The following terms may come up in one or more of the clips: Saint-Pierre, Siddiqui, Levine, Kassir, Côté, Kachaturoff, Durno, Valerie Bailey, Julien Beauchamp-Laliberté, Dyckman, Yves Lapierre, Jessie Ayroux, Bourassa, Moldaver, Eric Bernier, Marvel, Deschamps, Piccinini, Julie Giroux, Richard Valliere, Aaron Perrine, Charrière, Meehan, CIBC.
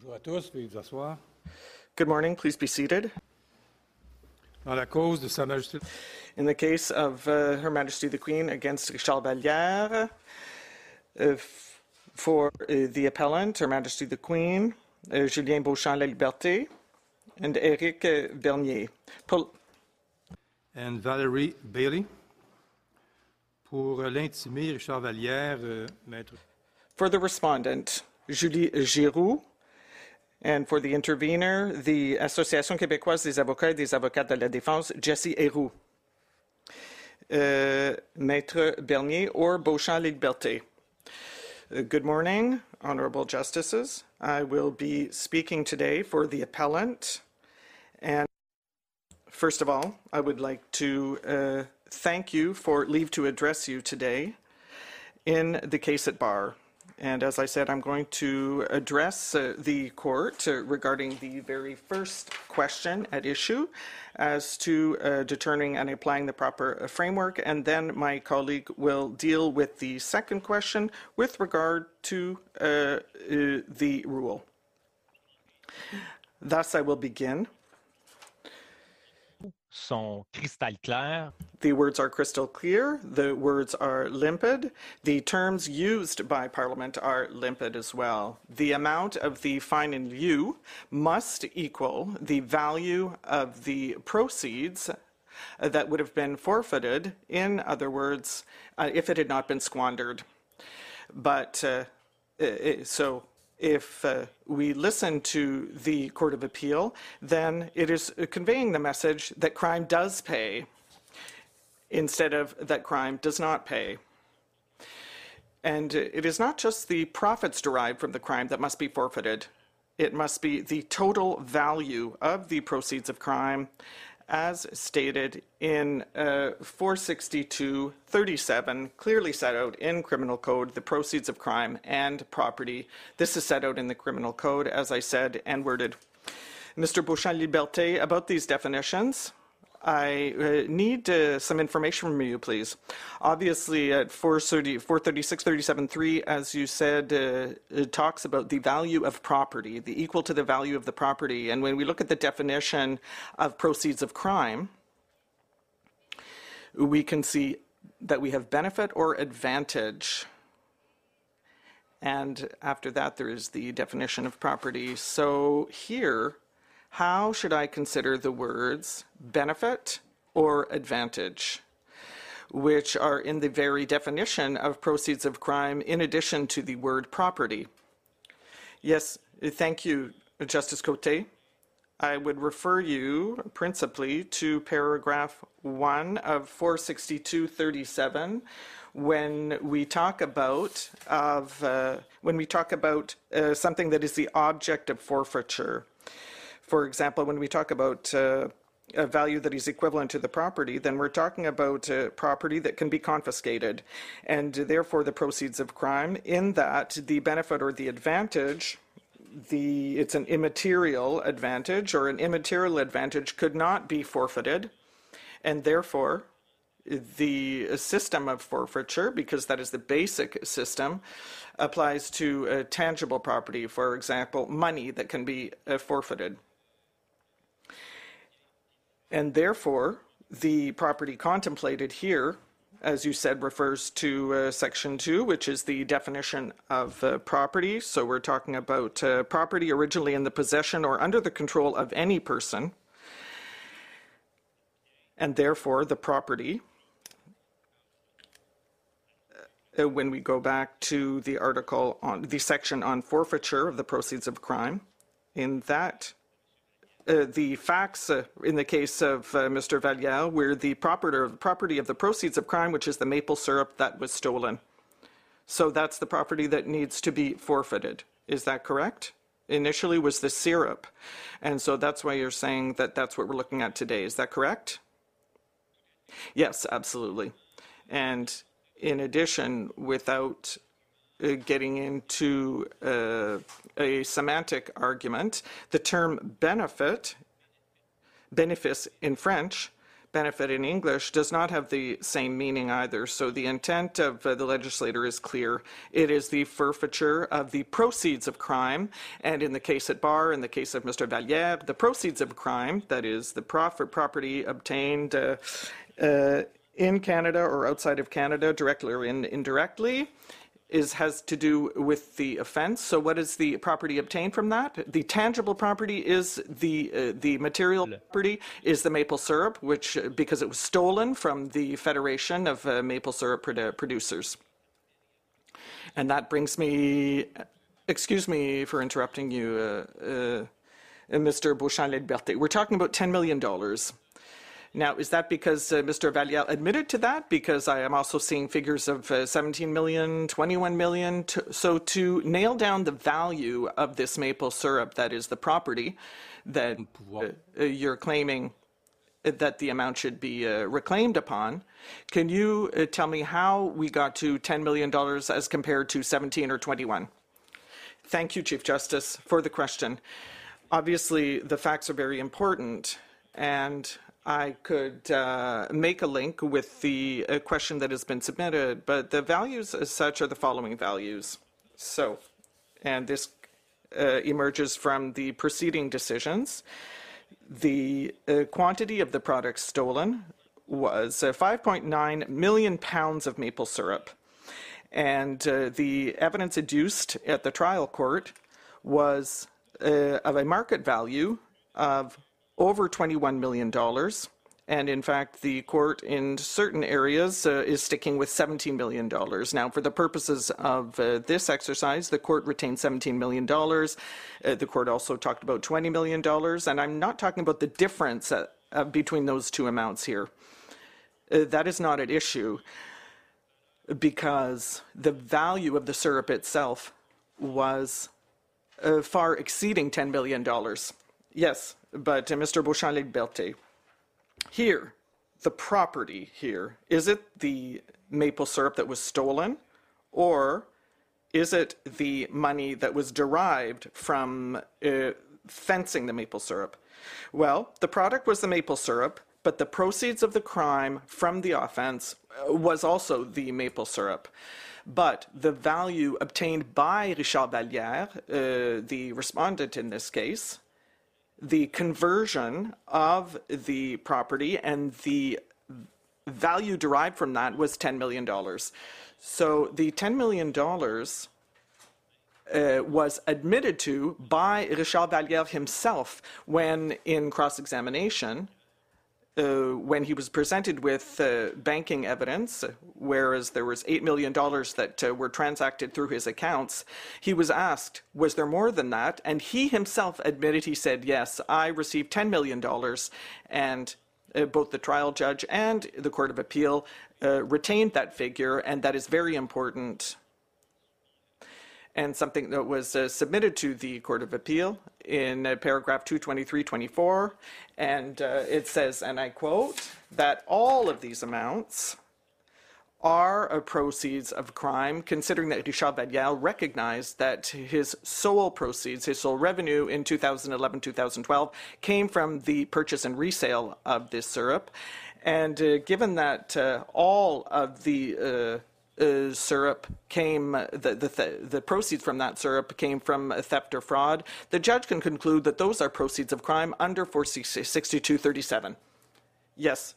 Bonjour à tous, veuillez vous asseoir. Good morning, please be seated. Dans la cause de Sa Majesté. In the case of Her Majesty the Queen against Richard Valliere, for the appellant, Her Majesty the Queen, Julien Beauchamp-Laliberté, and Eric Bernier. And Valerie Bailey. Pour l'intimé, Richard Valliere, Maître. For the respondent, Julie Giroux, and for the intervener, the Association Québécoise des Avocats et des Avocates de la Défense, Jessie Ayroux. Maître Bernier or Beauchamp-Laliberté. Good morning, Honorable Justices. I will be speaking today for the appellant. And first of all, I would like to thank you for leave to address you today in the case at bar. And as I said, I'm going to address the court regarding the very first question at issue as to determining and applying the proper framework. And then my colleague will deal with the second question with regard to the rule. Thus, I will begin. Sont crystal clair. The words are crystal clear, the words are limpid, the terms used by Parliament are limpid as well. The amount of the fine in lieu must equal the value of the proceeds that would have been forfeited, in other words, if it had not been squandered. But so if we listen to the Court of Appeal, then it is conveying the message that crime does pay instead of that crime does not pay. And it is not just the profits derived from the crime that must be forfeited. It must be the total value of the proceeds of crime as stated in 462.37, clearly set out in Criminal Code, the proceeds of crime and property. This is set out in the Criminal Code, as I said, and worded. Mr. Beauchamp-Laliberté, about these definitions, I need some information from you, please. Obviously, at 436.37.3, as you said, it talks about the value of property, the equal to the value of the property. And when we look at the definition of proceeds of crime, we can see that we have benefit or advantage. And after that, there is the definition of property. So here, how should I consider the words benefit or advantage, which are in the very definition of proceeds of crime in addition to the word property? Yes, thank you, Justice Côté. I would refer you principally to paragraph 1 of 462.37 when we talk about something that is the object of forfeiture. For example, when we talk about a value that is equivalent to the property, then we're talking about property that can be confiscated, and therefore the proceeds of crime, in that the benefit or the advantage, it's an immaterial advantage, or an immaterial advantage could not be forfeited, and therefore the system of forfeiture, because that is the basic system, applies to tangible property, for example, money that can be forfeited. And therefore, the property contemplated here, as you said, refers to Section 2, which is the definition of property. So we're talking about property originally in the possession or under the control of any person. And therefore, the property, when we go back to the article on the section on forfeiture of the proceeds of crime, in that the facts in the case of Mr. Valliere were the property of the proceeds of crime, which is the maple syrup that was stolen. So that's the property that needs to be forfeited. Is that correct? Initially was the syrup. And so that's why you're saying that that's what we're looking at today. Is that correct? Yes, absolutely. And in addition, without getting into a semantic argument, the term benefit, bénéfice in French, benefit in English does not have the same meaning either. So the intent of the legislator is clear. It is the forfeiture of the proceeds of crime, and in the case at bar, in the case of Mr. Valliere, the proceeds of crime, that is the property obtained in Canada or outside of Canada, directly or indirectly, has to do with the offense. So what is the property obtained from that? The tangible property is the material property is the maple syrup, which, because it was stolen from the Federation of Maple Syrup Producers. And that brings me, excuse me for interrupting you, Mr. Beauchamp-Laliberté. We're talking about $10 million. Now, is that because Mr. Valliere admitted to that? Because I am also seeing figures of 17 million, 21 million. So to nail down the value of this maple syrup, that is the property that you're claiming that the amount should be reclaimed upon, can you tell me how we got to $10 million as compared to 17 or 21? Thank you, Chief Justice, for the question. Obviously, the facts are very important, and I could make a link with the question that has been submitted, but the values as such are the following values. So, and this emerges from the preceding decisions. The quantity of the product stolen was 5.9 million pounds of maple syrup. And the evidence adduced at the trial court was of a market value of over $21 million, and in fact, the court in certain areas is sticking with $17 million. Now, for the purposes of this exercise, the court retained $17 million. The court also talked about $20 million, and I'm not talking about the difference between those two amounts here. That is not at issue, because the value of the syrup itself was far exceeding $10 million. Yes, but Mr. Beauchamp-Laliberté, here, the property here, is it the maple syrup that was stolen, or is it the money that was derived from fencing the maple syrup? Well, the product was the maple syrup, but the proceeds of the crime from the offense was also the maple syrup. But the value obtained by Richard Valliere, the respondent in this case, the conversion of the property and the value derived from that was $10 million. So the $10 million was admitted to by Richard Valliere himself when in cross-examination, when he was presented with banking evidence, whereas there was $8 million that were transacted through his accounts, he was asked, was there more than that? And he himself admitted, he said, yes, I received $10 million. And both the trial judge and the Court of Appeal retained that figure, and that is very important. And something that was submitted to the Court of Appeal in paragraph 223-24, and it says, and I quote, that all of these amounts are proceeds of crime, considering that Richard Valliere recognized that his sole proceeds, his sole revenue in 2011-2012 came from the purchase and resale of this syrup. And given that all of the syrup came, the proceeds from that syrup came from theft or fraud, the judge can conclude that those are proceeds of crime under 462.37. Yes,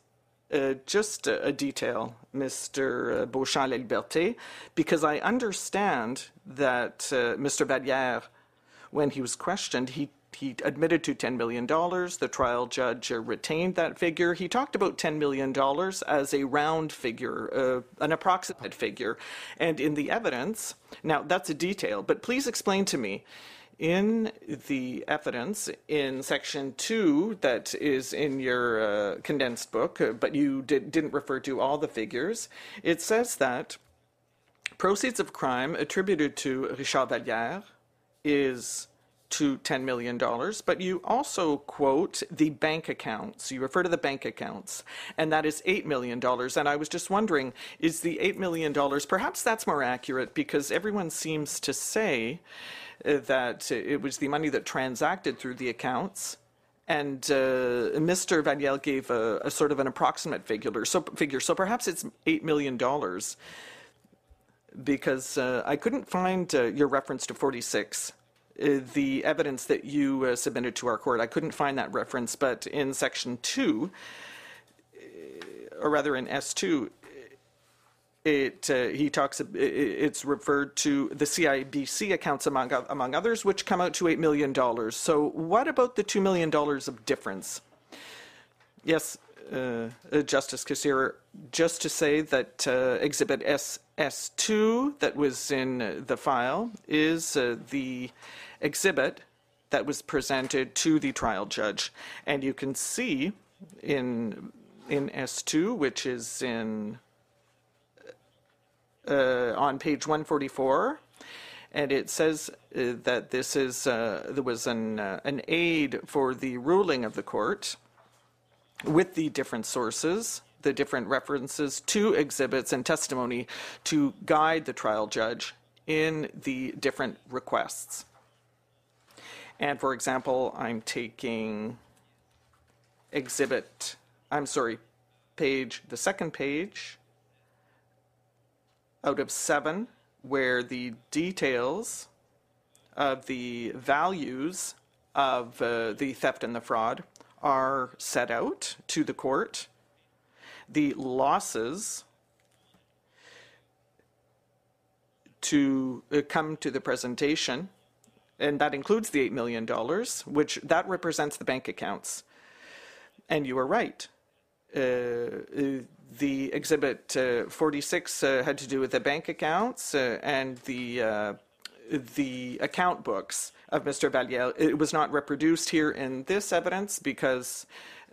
just a detail, Mr. Beauchamp-Laliberté, because I understand that Mr. Valliere, when he was questioned, he admitted to $10 million. The trial judge retained that figure. He talked about $10 million as a round figure, an approximate figure. And in the evidence, now that's a detail, but please explain to me, in the evidence in section 2 that is in your condensed book, but you didn't refer to all the figures, it says that proceeds of crime attributed to Richard Valliere is to $10 million, but you also quote the bank accounts. You refer to the bank accounts, and that is $8 million. And I was just wondering, is the $8 million, perhaps that's more accurate, because everyone seems to say that it was the money that transacted through the accounts, And Mr. Valliere gave a sort of an approximate figure. So perhaps it's $8 million, because I couldn't find your reference to 46, the evidence that you submitted to our court. I couldn't find that reference, but in Section 2, or rather in S2, he talks. It's referred to the CIBC accounts, among others, which come out to $8 million. So what about the $2 million of difference? Yes, Justice Kassir, just to say that Exhibit S2 that was in the file is the exhibit that was presented to the trial judge. And you can see in S2, which is in... on page 144, and it says that this is there was an aid for the ruling of the court with the different sources, the different references to exhibits and testimony to guide the trial judge in the different requests. And for example, I'm taking the second page out of 7, where the details of the values of the theft and the fraud are set out to the court. The losses to come to the presentation, and that includes the $8 million, which that represents the bank accounts. And you are right. The exhibit 46 had to do with the bank accounts and the account books of Mr. Valliere. It was not reproduced here in this evidence because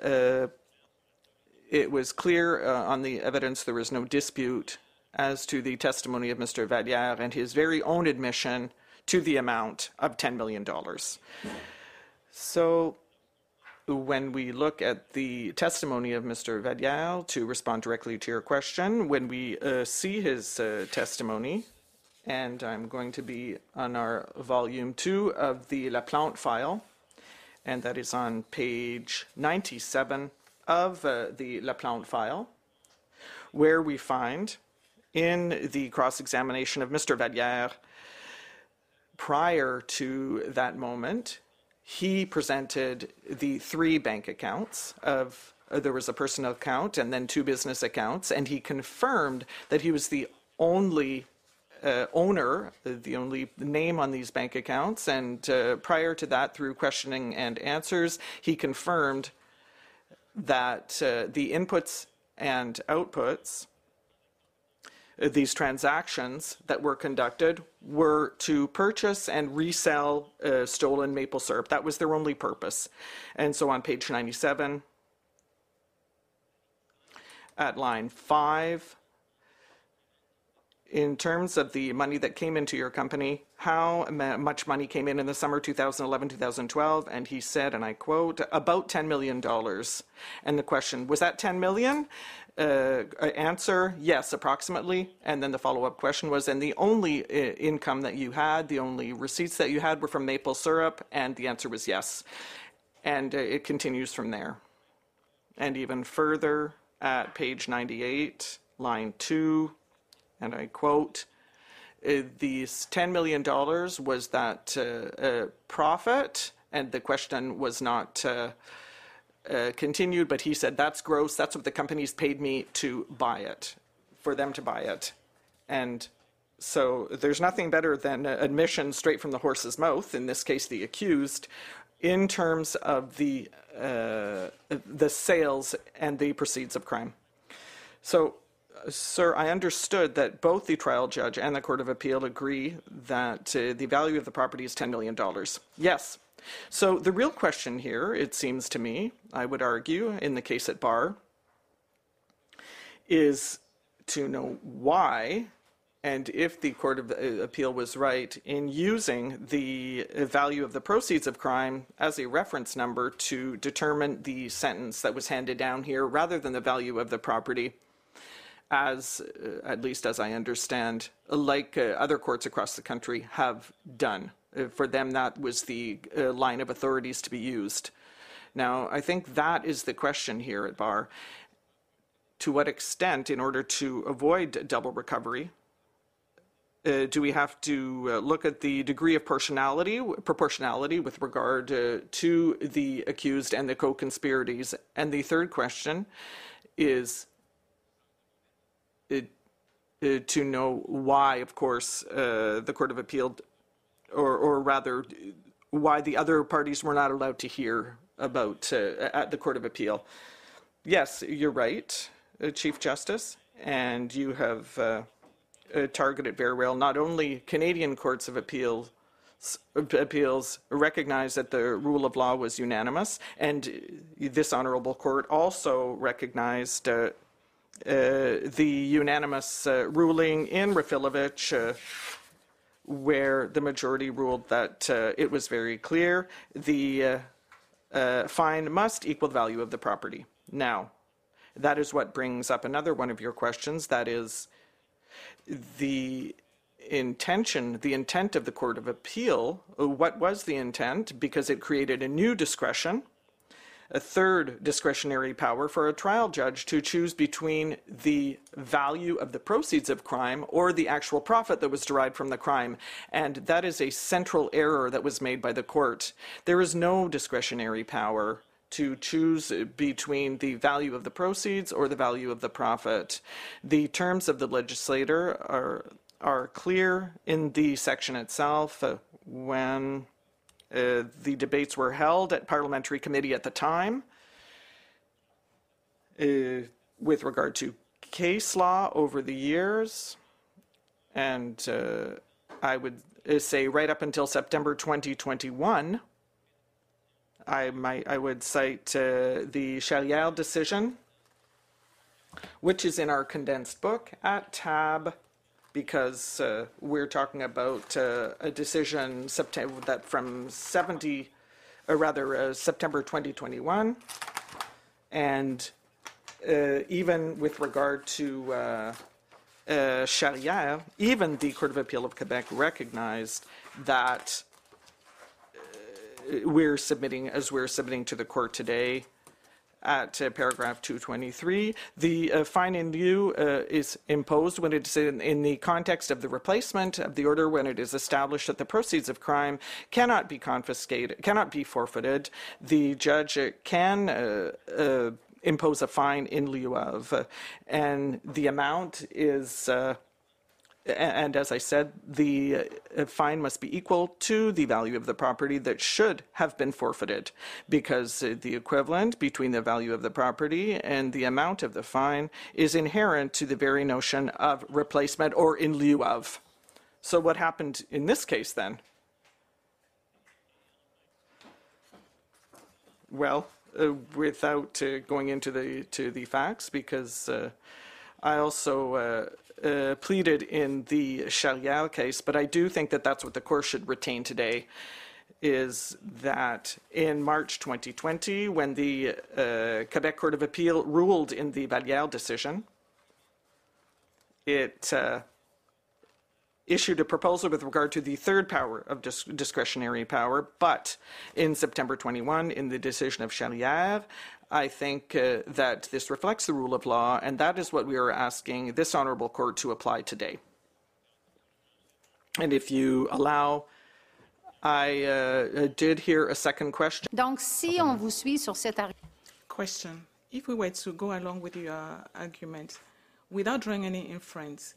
it was clear on the evidence there was no dispute as to the testimony of Mr. Valliere and his very own admission to the amount of $10 million. So... when we look at the testimony of Mr. Valliere, to respond directly to your question, when we see his testimony, and I'm going to be on our volume 2 of the Laplante file, and that is on page 97 of the Laplante file, where we find in the cross-examination of Mr. Valliere prior to that moment, he presented the 3 bank accounts of, there was a personal account and then 2 business accounts, and he confirmed that he was the only owner, the only name on these bank accounts, and prior to that, through questioning and answers, he confirmed that the inputs and outputs, these transactions that were conducted were to purchase and resell stolen maple syrup. That was their only purpose. And so on page 97, at line 5, in terms of the money that came into your company, how much money came in the summer 2011, 2012? And he said, and I quote, about $10 million. And the question, was that $10 million? Answer, yes, approximately. And then the follow-up question was, and the only income that you had, the only receipts that you had were from maple syrup? And the answer was yes. And it continues from there. And even further at page 98, line 2, and I quote, these $10 million was that profit, and the question was not continued, but he said, that's gross, that's what the companies paid me to buy it, for them to buy it. And so there's nothing better than admission straight from the horse's mouth, in this case the accused, in terms of the sales and the proceeds of crime. So, sir, I understood that both the trial judge and the Court of Appeal agree that the value of the property is $10 million. Yes. So the real question here, it seems to me, I would argue, in the case at bar, is to know why, and if the Court of Appeal was right in using the value of the proceeds of crime as a reference number to determine the sentence that was handed down here, rather than the value of the property, as, at least as I understand, like other courts across the country have done. For them, that was the line of authorities to be used. Now, I think that is the question here at bar. To what extent, in order to avoid double recovery, do we have to look at the degree of proportionality with regard to the accused and the co-conspirators? And the third question is to know why, of course, the Court of Appeal, or rather, why the other parties were not allowed to hear about at the Court of Appeal. Yes, you're right, Chief Justice, and you have targeted very well. Not only Canadian courts of appeals recognized that the rule of law was unanimous, and this honorable court also recognized the unanimous ruling in Rafilovich, where the majority ruled that it was very clear the fine must equal the value of the property. Now, that is what brings up another one of your questions, that is the intention, the intent of the Court of Appeal. What was the intent? Because it created a new discretion, a third discretionary power for a trial judge to choose between the value of the proceeds of crime or the actual profit that was derived from the crime. And that is a central error that was made by the court. There is no discretionary power to choose between the value of the proceeds or the value of the profit. The terms of the legislator are clear in the section itself. When the debates were held at parliamentary committee at the time, with regard to case law over the years, and I would say right up until September 2021, I would cite the Charrière decision, which is in our condensed book at tab, because we're talking about a decision that from September 2021, and even with regard to Charrière, even the Court of Appeal of Quebec recognized that we're submitting to the court today at paragraph 223. The fine in lieu is imposed when it is in the context of the replacement of the order, when it is established that the proceeds of crime cannot be confiscated, cannot be forfeited. The judge can impose a fine in lieu of, and the amount is. And as I said, the fine must be equal to the value of the property that should have been forfeited, because the equivalent between the value of the property and the amount of the fine is inherent to the very notion of replacement or in lieu of. So what happened in this case then? Well, without going into the facts, because I also pleaded in the Charrière case, but I do think that that's what the court should retain today, is that in March 2020, when the Quebec Court of Appeal ruled in the Valliere decision, it issued a proposal with regard to the third power of discretionary power, but in September 21, in the decision of Charrière, I think that this reflects the rule of law, and that is what we are asking this honorable court to apply today. And if you allow, I did hear a second question. Donc, si on vous suit sur cet argument. Question. If we were to go along with your argument, without drawing any inference,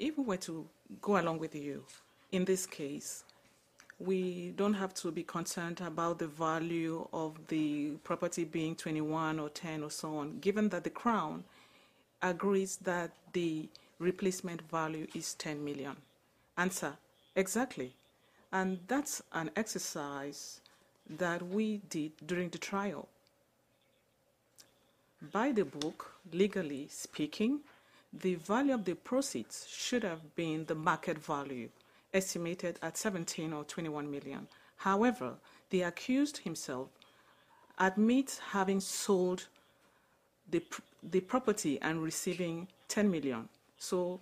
if we were to go along with you in this case, we don't have to be concerned about the value of the property being 21 or 10 or so on, given that the Crown agrees that the replacement value is 10 million. Answer, exactly. And that's an exercise that we did during the trial. By the book, legally speaking, the value of the proceeds should have been the market value, estimated at 17 or 21 million. However, the accused himself admits having sold the property and receiving 10 million. So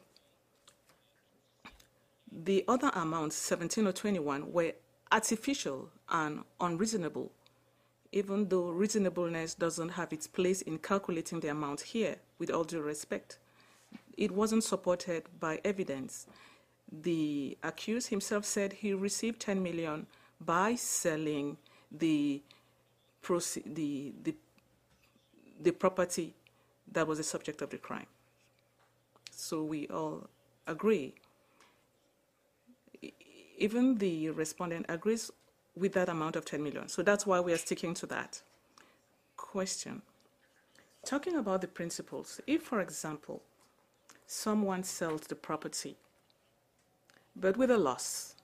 the other amounts, 17 or 21, were artificial and unreasonable. even though reasonableness doesn't have its place in calculating the amount here, with all due respect. It wasn't supported by evidence. The accused himself said he received $10 million by selling the property that was the subject of the crime. So we all agree. Even the respondent agrees with that amount of $10 million. So that's why we are sticking to that. Question. Talking about the principles, if, for example, someone sells the property, but with a loss,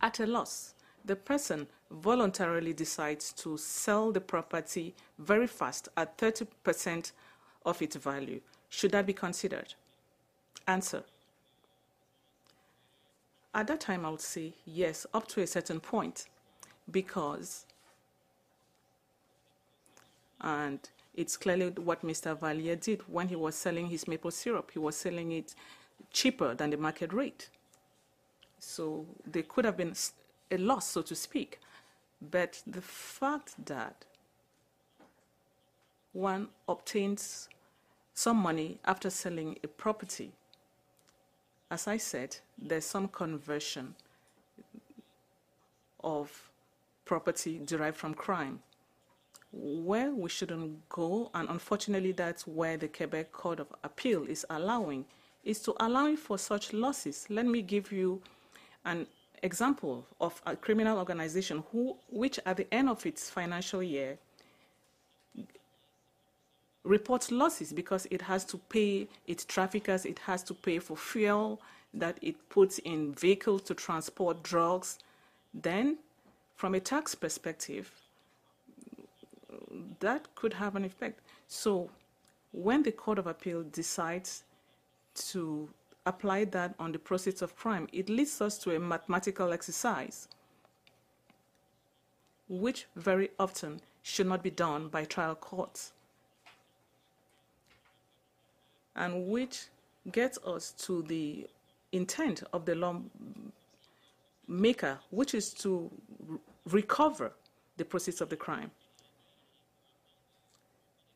at a loss, the person voluntarily decides to sell the property very fast at 30% of its value. Should that be considered? Answer. At that time, I would say yes, up to a certain point, because, and it's clearly what Mr. Valliere did when he was selling his maple syrup. He was selling it cheaper than the market rate. So there could have been a loss, so to speak. But the fact that one obtains some money after selling a property, as I said, there's some conversion of property derived from crime. Where we shouldn't go, and unfortunately that's where the Quebec Court of Appeal is allowing, is to allow for such losses. Let me give you an example of a criminal organization which at the end of its financial year reports losses because it has to pay its traffickers, it has to pay for fuel that it puts in vehicles to transport drugs. Then, from a tax perspective, that could have an effect. So, when the Court of Appeal decides to apply that on the proceeds of crime, it leads us to a mathematical exercise, which very often should not be done by trial courts, and which gets us to the intent of the lawmaker, which is to recover the proceeds of the crime.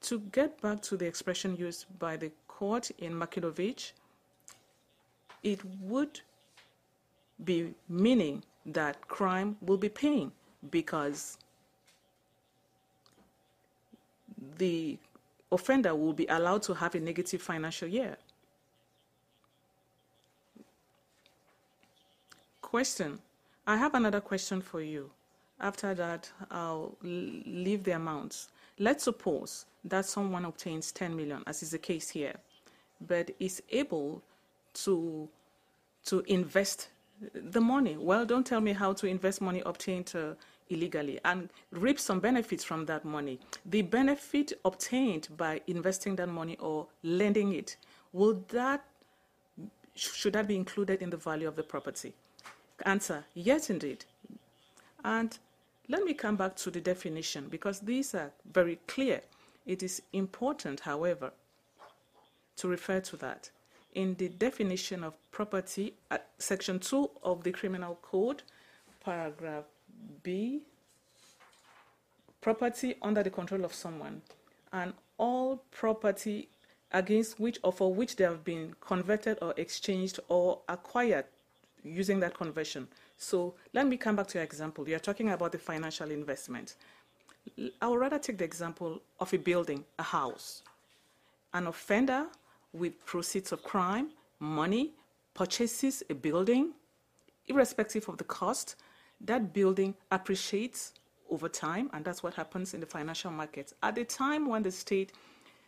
To get back to the expression used by the court in Makilovic, it would be meaning that crime will be paying, because the offender will be allowed to have a negative financial year. Question. I have another question for you. After that, I'll leave the amounts. Let's suppose that someone obtains $10 million, as is the case here, but is able to invest the money. Well, don't tell me how to invest money obtained illegally and reap some benefits from that money. The benefit obtained by investing that money or lending it, should that be included in the value of the property? Answer, yes, indeed. And let me come back to the definition, because these are very clear. It is important, however, to refer to that. In the definition of property, Section 2 of the Criminal Code, paragraph B, property under the control of someone, and all property against which or for which they have been converted or exchanged or acquired using that conversion. So let me come back to your example. You are talking about the financial investment. I would rather take the example of a building, a house. An offender with proceeds of crime, money, purchases a building, irrespective of the cost. That building appreciates over time, and that's what happens in the financial markets. At the time when the state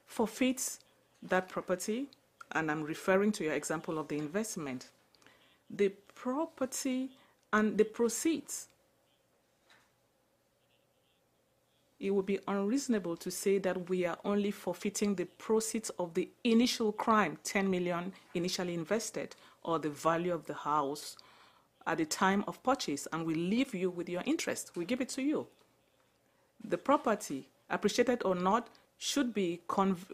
forfeits that property, and I'm referring to your example of the investment, the property and the proceeds, it would be unreasonable to say that we are only forfeiting the proceeds of the initial crime, $10 million initially invested, or the value of the house at the time of purchase, and we leave you with your interest. We give it to you. The property, appreciated or not, should be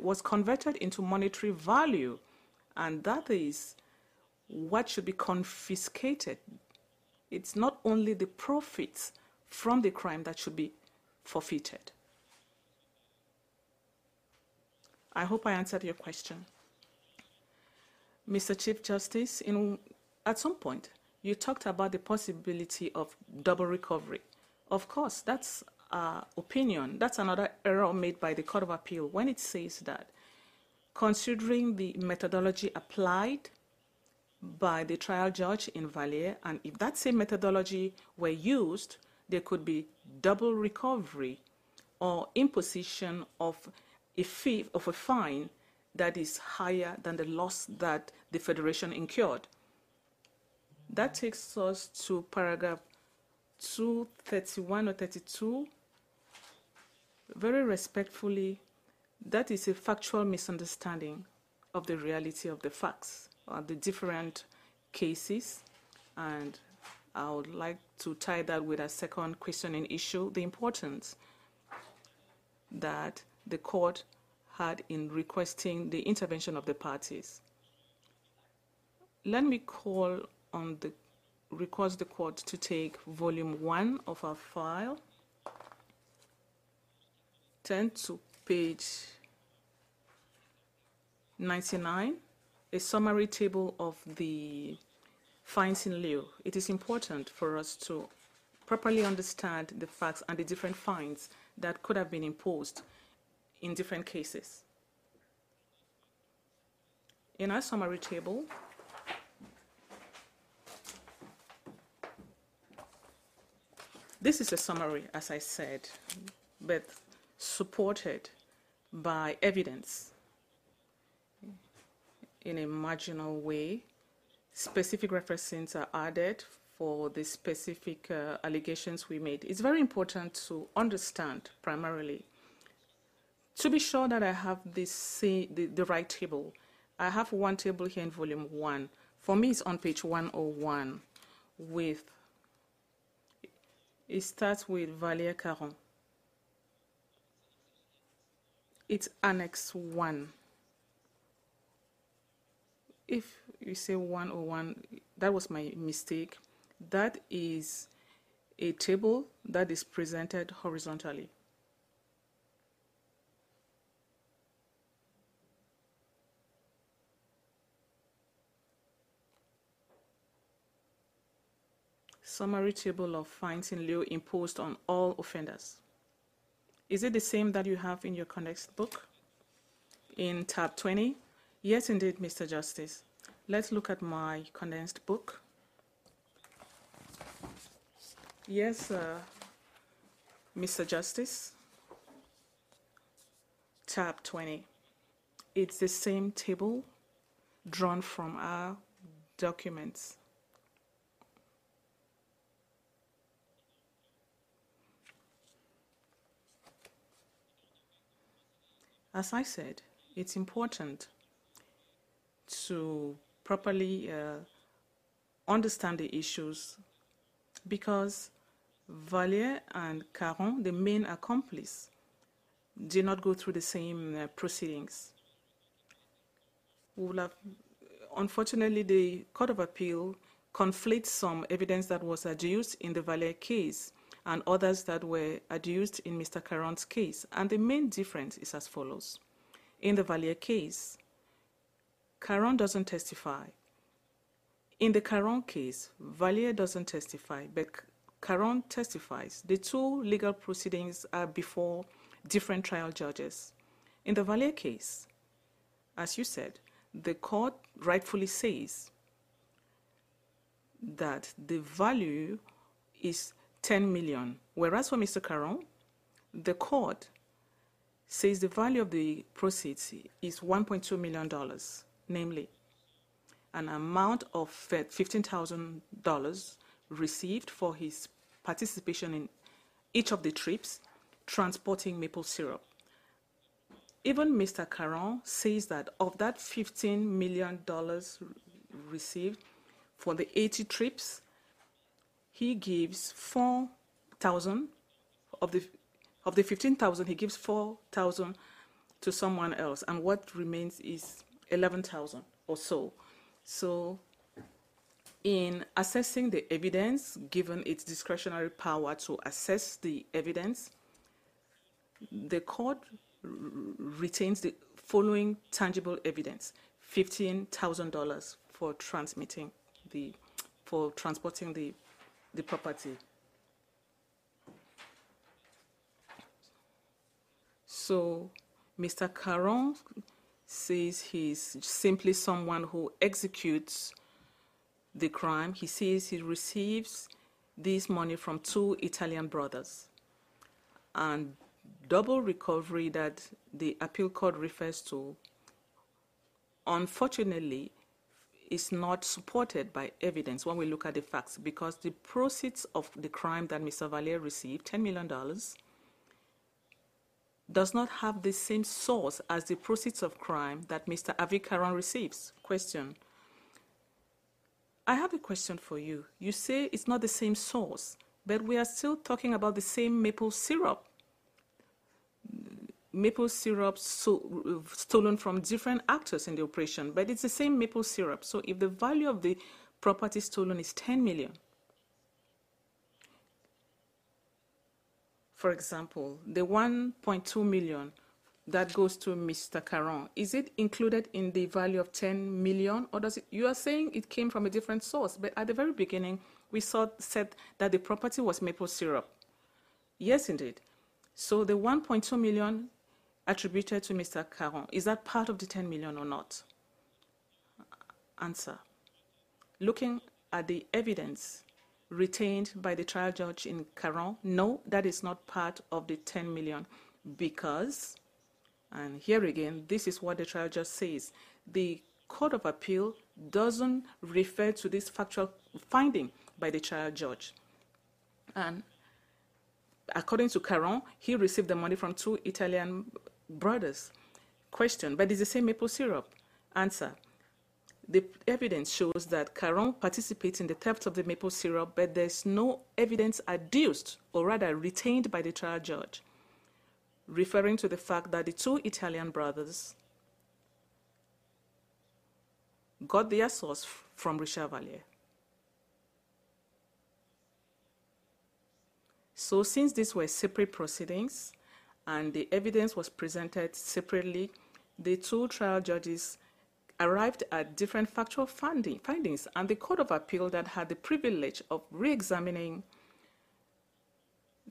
was converted into monetary value, and that is what should be confiscated. It's not only the profits from the crime that should be forfeited. I hope I answered your question. Mr. Chief Justice, at some point, you talked about the possibility of double recovery. Of course, that's our opinion. That's another error made by the Court of Appeal when it says that, considering the methodology applied by the trial judge in Valliere, and if that same methodology were used, there could be double recovery or imposition of a fee, of a fine that is higher than the loss that the Federation incurred. That takes us to paragraph 231 or 32. Very respectfully, that is a factual misunderstanding of the reality of the facts of the different cases, and I would like to tie that with a second questioning issue, the importance that the court had in requesting the intervention of the parties. Let me call on the request the court to take volume 1 of our file, turn to page 99, a summary table of the fines in lieu. It is important for us to properly understand the facts and the different fines that could have been imposed in different cases. In our summary table, this is a summary, as I said, but supported by evidence in a marginal way. Specific references are added for the specific allegations we made. It's very important to understand primarily, to be sure that I have the right table. I have one table here in volume 1. For me, it's on page 101. It starts with Valérie Caron. It's Annex 1. If you say 101, that was my mistake. That is a table that is presented horizontally. Summary table of fines in lieu imposed on all offenders. Is it the same that you have in your Connex book in tab 20? Yes, indeed, Mr. Justice. Let's look at my condensed book. Yes, Mr. Justice. Tab 20. It's the same table drawn from our documents. As I said, it's important to properly understand the issues, because Valliere and Caron, the main accomplice, did not go through the same proceedings. Unfortunately, the Court of Appeal conflates some evidence that was adduced in the Valliere case and others that were adduced in Mr. Caron's case, and the main difference is as follows. In the Valliere case, Caron doesn't testify. In the Caron case, Valliere doesn't testify, but Caron testifies. The two legal proceedings are before different trial judges. In the Valliere case, as you said, the court rightfully says that the value is 10 million, whereas for Mr. Caron, the court says the value of the proceeds is $1.2 million. Namely, an amount of $15,000 received for his participation in each of the trips transporting maple syrup. Even Mr. Caron says that of that $15 million received for the 80 trips, he gives 4,000 of the 15,000, he gives 4,000 to someone else, and what remains is 11,000 or so. So in assessing the evidence, given its discretionary power to assess the evidence, The court retains the following tangible evidence: $15,000 for transporting the property. So Mr. Caron says he's simply someone who executes the crime. He says he receives this money from two Italian brothers. And double recovery that the appeal court refers to, unfortunately, is not supported by evidence when we look at the facts, because the proceeds of the crime that Mr. Valliere received, $10 million, does not have the same source as the proceeds of crime that Mr. Avi Caron receives. Question. I have a question for you. You say it's not the same source, but we are still talking about the same maple syrup. Maple syrup stolen from different actors in the operation, but it's the same maple syrup. So if the value of the property stolen is $10 million, for example, the $1.2 million that goes to Mr. Caron, is it included in the value of $10 million? Or does it, you are saying it came from a different source, but at the very beginning, we said that the property was maple syrup. Yes, indeed. So the $1.2 million attributed to Mr. Caron, is that part of the $10 million or not? Answer. Looking at the evidence retained by the trial judge in Caron, no, that is not part of the $10 million because, and here again, this is what the trial judge says, the Court of Appeal doesn't refer to this factual finding by the trial judge. And according to Caron, he received the money from two Italian brothers. Question, but it's the same maple syrup. Answer. The evidence shows that Caron participates in the theft of the maple syrup, but there's no evidence adduced, or rather retained by the trial judge, referring to the fact that the two Italian brothers got their source from Richard Valliere. So since these were separate proceedings and the evidence was presented separately, the two trial judges arrived at different factual findings, and the Court of Appeal that had the privilege of re-examining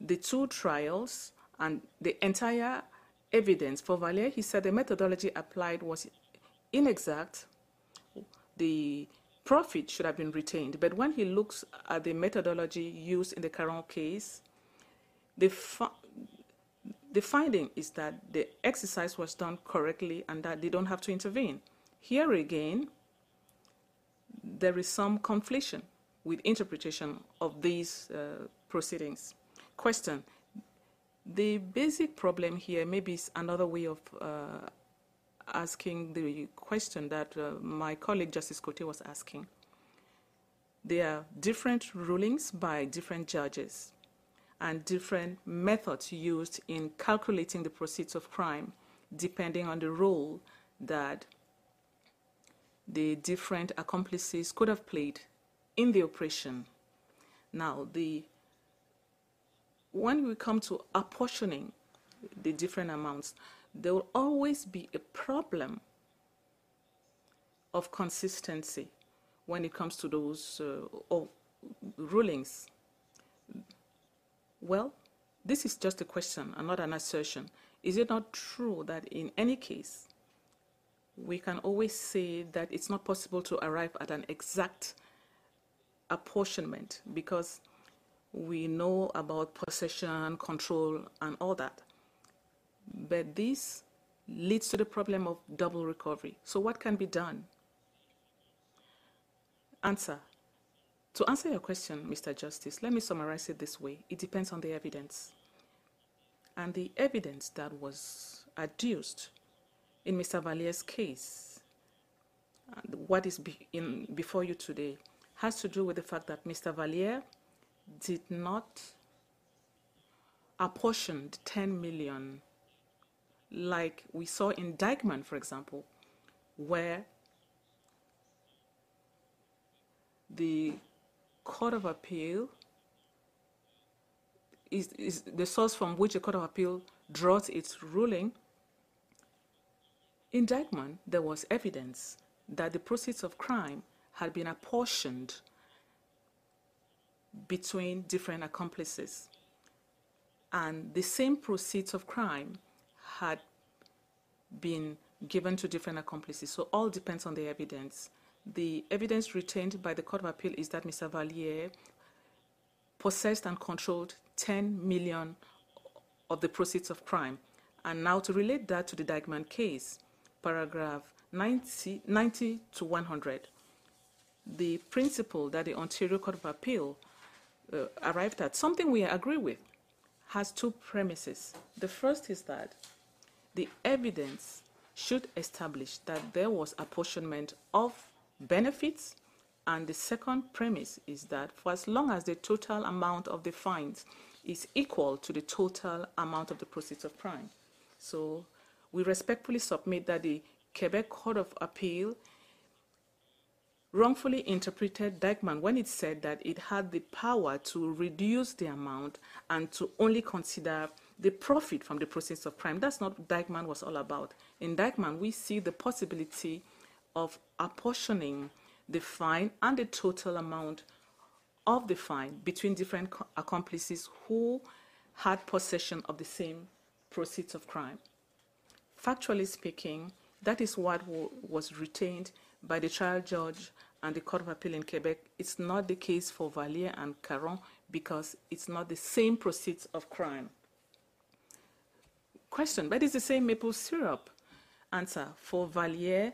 the two trials and the entire evidence for Valliere, he said the methodology applied was inexact. The profit should have been retained. But when he looks at the methodology used in the Caron case, the finding is that the exercise was done correctly and that they don't have to intervene. Here again, there is some conflation with interpretation of these proceedings. Question. The basic problem here maybe is another way of asking the question that my colleague Justice Cote was asking. There are different rulings by different judges and different methods used in calculating the proceeds of crime depending on the role that the different accomplices could have played in the operation. Now, when we come to apportioning the different amounts, there will always be a problem of consistency when it comes to those rulings. Well, this is just a question and not an assertion. Is it not true that in any case, we can always say that it's not possible to arrive at an exact apportionment because we know about possession, control, and all that? But this leads to the problem of double recovery. So what can be done? Answer. To answer your question, Mr. Justice, let me summarize it this way. It depends on the evidence. And the evidence that was adduced in Mr. Valliere's case, what is before you today, has to do with the fact that Mr. Valliere did not apportion the $10 million like we saw in Dyckman, for example, where the Court of Appeal is the source from which the Court of Appeal dropped its ruling, in Dyckman there was evidence that the proceeds of crime had been apportioned between different accomplices, and the same proceeds of crime had been given to different accomplices. So all depends on the evidence. The evidence retained by the Court of Appeal is that Mr. Valliere possessed and controlled 10 million of the proceeds of crime. And now to relate that to the Dyckman case, paragraph 90 to 100, the principle that the Ontario Court of Appeal arrived at, something we agree with, has two premises. The first is that the evidence should establish that there was apportionment of benefits, and the second premise is that for as long as the total amount of the fines is equal to the total amount of the proceeds of crime. So we respectfully submit that the Quebec Court of Appeal wrongfully interpreted Dyckman when it said that it had the power to reduce the amount and to only consider the profit from the proceeds of crime. That's not what Dyckman was all about. In Dyckman, we see the possibility of apportioning the fine and the total amount of the fine between different accomplices who had possession of the same proceeds of crime. Factually speaking, that is what was retained by the trial judge and the Court of Appeal in Quebec. It's not the case for Valliere and Caron because it's not the same proceeds of crime. Question, but it's the same maple syrup. Answer, for Valliere,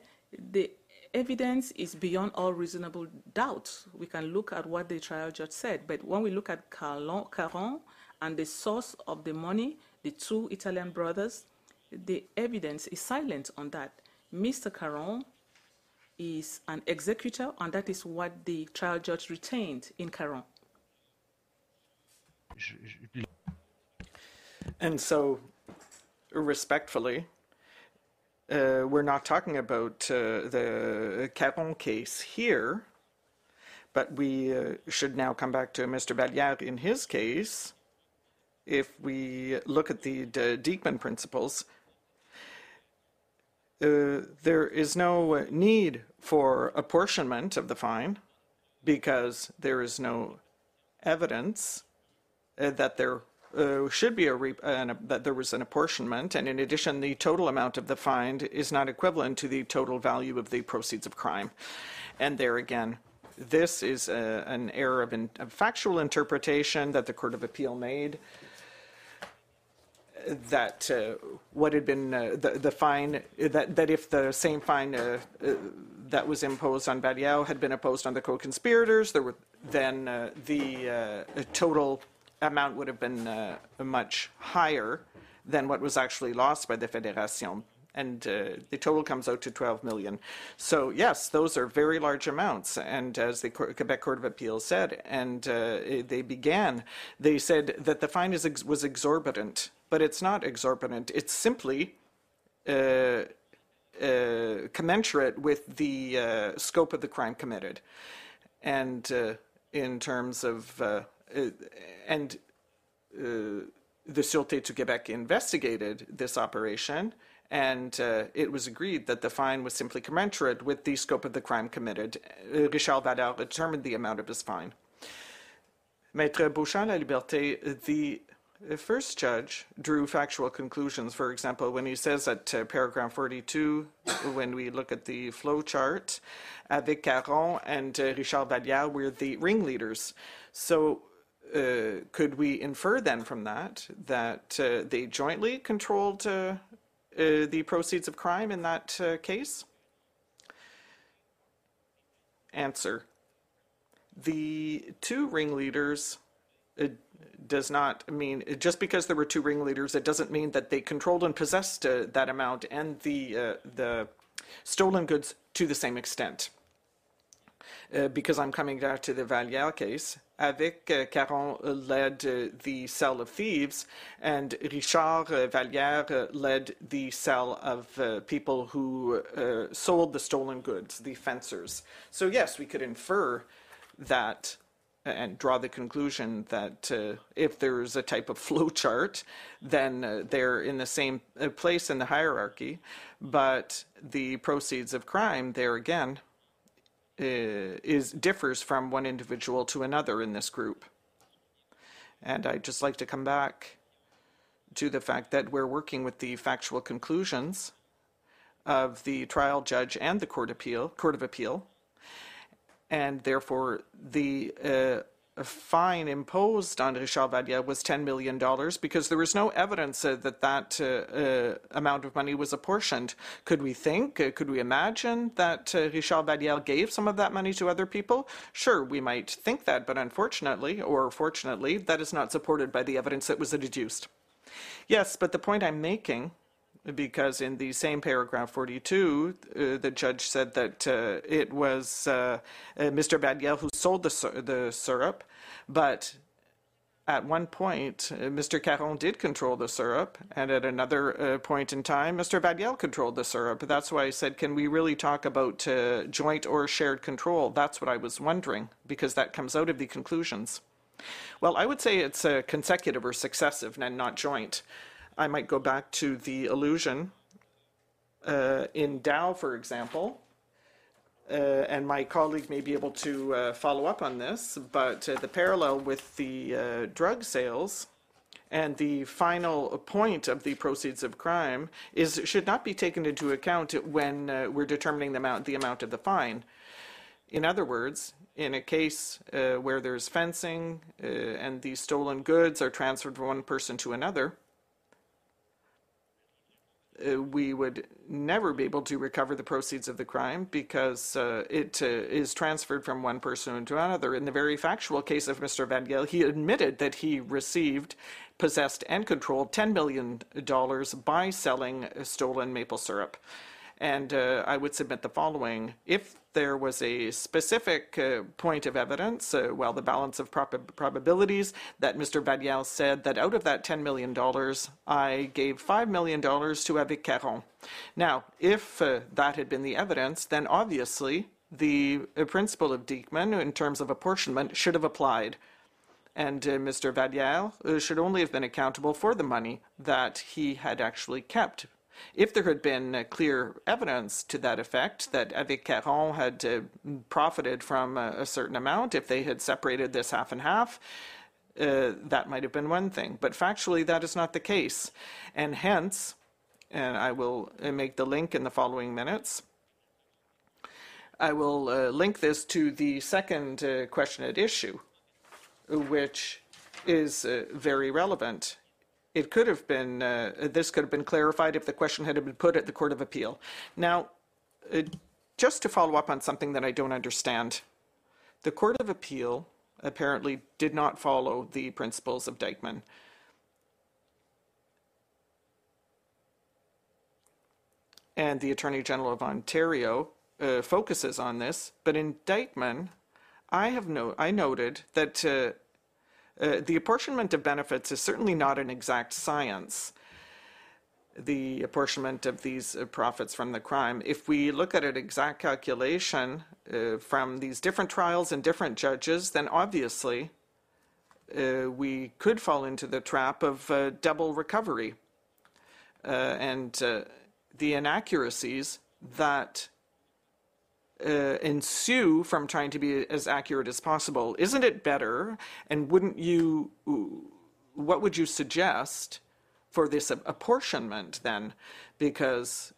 the evidence is beyond all reasonable doubt. We can look at what the trial judge said, but when we look at Caron and the source of the money, the two Italian brothers, the evidence is silent on that. Mr. Caron is an executor, and that is what the trial judge retained in Caron. And so, respectfully, we're not talking about the Caron case here, but we should now come back to Mr. Valliere in his case. If we look at the Dyckman principles, there is no need for apportionment of the fine because there is no evidence that there should be that there was an apportionment, and in addition, the total amount of the fine is not equivalent to the total value of the proceeds of crime. And there again, this is an error of factual interpretation that the Court of Appeal made. That what had been the fine, that if the same fine that was imposed on Valliere had been imposed on the co-conspirators, then the total amount would have been much higher than what was actually lost by the Fédération. And the total comes out to 12 million. So yes, those are very large amounts. And as the Quebec Court of Appeal said, and they said that the fine was exorbitant, but it's not exorbitant. It's simply commensurate with the scope of the crime committed. And in terms of, the Sûreté du Québec investigated this operation, and it was agreed that the fine was simply commensurate with the scope of the crime committed. Richard Valliere determined the amount of his fine. Maître Beauchamp-Laliberté, the first judge, drew factual conclusions. For example, when he says at paragraph 42, when we look at the flow chart, avec Caron and Richard Valliere were the ringleaders. So could we infer then from that that they jointly controlled the proceeds of crime in that case? Answer. The two ringleaders does not mean, just because there were two ringleaders, it doesn't mean that they controlled and possessed that amount and the stolen goods to the same extent. Because I'm coming back to the Valliere case, avec Caron led the cell of thieves, and Richard Valliere led the cell of people who sold the stolen goods, the fencers. So yes, we could infer that and draw the conclusion that if there's a type of flow chart, then they're in the same place in the hierarchy. But the proceeds of crime there again differs from one individual to another in this group. And I'd just like to come back to the fact that we're working with the factual conclusions of the trial judge and the Court of Appeal, and therefore the fine imposed on Richard Valliere was $10 million because there was no evidence that amount of money was apportioned. Could we think, could we imagine that Richard Valliere gave some of that money to other people? Sure, we might think that, but unfortunately, or fortunately, that is not supported by the evidence that was adduced. Yes, but the point I'm making, because in the same paragraph 42, the judge said that it was Mr. Valliere who sold the syrup, but at one point, Mr. Caron did control the syrup, and at another point in time, Mr. Valliere controlled the syrup. That's why I said, can we really talk about joint or shared control? That's what I was wondering, because that comes out of the conclusions. Well, I would say it's consecutive or successive and not joint. I might go back to the illusion in Dow, for example, and my colleague may be able to follow up on this, but the parallel with the drug sales and the final point of the proceeds of crime should not be taken into account when we're determining the amount of the fine. In other words, in a case where there's fencing and the stolen goods are transferred from one person to another, we would never be able to recover the proceeds of the crime because it is transferred from one person to another. In the very factual case of Mr. Valliere, he admitted that he received, possessed, and controlled $10 million by selling stolen maple syrup. And I would submit the following. If there was a specific point of evidence, the balance of probabilities, that Mr. Valliere said that out of that $10 million, I gave $5 million to Eric Caron. Now, if that had been the evidence, then obviously the principle of Dyckman in terms of apportionment should have applied. And Mr. Valliere should only have been accountable for the money that he had actually kept. If there had been clear evidence to that effect, that Avec Caron had profited from a certain amount, if they had separated this half and half, that might have been one thing. But factually, that is not the case. And hence, and I will make the link in the following minutes, I will link this to the second question at issue, which is very relevant. It could have been, this could have been clarified if the question had been put at the Court of Appeal. Now, just to follow up on something that I don't understand, the Court of Appeal apparently did not follow the principles of Dyckman. And the Attorney General of Ontario focuses on this, but in Dyckman, I noted that the apportionment of benefits is certainly not an exact science, the apportionment of these profits from the crime. If we look at an exact calculation from these different trials and different judges, then obviously we could fall into the trap of double recovery and the inaccuracies that ensue from trying to be as accurate as possible. Isn't it better, and what would you suggest for this apportionment then? Because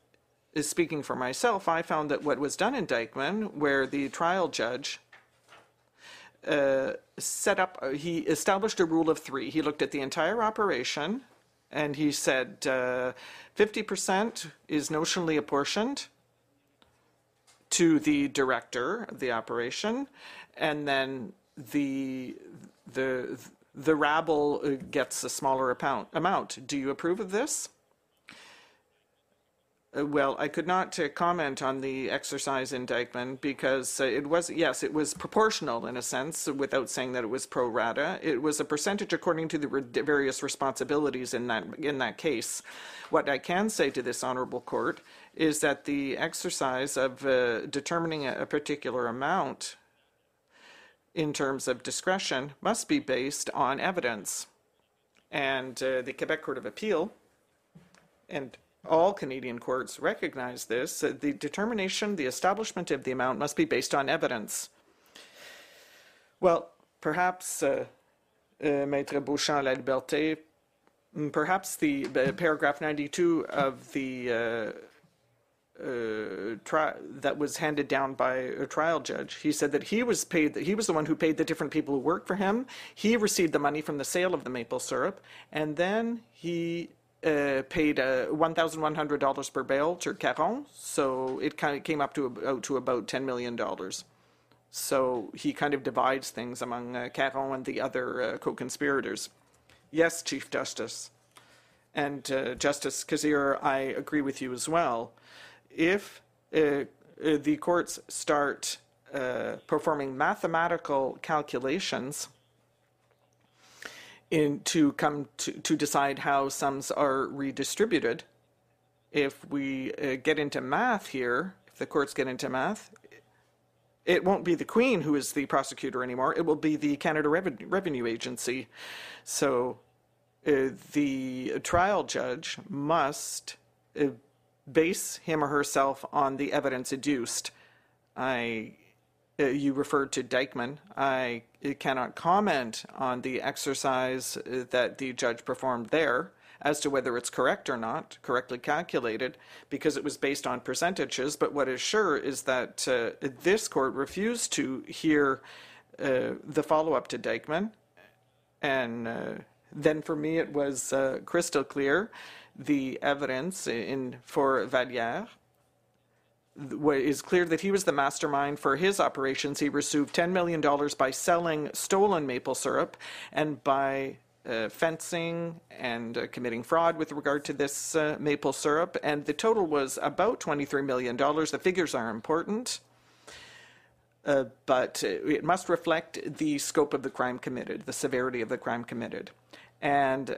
speaking for myself, I found that what was done in Dyckman, where the trial judge he established a rule of three. He looked at the entire operation and he said 50% is notionally apportioned to the director of the operation, and then the rabble gets a smaller amount. Do you approve of this? Well, I could not comment on the exercise in Dyckman because it was proportional in a sense, without saying that it was pro rata. It was a percentage according to the various responsibilities in that case. What I can say to this honorable court is that the exercise of determining a particular amount in terms of discretion must be based on evidence. And the Quebec Court of Appeal, and all Canadian courts recognize this, the determination, the establishment of the amount must be based on evidence. Well, perhaps, Maître Beauchamp-Laliberté, perhaps the paragraph 92 of the that was handed down by a trial judge. He said that he was paid, that he was the one who paid the different people who worked for him. He received the money from the sale of the maple syrup, and then he paid $1,100 per barrel to Caron, so it kind of came up to about $10 million. So he kind of divides things among Caron and the other co-conspirators. Yes, Chief Justice. And Justice Kazir, I agree with you as well. If the courts start performing mathematical calculations to decide how sums are redistributed, if we get into math here, if the courts get into math, it won't be the Queen who is the prosecutor anymore. It will be the Canada Revenue Agency. So the trial judge must base him or herself on the evidence adduced. You referred to Dyckman. I cannot comment on the exercise that the judge performed there as to whether it's correct or not, correctly calculated, because it was based on percentages. But what is sure is that this court refused to hear the follow-up to Dyckman. And then for me it was crystal clear, the evidence for Valliere is clear that he was the mastermind for his operations. He received $10 million by selling stolen maple syrup and by fencing and committing fraud with regard to this maple syrup, and the total was about $23 million. The figures are important, but it must reflect the scope of the crime committed, the severity of the crime committed. And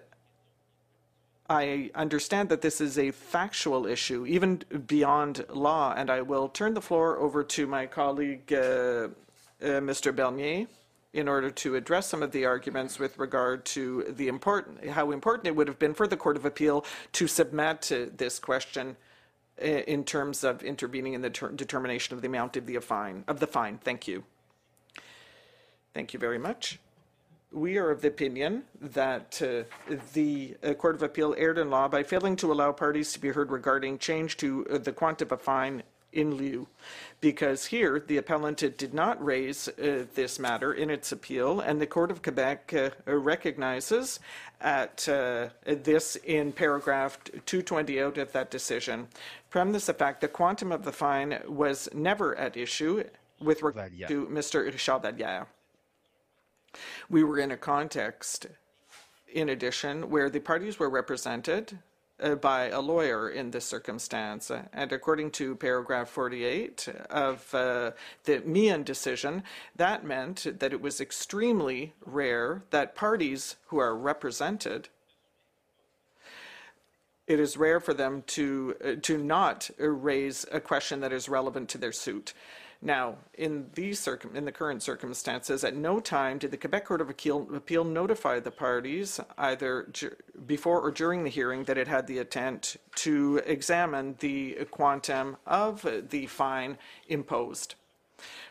I understand that this is a factual issue, even beyond law, and I will turn the floor over to my colleague, Mr. Bernier, in order to address some of the arguments with regard to the how important it would have been for the Court of Appeal to submit this question in terms of intervening in the determination of the amount of the fine. Thank you. Thank you very much. We are of the opinion that the Court of Appeal erred in law by failing to allow parties to be heard regarding change to the quantum of fine in lieu, because here the appellant did not raise this matter in its appeal, and the Court of Quebec recognizes at this in paragraph 228 of that decision. From this fact, the quantum of the fine was never at issue with regard to Mr. Richard Valliere. We were in a context, in addition, where the parties were represented by a lawyer in this circumstance. And according to paragraph 48 of the Meehan decision, that meant that it was extremely rare that parties who are represented, it is rare for them to not raise a question that is relevant to their suit. Now, in the current circumstances, at no time did the Quebec Court of Appeal notify the parties, either before or during the hearing, that it had the intent to examine the quantum of the fine imposed.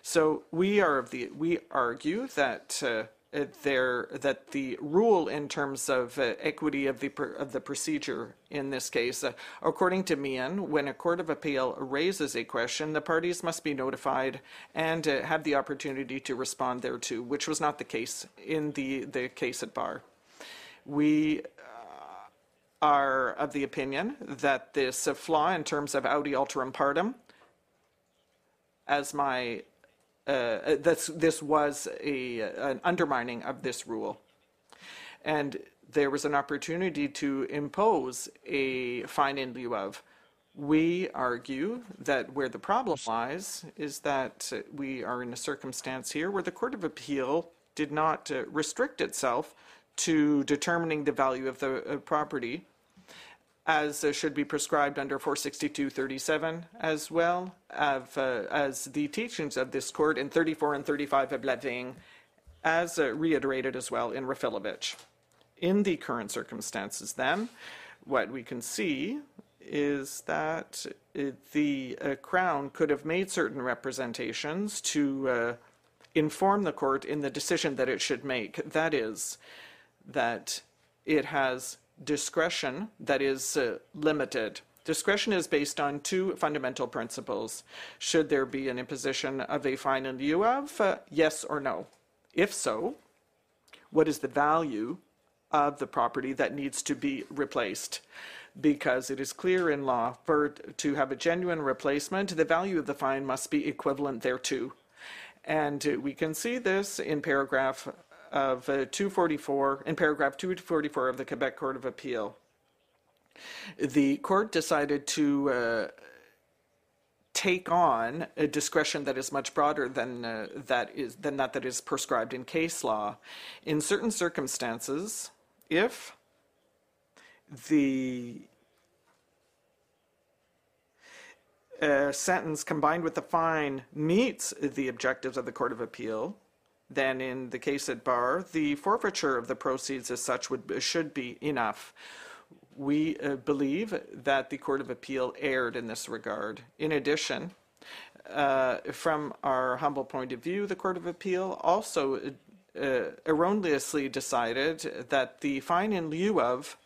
So we argue that that the rule in terms of equity of the procedure in this case, according to Meehan, when a court of appeal raises a question, the parties must be notified and have the opportunity to respond thereto, which was not the case in the case at bar. We are of the opinion that this flaw in terms of audi alteram partem, as my this was an undermining of this rule. And there was an opportunity to impose a fine in lieu of. We argue that where the problem lies is that we are in a circumstance here where the Court of Appeal did not restrict itself to determining the value of the property, as should be prescribed under 462.37, as well as the teachings of this court in 34 and 35 of Levine as reiterated as well in Rafilovich. In the current circumstances, then, what we can see is that the Crown could have made certain representations to inform the court in the decision that it should make. That is, that it has discretion that is limited. Discretion is based on two fundamental principles. Should there be an imposition of a fine in lieu of? Yes or no? If so, what is the value of the property that needs to be replaced? Because it is clear in law, for to have a genuine replacement, the value of the fine must be equivalent thereto. And we can see this in paragraph of 244, in paragraph 244 of the Quebec Court of Appeal. The court decided to take on a discretion that is much broader than that is prescribed in case law. In certain circumstances, if the sentence combined with the fine meets the objectives of the Court of Appeal, then in the case at bar, the forfeiture of the proceeds as such should be enough. We believe that the Court of Appeal erred in this regard. In addition, from our humble point of view, the Court of Appeal also erroneously decided that the fine in lieu of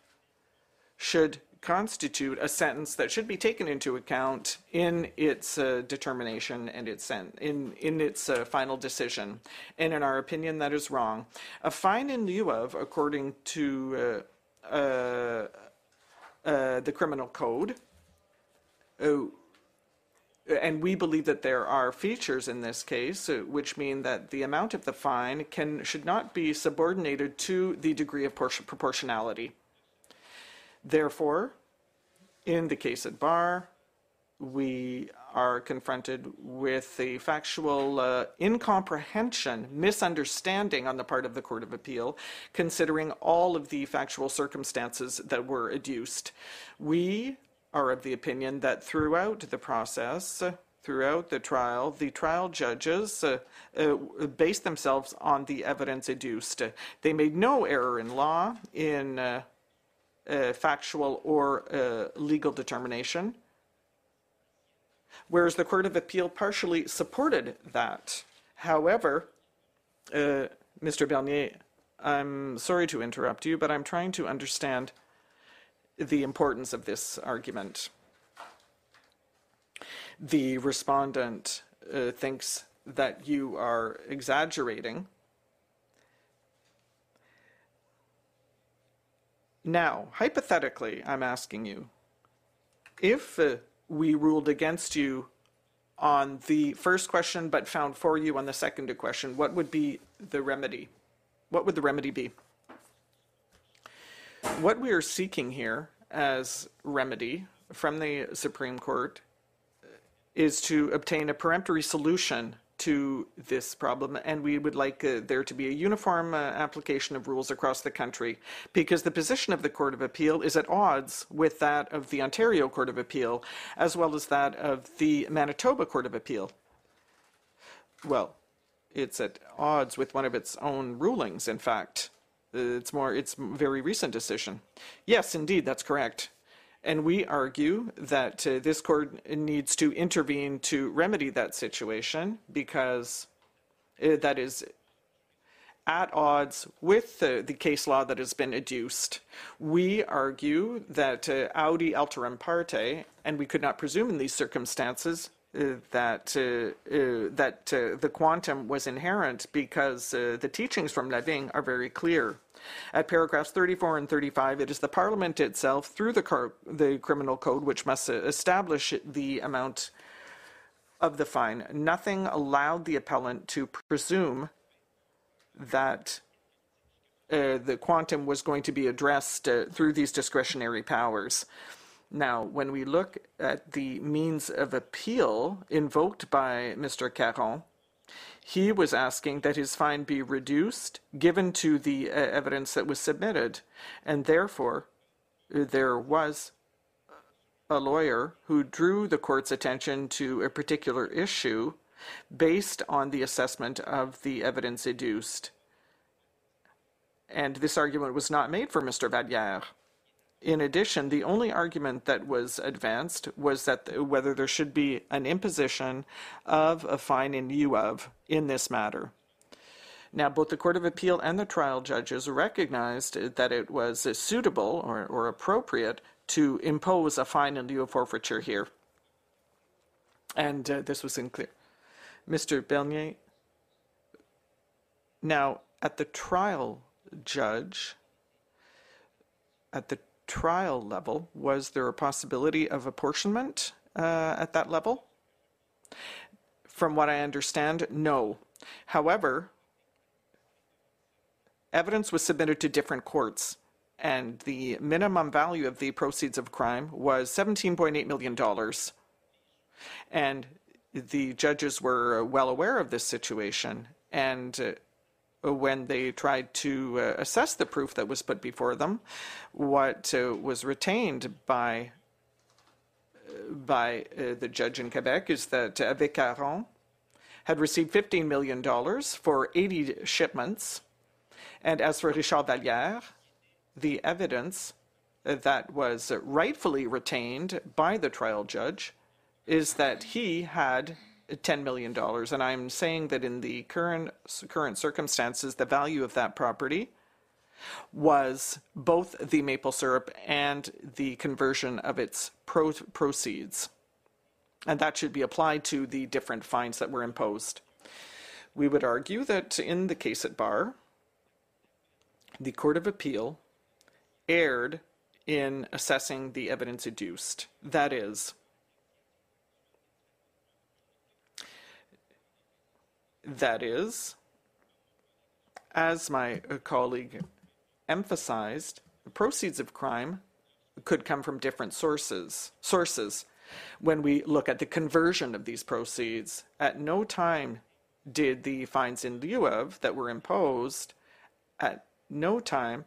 should constitute a sentence that should be taken into account in its determination and its in its final decision. And in our opinion, that is wrong. A fine in lieu of, according to the criminal code, and we believe that there are features in this case which mean that the amount of the fine should not be subordinated to the degree of proportionality. Therefore, in the case at bar, we are confronted with a factual incomprehension, misunderstanding on the part of the Court of Appeal, considering all of the factual circumstances that were adduced. We are of the opinion that throughout the process, throughout the trial judges based themselves on the evidence adduced. They made no error in law, in factual or legal determination, whereas the Court of Appeal partially supported that. However, Mr. Bernier, I'm sorry to interrupt you, but I'm trying to understand the importance of this argument. The respondent thinks that you are exaggerating. Now, hypothetically, I'm asking you, if we ruled against you on the first question but found for you on the second question, what would be the remedy? What would the remedy be? What we are seeking here as remedy from the Supreme Court is to obtain a peremptory solution to this problem, and we would like there to be a uniform application of rules across the country, because the position of the Court of Appeal is at odds with that of the Ontario Court of Appeal, as well as that of the Manitoba Court of Appeal. Well, it's at odds with one of its own rulings, in fact. It's a very recent decision. Yes, indeed, that's correct. And we argue that this court needs to intervene to remedy that situation, because that is at odds with the case law that has been adduced. We argue that audi alteram parte, and we could not presume in these circumstances that the quantum was inherent, because the teachings from Levine are very clear. At paragraphs 34 and 35, it is the Parliament itself, through the Criminal Code, which must establish the amount of the fine. Nothing allowed the appellant to presume that the quantum was going to be addressed through these discretionary powers. Now, when we look at the means of appeal invoked by Mr. Caron, he was asking that his fine be reduced, given to the evidence that was submitted. And therefore, there was a lawyer who drew the court's attention to a particular issue based on the assessment of the evidence adduced. and this argument was not made for Mr. Valliere. In addition, the only argument that was advanced was that whether there should be an imposition of a fine in lieu of in this matter. Now, both the Court of Appeal and the trial judges recognized that it was suitable or appropriate to impose a fine in lieu of forfeiture here. And this was unclear. Mr. Bernier, now, at the trial level, was there a possibility of apportionment at that level? From what I understand, no. However, evidence was submitted to different courts, and the minimum value of the proceeds of crime was $17.8 million. And the judges were well aware of this situation, and when they tried to assess the proof that was put before them, what was retained by the judge in Quebec is that Valérie Caron had received $15 million for 80 shipments. And as for Richard Valliere, the evidence that was rightfully retained by the trial judge is that he had $10 million. And I'm saying that in the current circumstances, the value of that property was both the maple syrup and the conversion of its proceeds. And that should be applied to the different fines that were imposed. We would argue that in the case at bar, the Court of Appeal erred in assessing the evidence adduced. That is, as my colleague emphasized, the proceeds of crime could come from different sources. When we look at the conversion of these proceeds, at no time did the fines in lieu of that were imposed, at no time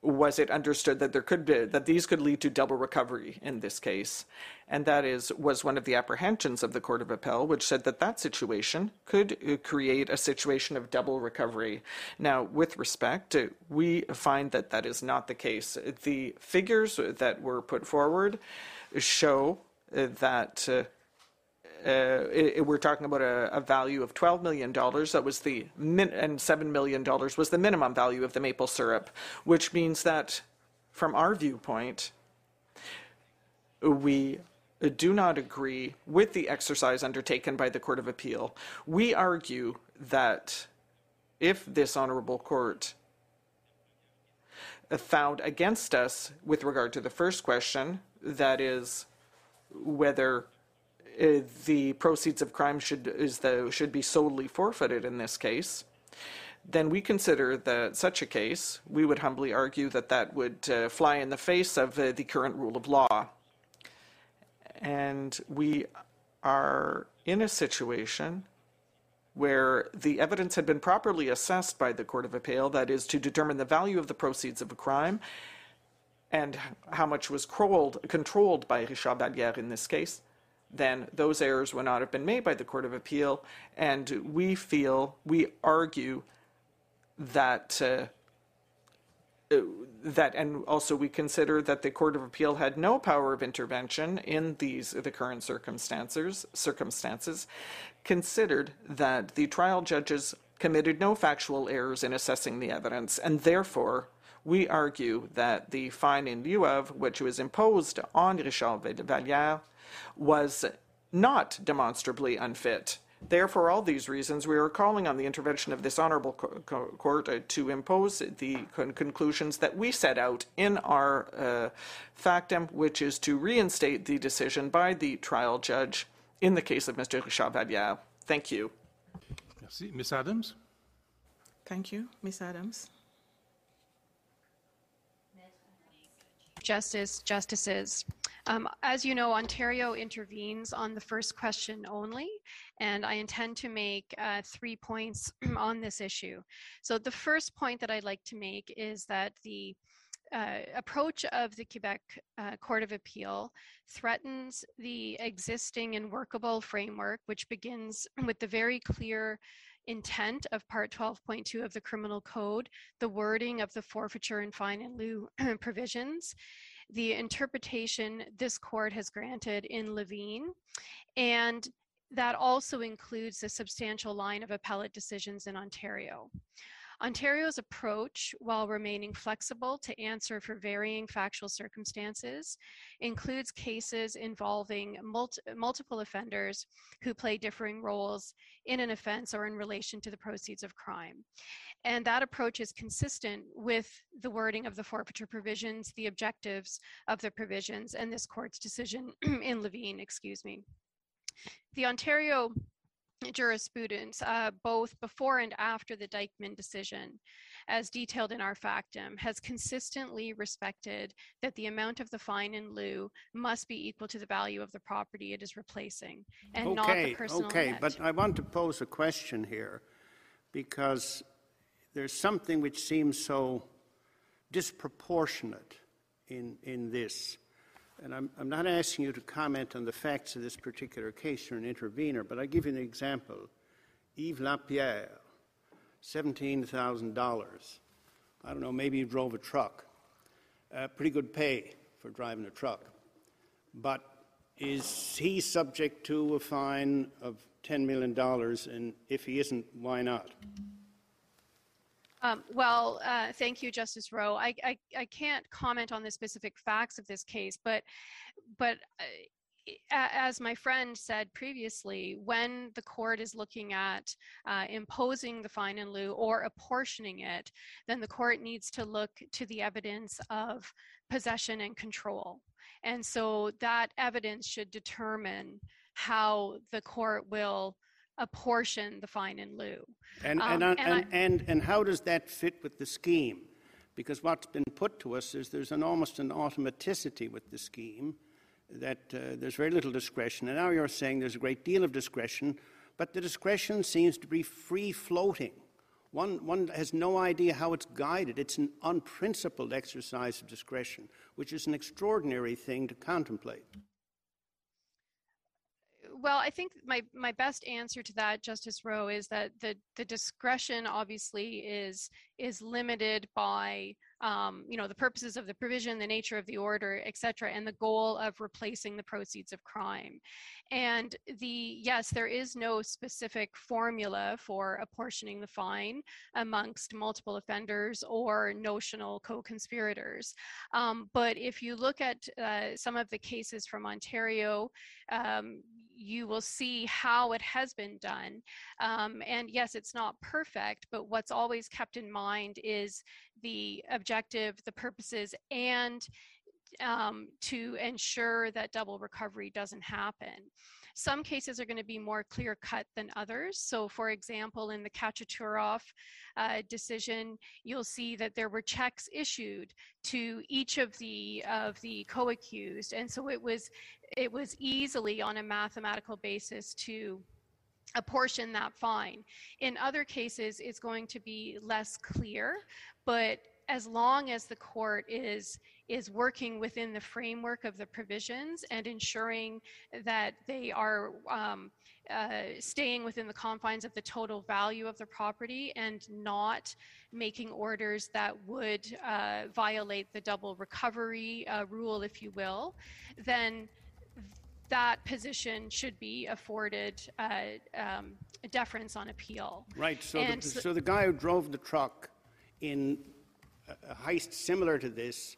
was it understood that there could be, that these could lead to double recovery in this case. And that was one of the apprehensions of the Court of Appeal, which said that that situation could create a situation of double recovery. Now, with respect, we find that that is not the case. The figures that were put forward show that we're talking about a value of $12 million. That was and $7 million was the minimum value of the maple syrup, which means that from our viewpoint, we do not agree with the exercise undertaken by the Court of Appeal. We argue that if this honorable court found against us with regard to the first question, that is whether the proceeds of crime should be solely forfeited in this case, then we consider that such a case, we would humbly argue that that would fly in the face of the current rule of law. And we are in a situation where the evidence had been properly assessed by the Court of Appeal, that is, to determine the value of the proceeds of a crime and how much was controlled by Richard Valliere in this case. Then those errors would not have been made by the Court of Appeal, and we argue that, and also we consider that the Court of Appeal had no power of intervention in the current circumstances, considered that the trial judges committed no factual errors in assessing the evidence, and therefore we argue that the fine in lieu of, which was imposed on Richard Valliere, was not demonstrably unfit. Therefore, all these reasons, we are calling on the intervention of this honorable court to impose the conclusions that we set out in our factum, which is to reinstate the decision by the trial judge in the case of Mr. Richard Valliere. Thank you. Merci. Ms. Adams? Thank you, Ms. Adams. Justices. As you know, Ontario intervenes on the first question only, and I intend to make 3 points on this issue. So the first point that I'd like to make is that the approach of the Quebec Court of Appeal threatens the existing and workable framework, which begins with the very clear intent of Part 12.2 of the Criminal Code, the wording of the forfeiture and fine in lieu provisions, the interpretation this court has granted in Levine, and that also includes a substantial line of appellate decisions in Ontario. Ontario's approach, while remaining flexible to answer for varying factual circumstances, includes cases involving multiple offenders who play differing roles in an offense or in relation to the proceeds of crime. And that approach is consistent with the wording of the forfeiture provisions, the objectives of the provisions, and this court's decision in Levine, excuse me. The Ontario jurisprudence, both before and after the Dyckman decision, as detailed in our factum, has consistently respected that the amount of the fine in lieu must be equal to the value of the property it is replacing, and not the personal net. But I want to pose a question here, because there's something which seems so disproportionate in this. And I'm not asking you to comment on the facts of this particular case. You're an intervener, but I give you an example. Yves Lapierre, $17,000. I don't know, maybe he drove a truck. Pretty good pay for driving a truck. But is he subject to a fine of $10 million? And if he isn't, why not? Thank you, Justice Rowe. I can't comment on the specific facts of this case, but as my friend said previously, when the court is looking at imposing the fine in lieu or apportioning it, then the court needs to look to the evidence of possession and control. And so that evidence should determine how the court will apportion the fine in lieu. And how does that fit with the scheme? Because what's been put to us is there's almost an automaticity with the scheme, that there's very little discretion. And now you're saying there's a great deal of discretion, but the discretion seems to be free-floating. One has no idea how it's guided. It's an unprincipled exercise of discretion, which is an extraordinary thing to contemplate. Well, I think my best answer to that, Justice Rowe, is that the discretion obviously is limited by the purposes of the provision, the nature of the order, et cetera, and the goal of replacing the proceeds of crime. And there is no specific formula for apportioning the fine amongst multiple offenders or notional co-conspirators. But if you look at some of the cases from Ontario, you will see how it has been done. And yes, it's not perfect, but what's always kept in mind is the objective, the purposes, and to ensure that double recovery doesn't happen. Some cases are going to be more clear-cut than others. So, for example, in the Kachaturoff decision, you'll see that there were checks issued to each of the co-accused, and so it was easily on a mathematical basis to apportion that fine. In other cases, it's going to be less clear, but as long as the court is working within the framework of the provisions and ensuring that they are staying within the confines of the total value of the property and not making orders that would violate the double recovery rule, if you will, then that position should be afforded deference on appeal. Right, so the guy who drove the truck in a heist similar to this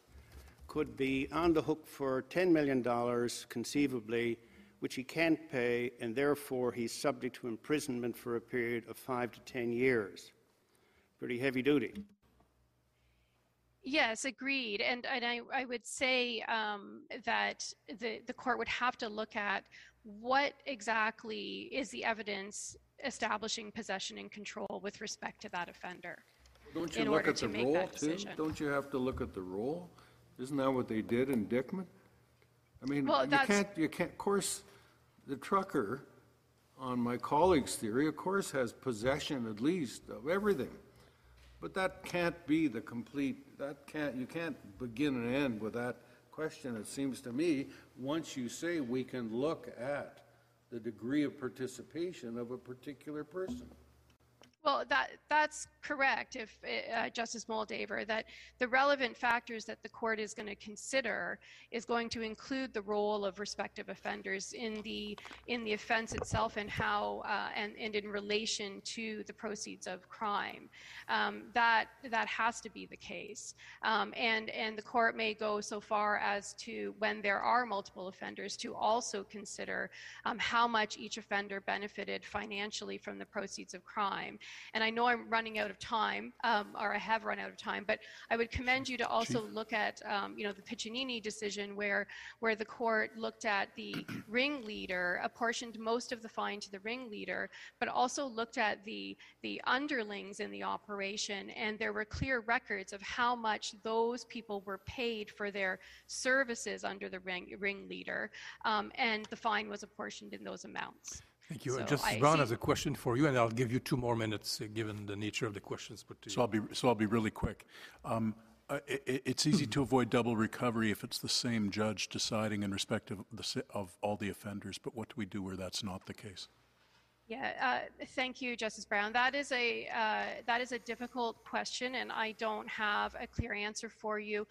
could be on the hook for $10 million, conceivably, which he can't pay, and therefore he's subject to imprisonment for a period of 5 to 10 years. Pretty heavy duty. Yes, agreed. And I would say that the court would have to look at what exactly is the evidence establishing possession and control with respect to that offender. Don't you look at the role too? Don't you have to look at the role? Isn't that what they did in Dyckman? I mean, well, you can't. Of course, the trucker, on my colleague's theory, of course, has possession at least of everything. But that can't be the complete, you can't begin and end with that question, it seems to me, once you say we can look at the degree of participation of a particular person. Well, that's correct, if Justice Moldaver, that the relevant factors that the court is going to consider is going to include the role of respective offenders in the offense itself and how and in relation to the proceeds of crime. That has to be the case, and the court may go so far as to, when there are multiple offenders, to also consider how much each offender benefited financially from the proceeds of crime. And I know I'm running out of time, or I have run out of time, but I would commend you to also look at, the Piccinini decision where the court looked at the ringleader, apportioned most of the fine to the ringleader, but also looked at the underlings in the operation, and there were clear records of how much those people were paid for their services under the ringleader, and the fine was apportioned in those amounts. Thank you. So Justice Brown has a question for you, and I'll give you 2 more minutes, given the nature of the questions put to you. So I'll be really quick. It's easy to avoid double recovery if it's the same judge deciding in respect of all the offenders. But what do we do where that's not the case? Yeah, thank you, Justice Brown. That is a difficult question, and I don't have a clear answer for you.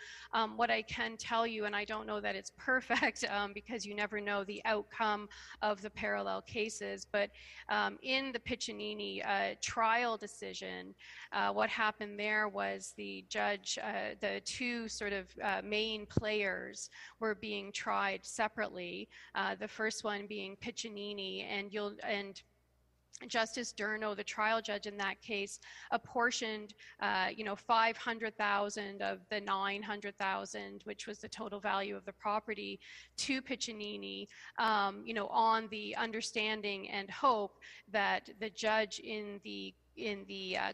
What I can tell you, and I don't know that it's perfect, because you never know the outcome of the parallel cases, but in the Piccinini trial decision, what happened there was the judge, the two sort of main players were being tried separately, the first one being Piccinini, and Justice Durno, the trial judge in that case, apportioned, $500,000 of the $900,000, which was the total value of the property, to Piccinini, on the understanding and hope that the judge in the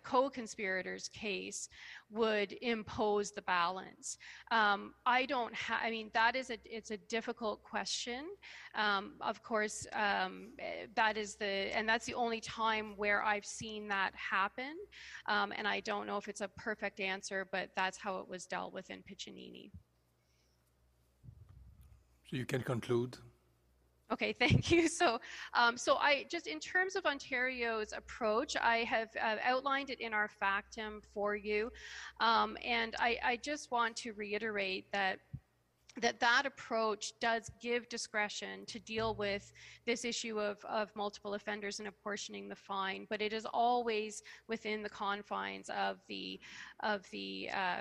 co-conspirators case would impose the balance. It's a difficult question. Of course, that's the only time where I've seen that happen. And I don't know if it's a perfect answer, but that's how it was dealt with in Piccinini. So you can conclude. Okay, thank you. So I just, in terms of Ontario's approach, I have outlined it in our factum for you, and I just want to reiterate that approach does give discretion to deal with this issue of multiple offenders and apportioning the fine, but it is always within the confines of the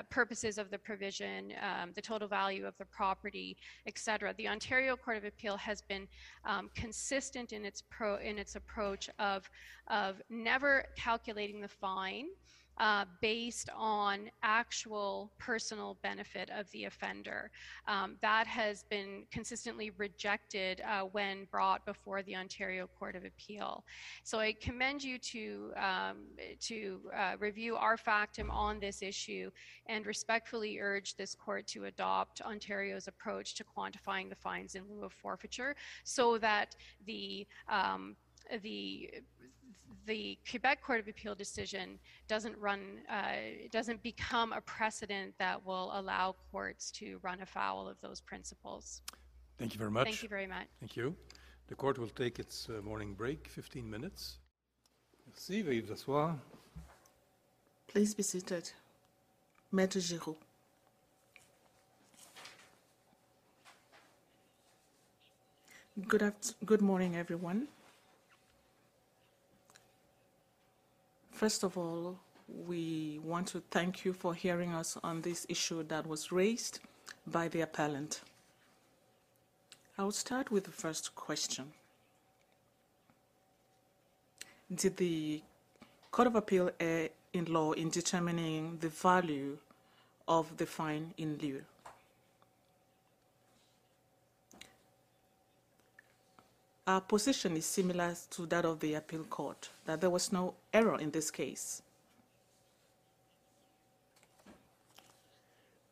purposes of the provision, the total value of the property, etc. The Ontario Court of Appeal has been consistent in its approach of never calculating the fine based on actual personal benefit of the offender. That has been consistently rejected when brought before the Ontario Court of Appeal. So I commend you to review our factum on this issue and respectfully urge this court to adopt Ontario's approach to quantifying the fines in lieu of forfeiture, so that the Quebec Court of Appeal decision doesn't become a precedent that will allow courts to run afoul of those principles. Thank you very much. Thank you very much. Thank you. The court will take its morning break, 15 minutes. Merci. Veuillez vous asseoir. Please be seated. Maître Giroux. Good morning, everyone. First of all, we want to thank you for hearing us on this issue that was raised by the appellant. I'll start with the first question. Did the Court of Appeal err in law in determining the value of the fine in lieu? Our position is similar to that of the appeal court, that there was no error in this case.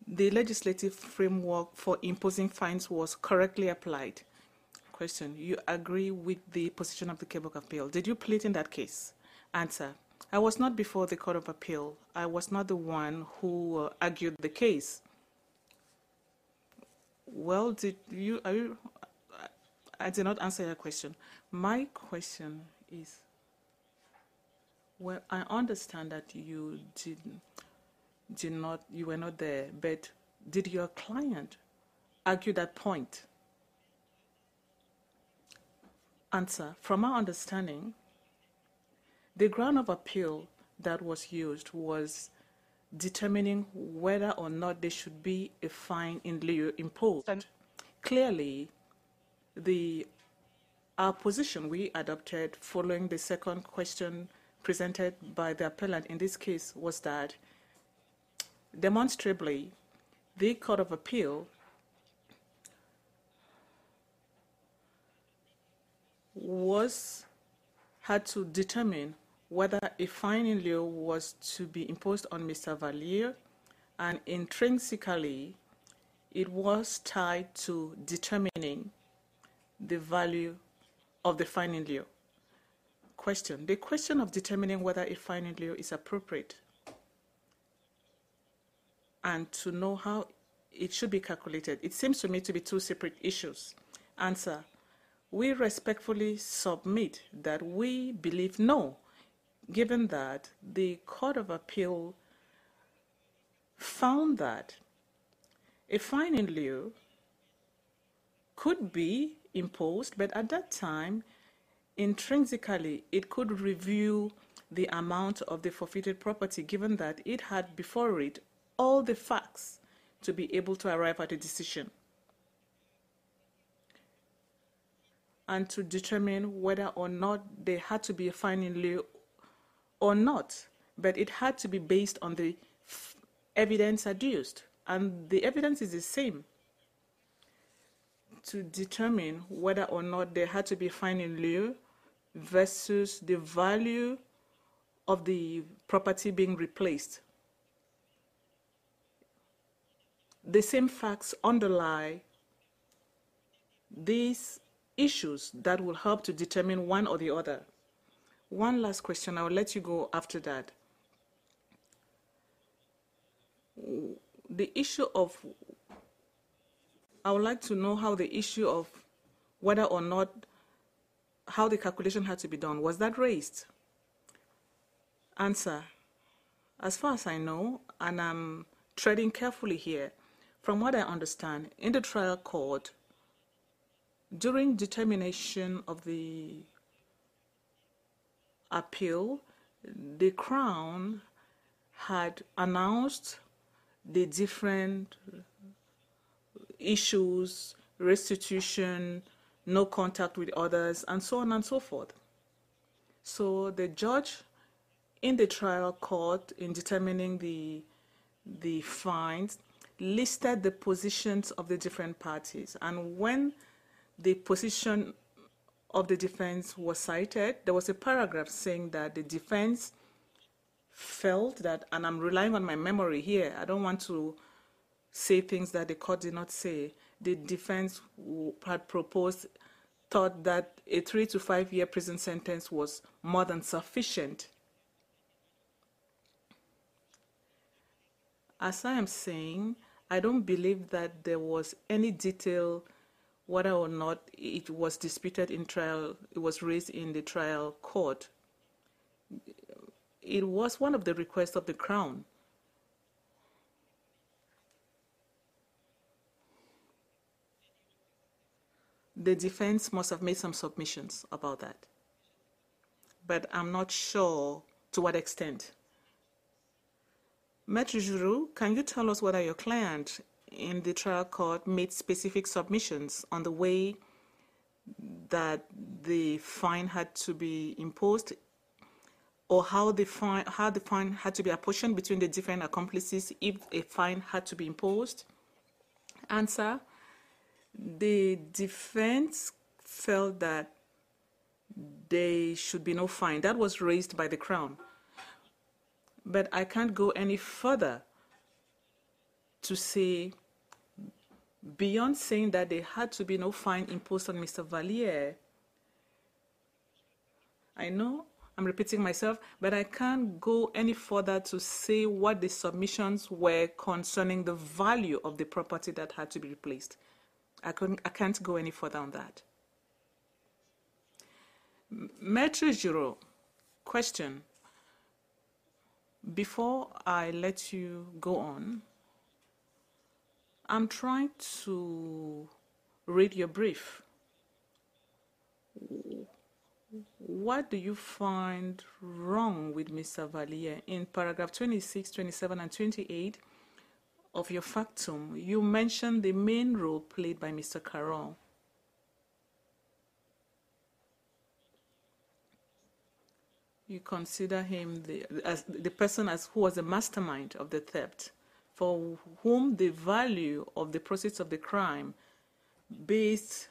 The legislative framework for imposing fines was correctly applied. Question: you agree with the position of the Quebec Appeal. Did you plead in that case? Answer: I was not before the Court of Appeal. I was not the one who argued the case. Well, I did not answer your question. My question is, Well, I understand that you you were not there, but did your client argue that point? Answer, from our understanding, the ground of appeal that was used was determining whether or not there should be a fine in lieu imposed. And clearly, our position we adopted following the second question presented by the appellant in this case was that demonstrably, the Court of Appeal had to determine whether a fine in lieu was to be imposed on Mr. Valliere, and intrinsically it was tied to determining the value of the fine in lieu. Question. The question of determining whether a fine in lieu is appropriate and to know how it should be calculated, it seems to me to be two separate issues. Answer. We respectfully submit that we believe no, given that the Court of Appeal found that a fine in lieu could be imposed, but at that time, intrinsically, it could review the amount of the forfeited property, given that it had before it all the facts to be able to arrive at a decision and to determine whether or not there had to be a fine in lieu or not. But it had to be based on the evidence adduced. And the evidence is the same to determine whether or not there had to be a fine in lieu versus the value of the property being replaced. The same facts underlie these issues that will help to determine one or the other. One last question, I'll let you go after that. I would like to know how the issue of whether or not, how the calculation had to be done, was that raised? Answer, as far as I know, and I'm treading carefully here, from what I understand, in the trial court, during determination of the appeal, the Crown had announced the different issues, restitution, no contact with others, and so on and so forth. So the judge in the trial court, in determining the fines, listed the positions of the different parties, and when the position of the defense was cited, there was a paragraph saying that the defense felt that, and I'm relying on my memory here, I don't want to say things that the court did not say, the defense had thought that a 3 to 5 year prison sentence was more than sufficient. As I am saying, I don't believe that there was any detail whether or not it was disputed in trial, it was raised in the trial court. It was one of the requests of the Crown. The defense must have made some submissions about that, but I'm not sure to what extent. Maître Giroux, can you tell us whether your client in the trial court made specific submissions on the way that the fine had to be imposed, or how the fine had to be apportioned between the different accomplices if a fine had to be imposed? Answer, the defense felt that there should be no fine. That was raised by the Crown. But I can't go any further to say beyond saying that there had to be no fine imposed on Mr. Valliere. I know I'm repeating myself, but I can't go any further to say what the submissions were concerning the value of the property that had to be replaced. I can't go any further on that. Maître Giroux, question. Before I let you go on, I'm trying to read your brief. What do you find wrong with Mr. Valliere? In paragraph 26, 27, and 28 of your factum, you mentioned the main role played by Mr. Caron. You consider him as the person who was the mastermind of the theft, for whom the value of the proceeds of the crime based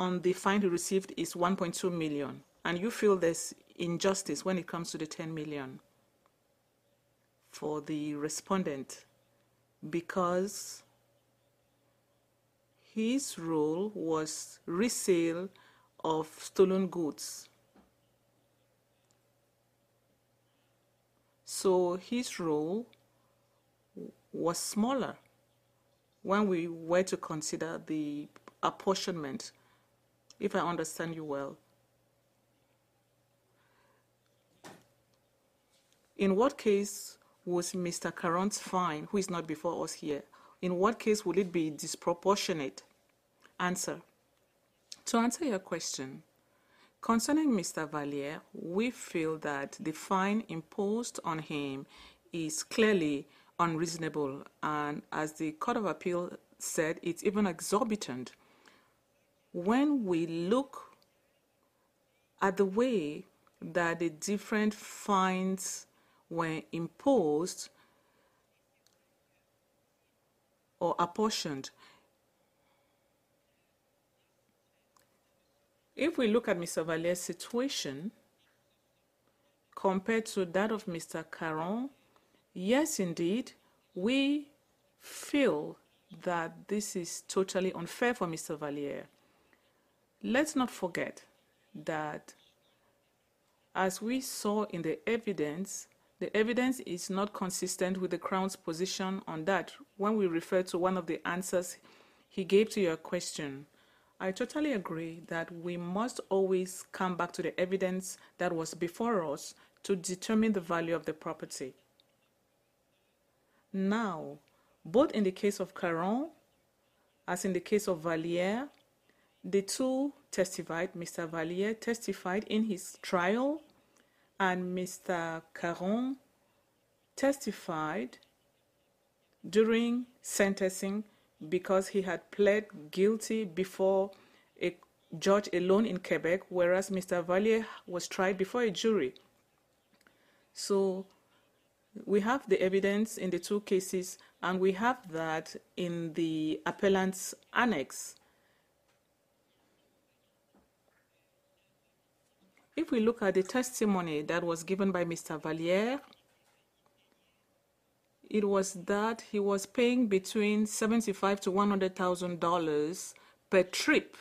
on the fine he received is 1.2 million, and you feel there's injustice when it comes to the 10 million for the respondent because his role was resale of stolen goods. So his role was smaller when we were to consider the apportionment, if I understand you well. In what case was Mr. Caron's fine, who is not before us here, in what case would it be disproportionate? Answer. To answer your question, concerning Mr. Valliere, we feel that the fine imposed on him is clearly unreasonable, and as the Court of Appeal said, it's even exorbitant. When we look at the way that the different fines were imposed or apportioned, if we look at Mr. Valliere's situation compared to that of Mr. Caron, yes, indeed, we feel that this is totally unfair for Mr. Valliere. Let's not forget that, as we saw in the evidence is not consistent with the Crown's position on that. When we refer to one of the answers he gave to your question, I totally agree that we must always come back to the evidence that was before us to determine the value of the property. Now, both in the case of Caron as in the case of Valliere, the two testified. Mr. Valliere testified in his trial, and Mr. Caron testified during sentencing, because he had pled guilty before a judge alone in Quebec, whereas Mr. Valliere was tried before a jury. So we have the evidence in the two cases, and we have that in the appellant's annex. If we look at the testimony that was given by Mr. Valliere, it was that he was paying between $75,000 to $100,000 per trip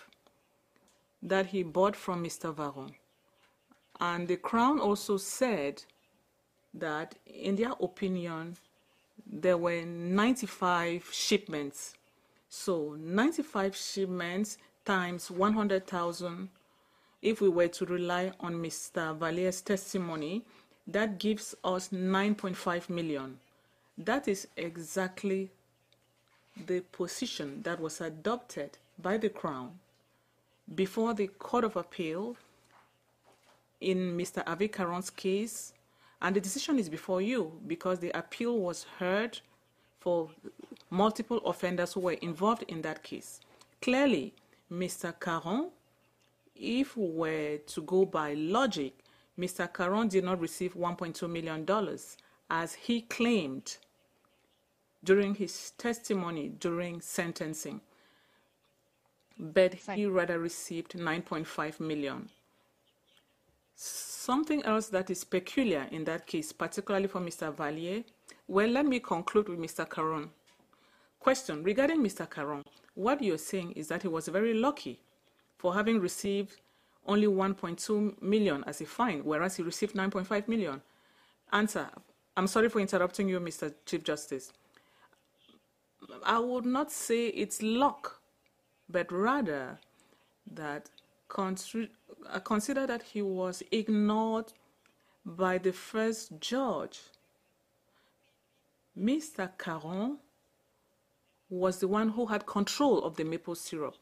that he bought from Mr. Varon. And the Crown also said that, in their opinion, there were 95 shipments. So 95 shipments times 100,000, if we were to rely on Mr. Valliere's testimony, that gives us 9.5 million. That is exactly the position that was adopted by the Crown before the Court of Appeal in Mr. Avi Caron's case, and the decision is before you because the appeal was heard for multiple offenders who were involved in that case. Clearly, Mr. Caron, if we were to go by logic, Mr. Caron did not receive $1.2 million as he claimed during his testimony during sentencing, but he rather received 9.5 million. Something else that is peculiar in that case, particularly for Mr. Valliere. Well, let me conclude with Mr. Caron. Question regarding Mr. Caron. What you're saying is that he was very lucky for having received only 1.2 million as a fine, whereas he received 9.5 million. Answer. I'm sorry for interrupting you, Mr. Chief Justice. I would not say it's luck, but rather that consider that he was ignored by the first judge. Mr. Caron was the one who had control of the maple syrup.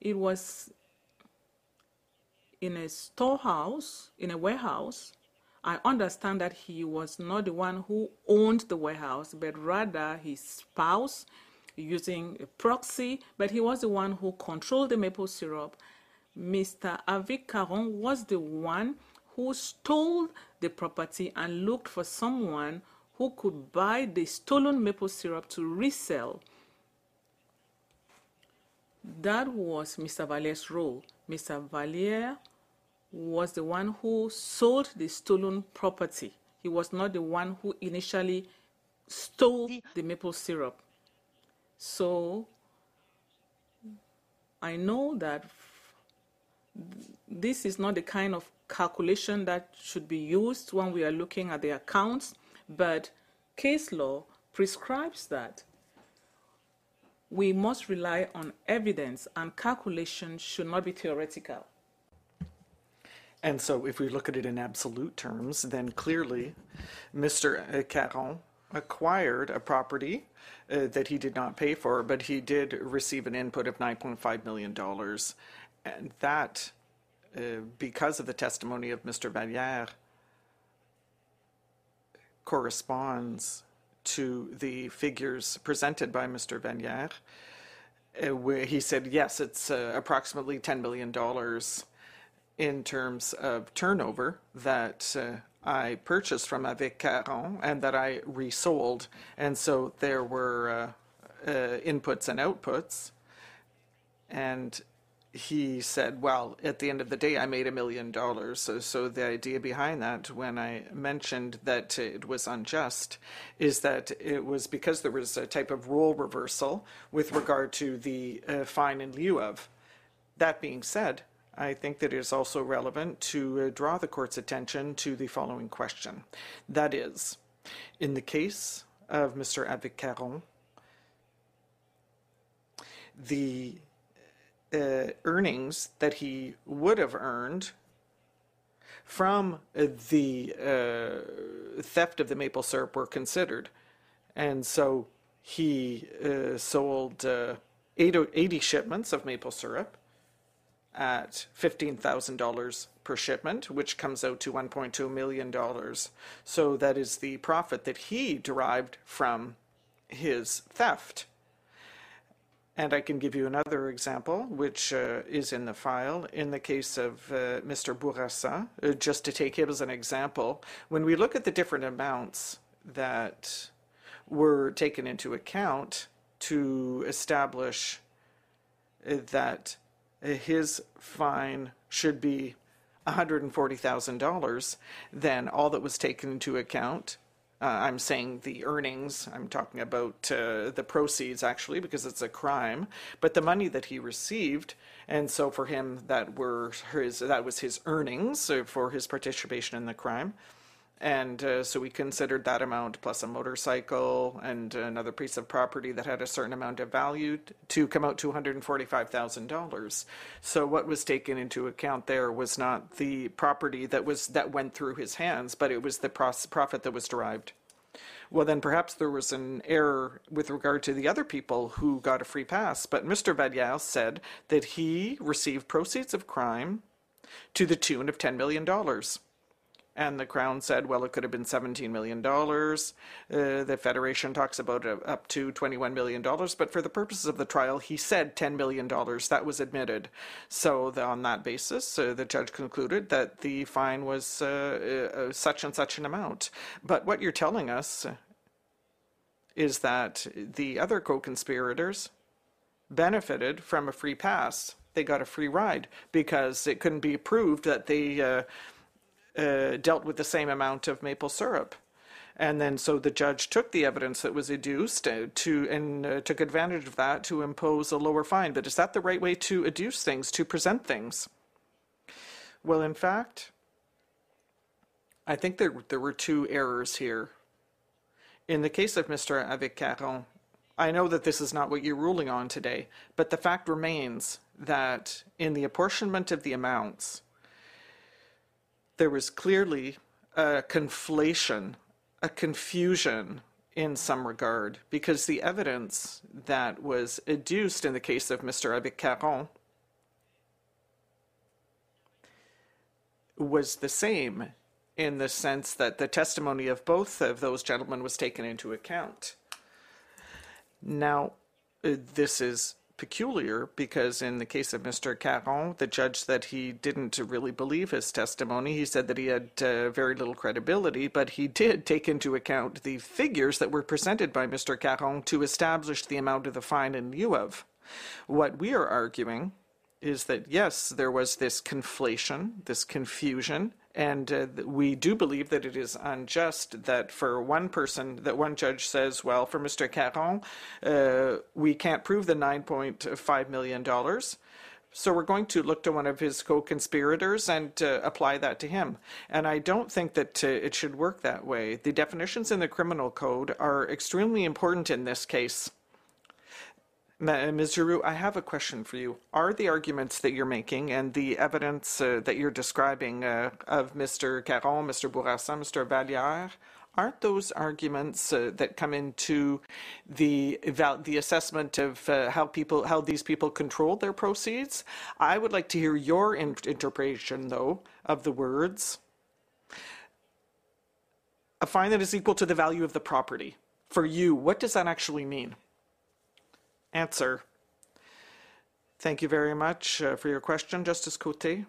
It was in a storehouse, in a warehouse. I understand that he was not the one who owned the warehouse, but rather his spouse using a proxy, but he was the one who controlled the maple syrup. Mr. Avic Caron was the one who stole the property and looked for someone who could buy the stolen maple syrup to resell. That was Mr. Valliere's role. Mr. Valliere was the one who sold the stolen property. He was not the one who initially stole the maple syrup. So I know that this is not the kind of calculation that should be used when we are looking at the accounts, but case law prescribes that. We must rely on evidence, and calculation should not be theoretical. And so if we look at it in absolute terms, then clearly Mr. Caron acquired a property that he did not pay for, but he did receive an input of $9.5 million. And that, because of the testimony of Mr. Valliere, corresponds to the figures presented by Mr. Valliere, where he said, yes, it's approximately $10 million in terms of turnover that I purchased from Avic Caron and that I resold. And so there were inputs and outputs. And he said, well, at the end of the day, I made $1 million. So the idea behind that, when I mentioned that it was unjust, is that it was because there was a type of rule reversal with regard to the fine in lieu of. That being said, I think that it is also relevant to draw the court's attention to the following question. That is, in the case of Mr. Avic Caron, the earnings that he would have earned from the theft of the maple syrup were considered. And so he sold 80 shipments of maple syrup at $15,000 per shipment, which comes out to $1.2 million. So that is the profit that he derived from his theft. And I can give you another example, which is in the file, in the case of Mr. Bourassa, just to take him as an example. When we look at the different amounts that were taken into account to establish that his fine should be $140,000, then all that was taken into account, I'm saying the earnings, I'm talking about the proceeds actually, because it's a crime, but the money that he received, and so for him that was his earnings for his participation in the crime, and so we considered that amount plus a motorcycle and another piece of property that had a certain amount of value to come out to $145,000. So what was taken into account there was not the property that went through his hands, but it was the profit that was derived. Well, then perhaps there was an error with regard to the other people who got a free pass, but Mr. Valliere said that he received proceeds of crime to the tune of $10 million. And the Crown said, well, it could have been $17 million. The Federation talks about up to $21 million. But for the purposes of the trial, he said $10 million. That was admitted. So on that basis, the judge concluded that the fine was such and such an amount. But what you're telling us is that the other co-conspirators benefited from a free pass. They got a free ride because it couldn't be proved that they dealt with the same amount of maple syrup. And then so the judge took the evidence that was adduced and took advantage of that to impose a lower fine. But is that the right way to adduce things, to present things? Well, in fact, I think there were two errors here. In the case of Mr. Avic Caron, I know that this is not what you're ruling on today, but the fact remains that in the apportionment of the amounts, there was clearly a conflation, a confusion in some regard, because the evidence that was adduced in the case of Mr. Abbé Caron was the same in the sense that the testimony of both of those gentlemen was taken into account. Now, this is peculiar because in the case of Mr. Caron, the judge said that he didn't really believe his testimony. He said that he had very little credibility, but he did take into account the figures that were presented by Mr. Caron to establish the amount of the fine in lieu of. What we are arguing is that, yes, there was this conflation, this confusion, and we do believe that it is unjust that for one person, that one judge says, well, for Mr. Caron, we can't prove the $9.5 million, so we're going to look to one of his co-conspirators and apply that to him. And I don't think that it should work that way. The definitions in the criminal code are extremely important in this case. Ms. Giroux, I have a question for you. Are the arguments that you're making and the evidence that you're describing of Mr. Caron, Mr. Bourassa, Mr. Valliere, aren't those arguments that come into the assessment of how these people controlled their proceeds? I would like to hear your interpretation, though, of the words. A fine that is equal to the value of the property. For you, what does that actually mean? Answer. Thank you very much for your question, Justice Côté.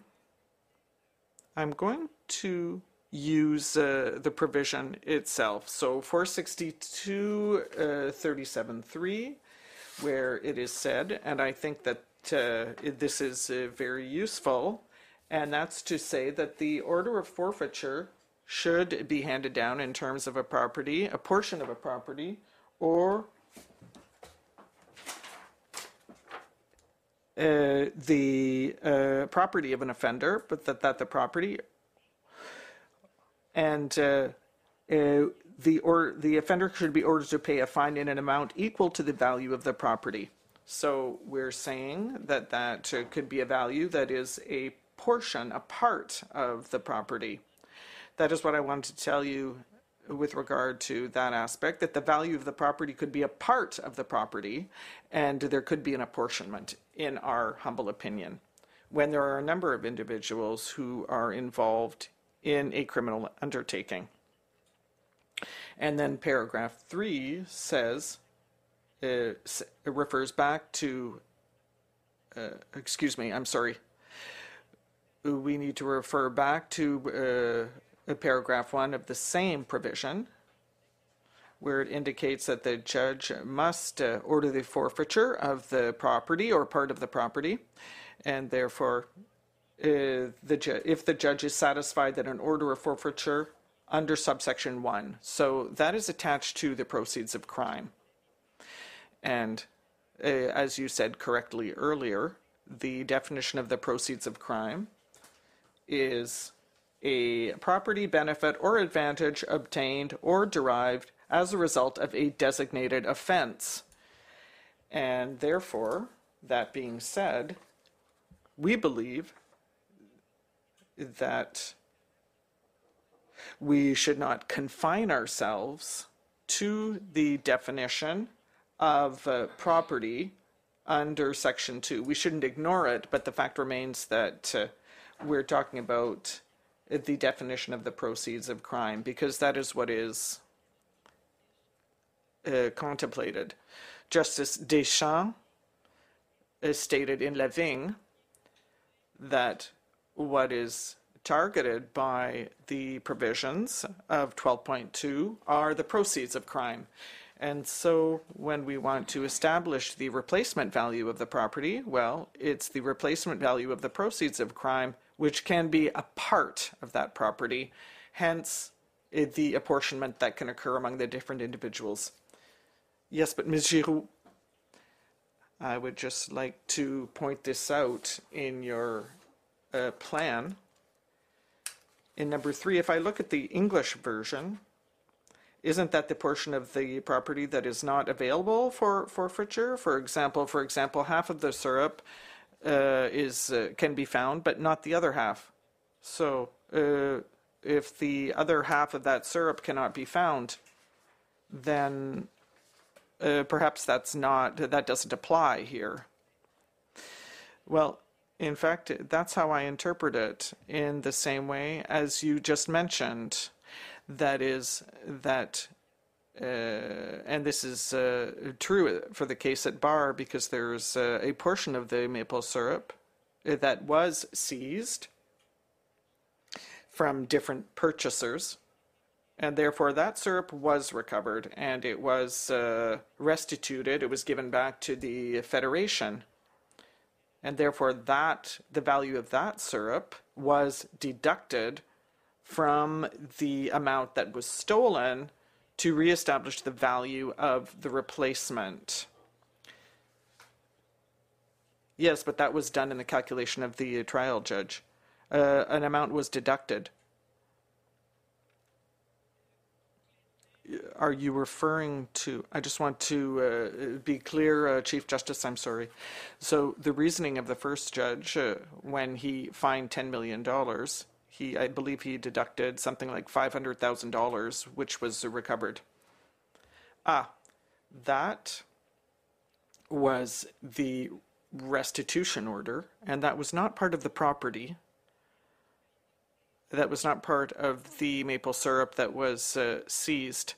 I'm going to use the provision itself. So 462-37-3, where it is said, and I think that this is very useful, and that's to say that the order of forfeiture should be handed down in terms of a property, a portion of a property, or the property of an offender, but that the property and the offender should be ordered to pay a fine in an amount equal to the value of the property. So we're saying that that could be a value that is a portion, a part of the property. That is what I wanted to tell you with regard to that aspect, that the value of the property could be a part of the property, and there could be an apportionment, in our humble opinion, when there are a number of individuals who are involved in a criminal undertaking. And then paragraph 3 says, refers back to, excuse me, I'm sorry, we need to refer back to paragraph 1 of the same provision, where it indicates that the judge must order the forfeiture of the property or part of the property, and therefore if the judge is satisfied that an order of forfeiture under subsection 1. So that is attached to the proceeds of crime. And as you said correctly earlier, the definition of the proceeds of crime is a property, benefit, or advantage obtained or derived as a result of a designated offense. And therefore, that being said, we believe that we should not confine ourselves to the definition of property under Section 2. We shouldn't ignore it, but the fact remains that we're talking about the definition of the proceeds of crime, because that is what is contemplated. Justice Deschamps stated in Levine that what is targeted by the provisions of 12.2 are the proceeds of crime. And so when we want to establish the replacement value of the property, well, it's the replacement value of the proceeds of crime, which can be a part of that property, hence the apportionment that can occur among the different individuals. Yes, but Ms. Giroux, I would just like to point this out in your plan. In number 3, if I look at the English version, isn't that the portion of the property that is not available for forfeiture? For example, half of the syrup can be found, but not the other half. So if the other half of that syrup cannot be found, then perhaps that doesn't apply here. Well, in fact, that's how I interpret it, in the same way as you just mentioned. That is that, and this is true for the case at Barr, because there's a portion of the maple syrup that was seized from different purchasers, and therefore that syrup was recovered and it was restituted. It was given back to the Federation, and therefore the value of that syrup was deducted from the amount that was stolen to reestablish the value of the replacement. Yes, but that was done in the calculation of the trial judge. An amount was deducted. Are you referring to... I just want to be clear, Chief Justice, I'm sorry. So the reasoning of the first judge, when he fined $10 million, I believe he deducted something like $500,000, which was recovered. That was the restitution order, and that was not part of the property. That was not part of the maple syrup that was seized.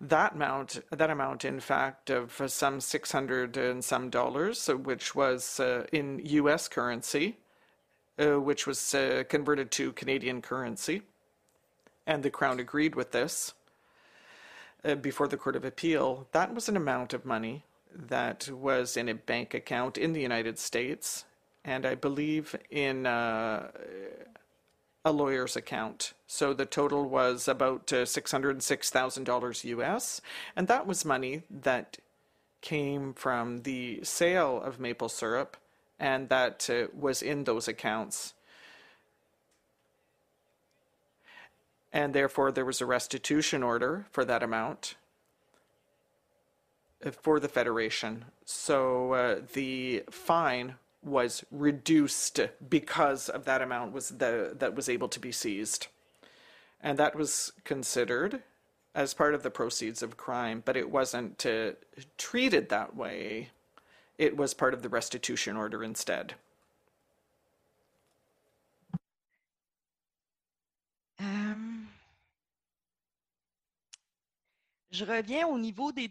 That amount, in fact, of some $600 and some, which was in U.S. currency, which was converted to Canadian currency, and the Crown agreed with this before the Court of Appeal. That was an amount of money that was in a bank account in the United States, and I believe in a lawyer's account. So the total was about $606,000 US, and that was money that came from the sale of maple syrup, and that was in those accounts. And therefore, there was a restitution order for that amount for the Federation. So the fine was reduced because of that amount that was able to be seized. And that was considered as part of the proceeds of crime, but it wasn't treated that way. It was part of the restitution order instead. Je reviens au niveau des...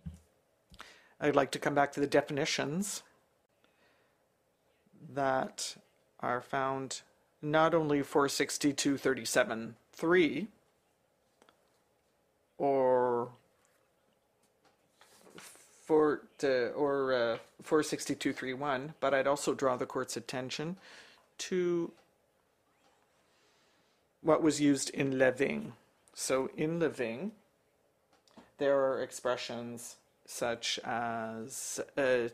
I'd like to come back to the definitions that are found not only for 462.37.3 or 462.3.1, but I'd also draw the court's attention to what was used in Levine. So in Levine, there are expressions such as the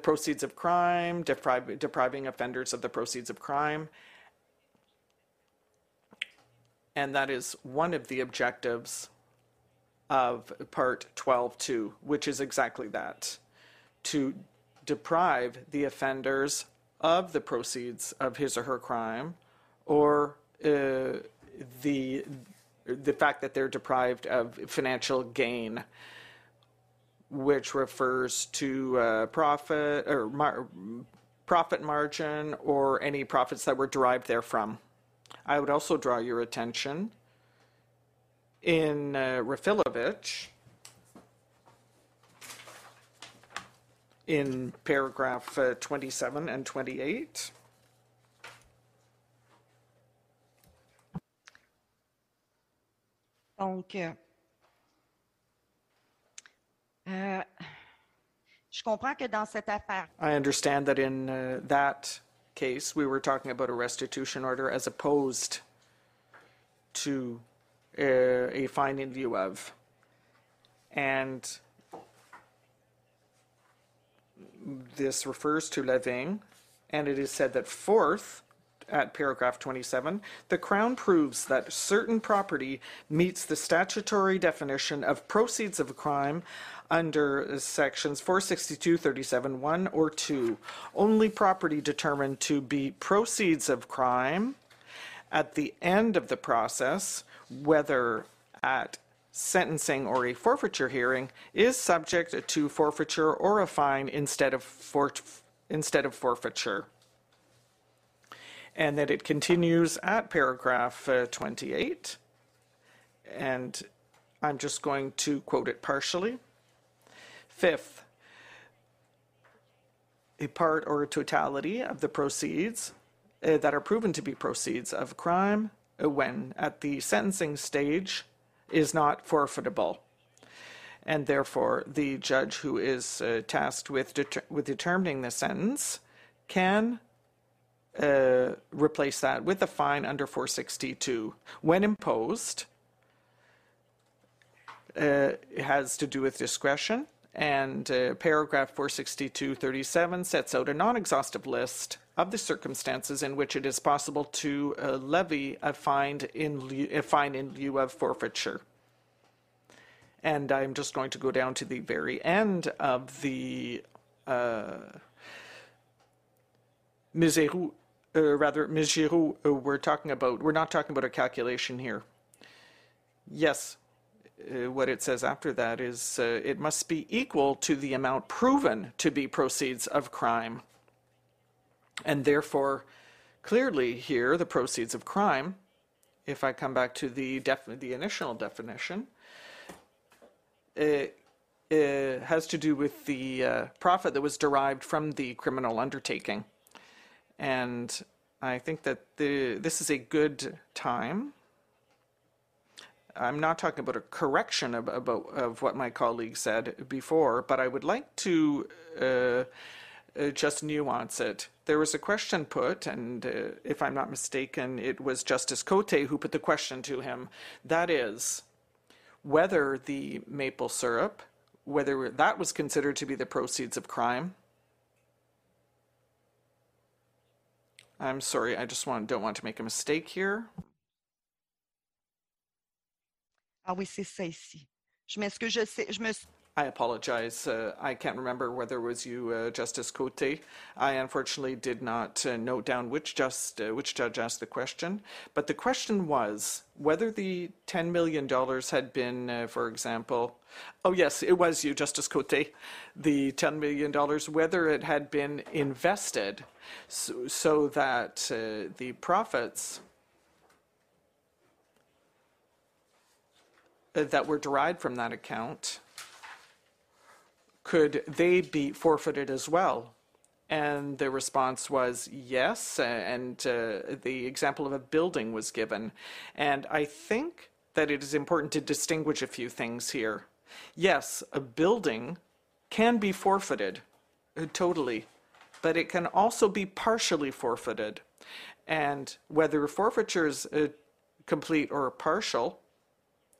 proceeds of crime, depriving offenders of the proceeds of crime. And that is one of the objectives of Part 12.2, which is exactly that, to deprive the offenders of the proceeds of his or her crime, or the fact that they're deprived of financial gain, which refers to profit or profit margin or any profits that were derived therefrom. I would also draw your attention in Rafilovich, in paragraph 27 and 28. Donc, je comprends que dans cette affaire... I understand that in that case, we were talking about a restitution order as opposed to a fine in lieu of. And this refers to Levine, and it is said that fourth, at paragraph 27, the Crown proves that certain property meets the statutory definition of proceeds of a crime under sections 462, 37, 1 or 2. Only property determined to be proceeds of crime at the end of the process, whether at sentencing or a forfeiture hearing, is subject to forfeiture or a fine instead of forfeiture. And that it continues at paragraph 28, and I'm just going to quote it partially. Fifth, a part or a totality of the proceeds that are proven to be proceeds of crime, when at the sentencing stage, is not forfeitable. And therefore, the judge who is tasked with determining the sentence can replace that with a fine under 462. When imposed, it has to do with discretion, and paragraph 462.37 sets out a non-exhaustive list of the circumstances in which it is possible to levy a fine in lieu of forfeiture. And I'm just going to go down to the very end of the Ms. Giroux, we're not talking about a calculation here. Yes. What it says after that is it must be equal to the amount proven to be proceeds of crime. And therefore, clearly here, the proceeds of crime, if I come back to the initial definition, it has to do with the profit that was derived from the criminal undertaking. And I think that this is a good time. I'm not talking about a correction of what my colleague said before, but I would like to just nuance it. There was a question put, and if I'm not mistaken, it was Justice Côté who put the question to him. That is, whether the maple syrup, whether that was considered to be the proceeds of crime. I'm sorry, I just don't want to make a mistake here. Ah oui, c'est ça ici. Je m'excuse, I apologize. I can't remember whether it was you, Justice Côté. I unfortunately did not note down which judge asked the question. But the question was whether the $10 million had been, for example, oh yes, it was you, Justice Côté, the $10 million, whether it had been invested so that the profits that were derived from that account, could they be forfeited as well? And the response was yes, and the example of a building was given. And I think that it is important to distinguish a few things here. Yes, a building can be forfeited totally, but it can also be partially forfeited. And whether forfeiture is complete or partial,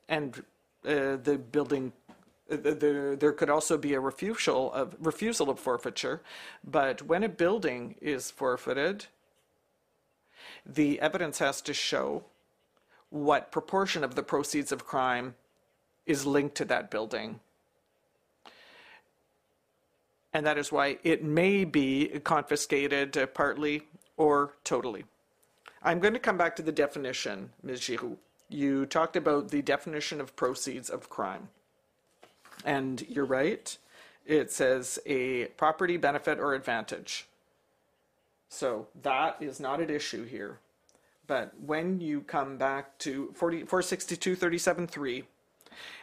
and the building, there could also be a refusal of forfeiture, but when a building is forfeited, the evidence has to show what proportion of the proceeds of crime is linked to that building. And that is why it may be confiscated partly or totally. I'm going to come back to the definition, Ms. Giroux. You talked about the definition of proceeds of crime. And you're right, it says a property, benefit, or advantage. So that is not at issue here. But when you come back to 462.37.3,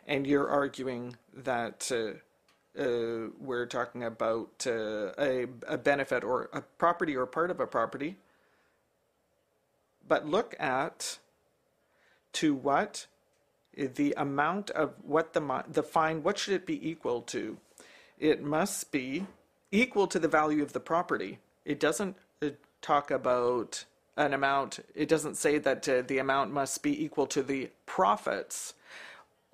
and you're arguing that we're talking about a benefit or a property or part of a property, but look at to what the amount of what the fine, what should it be equal to? It must be equal to the value of the property. It doesn't talk about an amount. It doesn't say that the amount must be equal to the profits,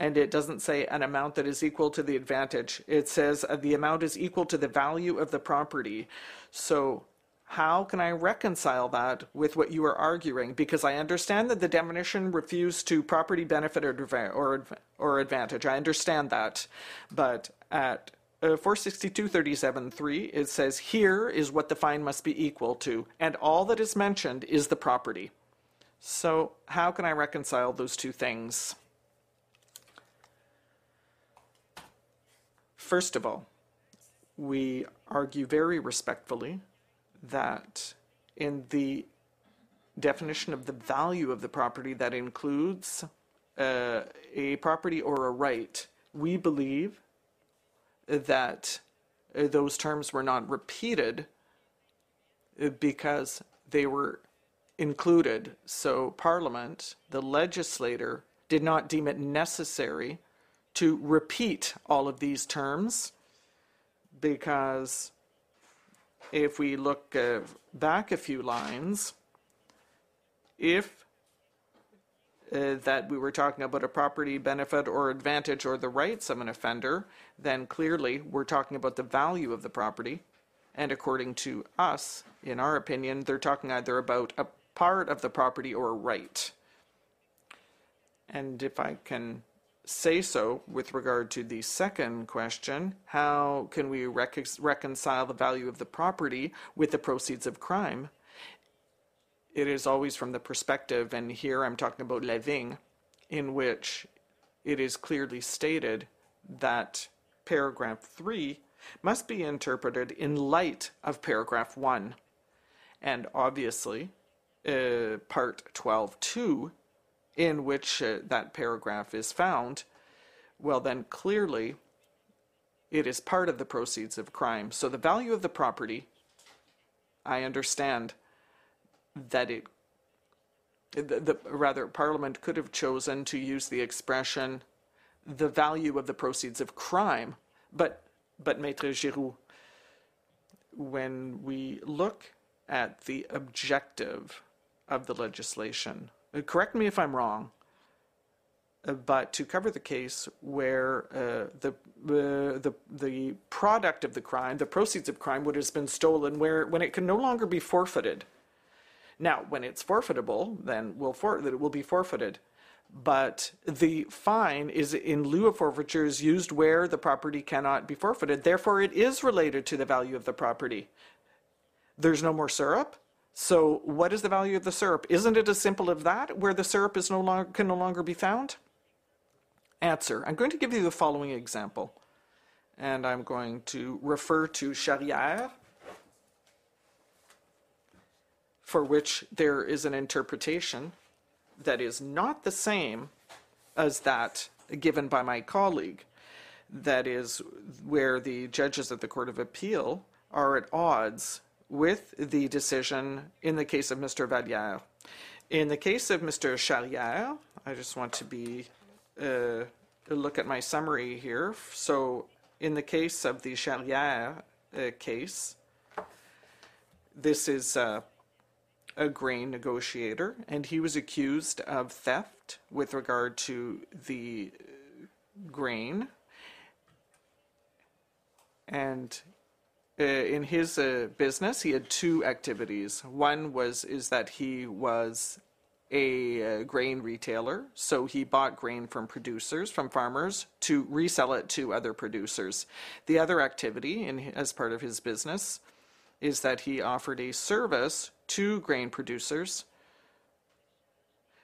and it doesn't say an amount that is equal to the advantage. It says the amount is equal to the value of the property. So how can I reconcile that with what you are arguing? Because I understand that the definition refers to property benefit or advantage. I understand that. But at 462.37.3, it says here is what the fine must be equal to, and all that is mentioned is the property. So how can I reconcile those two things? First of all, we argue very respectfully that in the definition of the value of the property that includes a property or a right, we believe that those terms were not repeated because they were included. So Parliament, the legislator, did not deem it necessary to repeat all of these terms, because if we look back a few lines, if that we were talking about a property benefit or advantage or the rights of an offender, then clearly we're talking about the value of the property. And according to us, in our opinion, they're talking either about a part of the property or a right. And if I can say so with regard to the second question, how can we reconcile the value of the property with the proceeds of crime? It is always from the perspective, and here I'm talking about Levine, in which it is clearly stated that paragraph 3 must be interpreted in light of paragraph 1. And obviously, part 12.2, in which that paragraph is found, well then clearly it is part of the proceeds of crime. So the value of the property, I understand that Parliament could have chosen to use the expression the value of the proceeds of crime, but Maître Giroux, when we look at the objective of the legislation, correct me if I'm wrong, but to cover the case where the product of the crime, the proceeds of crime, would have been stolen, when it can no longer be forfeited. Now, when it's forfeitable, then it will be forfeited. But the fine is in lieu of forfeitures used where the property cannot be forfeited. Therefore, it is related to the value of the property. There's no more syrup. So what is the value of the syrup? Isn't it as simple as that, where the syrup is can no longer be found? Answer. I'm going to give you the following example, and I'm going to refer to Charrière, for which there is an interpretation that is not the same as that given by my colleague. That is where the judges at the Court of Appeal are at odds with the decision in the case of Mr. Valliere. In the case of Mr. Charrière, I just want to look at my summary here. So in the case of the Charrière case, this is a grain negotiator, and he was accused of theft with regard to the grain. And in his business, he had two activities. One is that he was a grain retailer, so he bought grain from producers, from farmers, to resell it to other producers. The other activity, as part of his business, is that he offered a service to grain producers.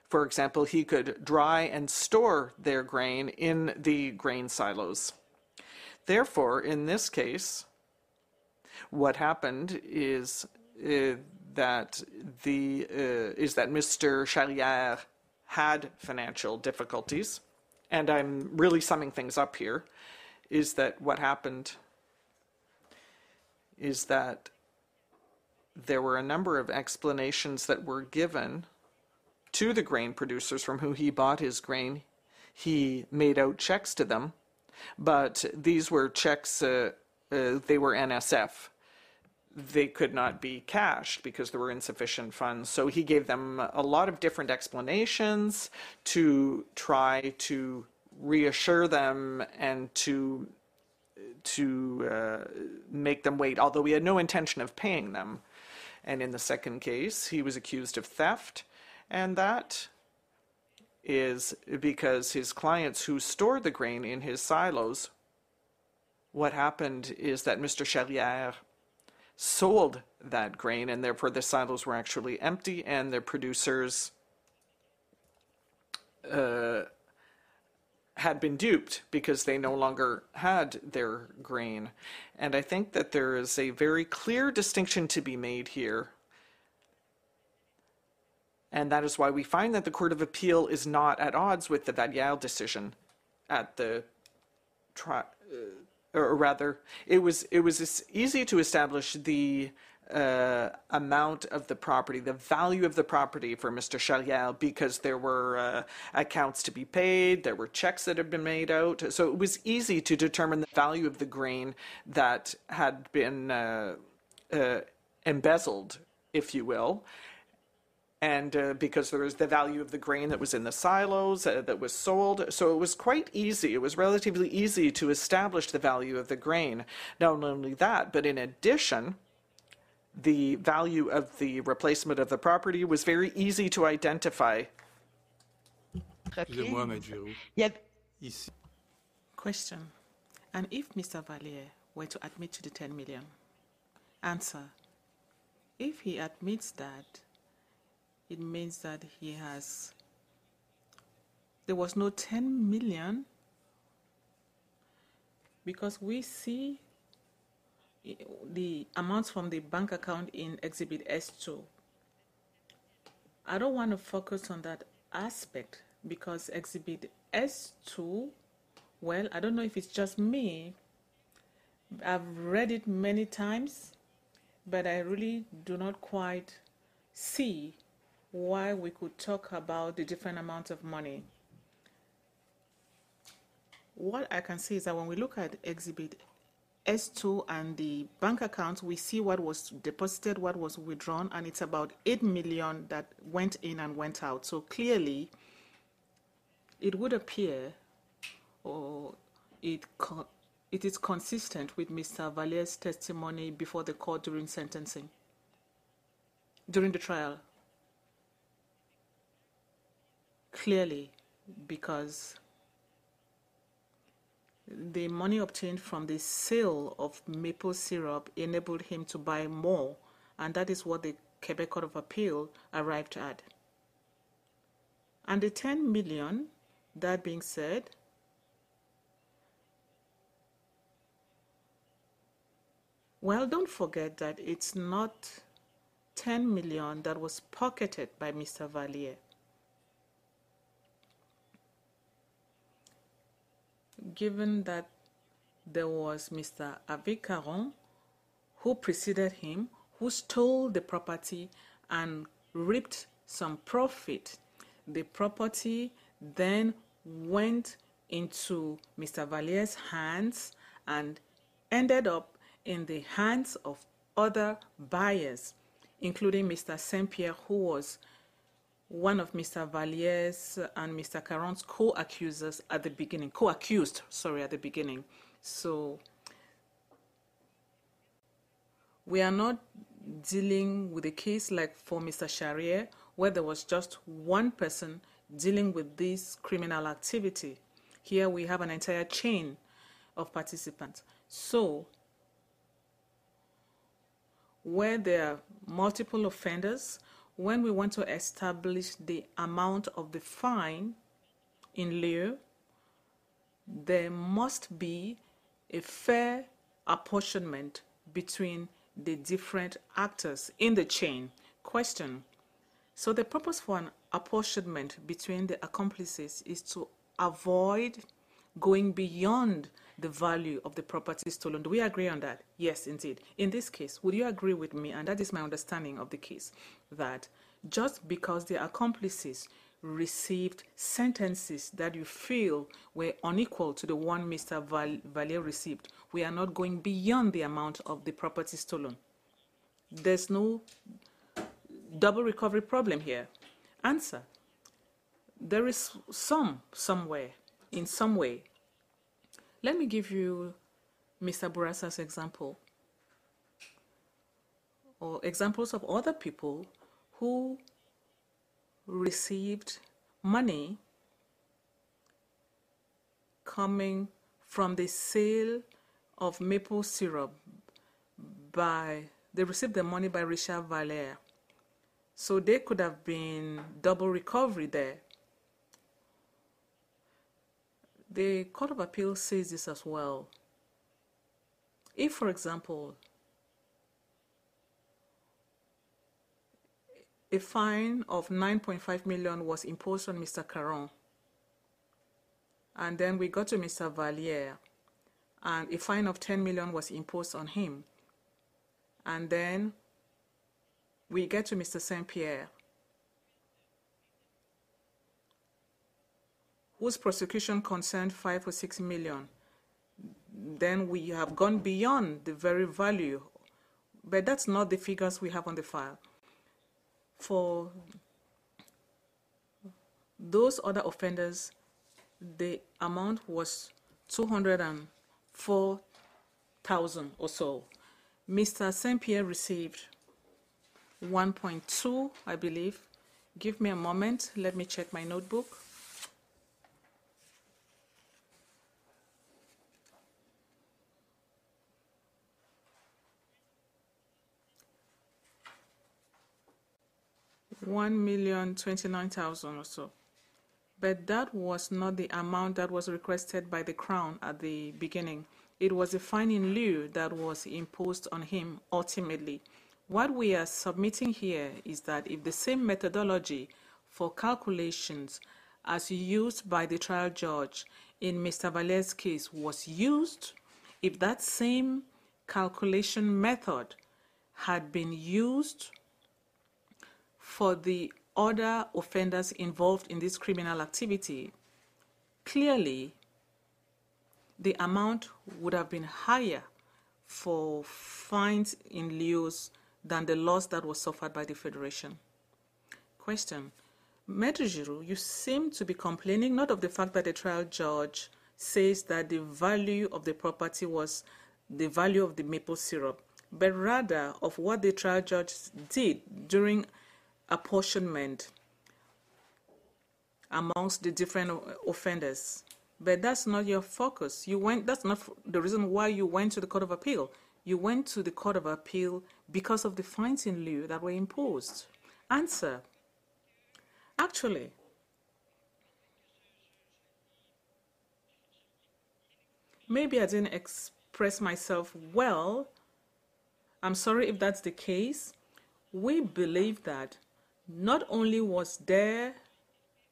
For example, he could dry and store their grain in the grain silos. Therefore, in this case, what happened is that Mr. Charrière had financial difficulties, and I'm really summing things up here, is that what happened is that there were a number of explanations that were given to the grain producers from whom he bought his grain. He made out checks to them, but these were checks they were NSF. They could not be cashed because there were insufficient funds. So he gave them a lot of different explanations to try to reassure them and to make them wait, although he had no intention of paying them. And in the second case, he was accused of theft, and that is because his clients who stored the grain in his silos, what happened is that Mr. Charrière sold that grain, and therefore the silos were actually empty, and their producers had been duped because they no longer had their grain. And I think that there is a very clear distinction to be made here. And that is why we find that the Court of Appeal is not at odds with the Valliere decision at the trial. Or rather, it was easy to establish the amount of the property, the value of the property for Mr. Charrière, because there were accounts to be paid, there were checks that had been made out. So it was easy to determine the value of the grain that had been embezzled, if you will. And because there was the value of the grain that was in the silos that was sold. So it was quite easy. It was relatively easy to establish the value of the grain. Not only that, but in addition, the value of the replacement of the property was very easy to identify. Question. And if Mr. Valliere were to admit to the 10 million? Answer. If he admits that, it means that he has, there was no 10 million, because we see the amounts from the bank account in Exhibit S2. I don't want to focus on that aspect because Exhibit S2, well, I don't know if it's just me. I've read it many times, but I really do not quite see why we could talk about the different amounts of money. What I can see is that when we look at Exhibit S2 and the bank accounts, we see what was deposited, what was withdrawn, and it's about 8 million that went in and went out. So clearly, it would appear, or it is consistent with Mr. Valliere's testimony before the court during sentencing, during the trial. Clearly, because the money obtained from the sale of maple syrup enabled him to buy more, and that is what the Quebec Court of Appeal arrived at. And the 10 million, that being said, well, don't forget that it's not 10 million that was pocketed by Mr. Valliere. Given that there was Mr. Valérie Caron, who preceded him, who stole the property and reaped some profit, the property then went into Mr. Valliere's hands and ended up in the hands of other buyers, including Mr. Saint-Pierre, who was one of Mr. Valliere's and Mr. Caron's co-accused at the beginning. So we are not dealing with a case like for Mr. Charrière, where there was just one person dealing with this criminal activity. Here we have an entire chain of participants. So where there are multiple offenders, when we want to establish the amount of the fine in lieu, there must be a fair apportionment between the different actors in the chain. Question. So the purpose for an apportionment between the accomplices is to avoid going beyond the value of the property stolen. Do we agree on that? Yes, indeed. In this case, would you agree with me, and that is my understanding of the case, that just because the accomplices received sentences that you feel were unequal to the one Mr. Valliere received, we are not going beyond the amount of the property stolen? There's no double recovery problem here. Answer. There is somewhere, in some way. Let me give you Mr. Bourassa's example. or examples of other people who received money coming from the sale of maple syrup they received the money by Richard Valliere. So they could have been double recovery there. The Court of Appeal says this as well. If, for example, a fine of $9.5 million was imposed on Mr. Caron, and then we got to Mr. Valliere, and a fine of $10 million was imposed on him, and then we get to Mr. Saint-Pierre, whose prosecution concerned $5 or $6 million. Then we have gone beyond the very value, but that's not the figures we have on the file. For those other offenders, the amount was $204,000 or so. Mr. Saint-Pierre received 1.2, I believe. Give me a moment. Let me check my notebook. $1,029,000 or so. But that was not the amount that was requested by the Crown at the beginning. It was a fine in lieu that was imposed on him ultimately. What we are submitting here is that if the same methodology for calculations as used by the trial judge in Mr. Valliere's case was used, if that same calculation method had been used for the other offenders involved in this criminal activity, clearly the amount would have been higher for fines in lieu than the loss that was suffered by the Federation. Question. Maître Giroux, you seem to be complaining not of the fact that the trial judge says that the value of the property was the value of the maple syrup, but rather of what the trial judge did during apportionment amongst the different offenders. But that's not your focus. That's not the reason why you went to the Court of Appeal. You went to the Court of Appeal because of the fines in lieu that were imposed. Answer. Actually, maybe I didn't express myself well. I'm sorry if that's the case. We believe that not only was there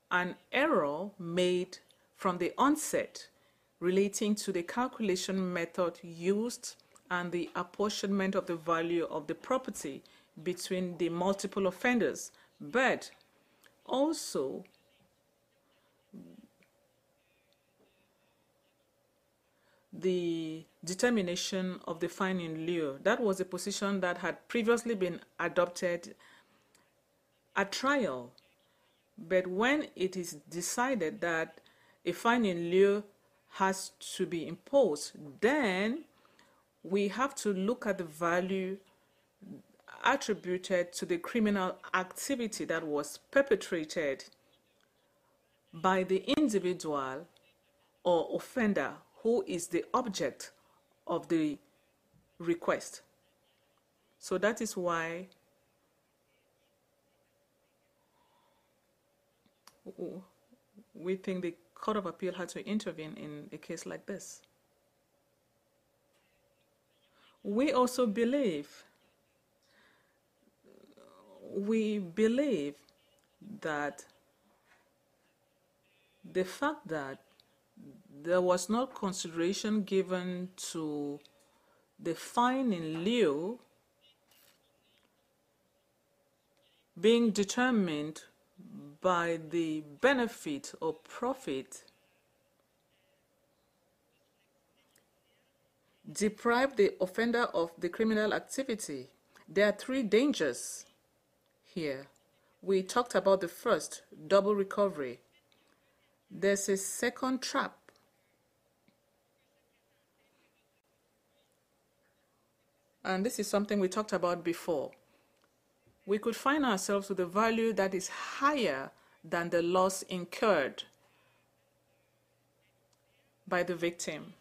an error made from the onset relating to the calculation method used and the apportionment of the value of the property between the multiple offenders, but also the determination of the fine in lieu. That was a position that had previously been adopted at trial, but when it is decided that a fine in lieu has to be imposed, then we have to look at the value attributed to the criminal activity that was perpetrated by the individual or offender who is the object of the request. So that is why we think the Court of Appeal had to intervene in a case like this. We believe that the fact that there was no consideration given to the fine in lieu being determined by the benefit or profit deprive the offender of the criminal activity. There are three dangers here. We talked about the first, double recovery. There's a second trap. and this is something we talked about before, we could find ourselves with a value that is higher than the loss incurred by the victim.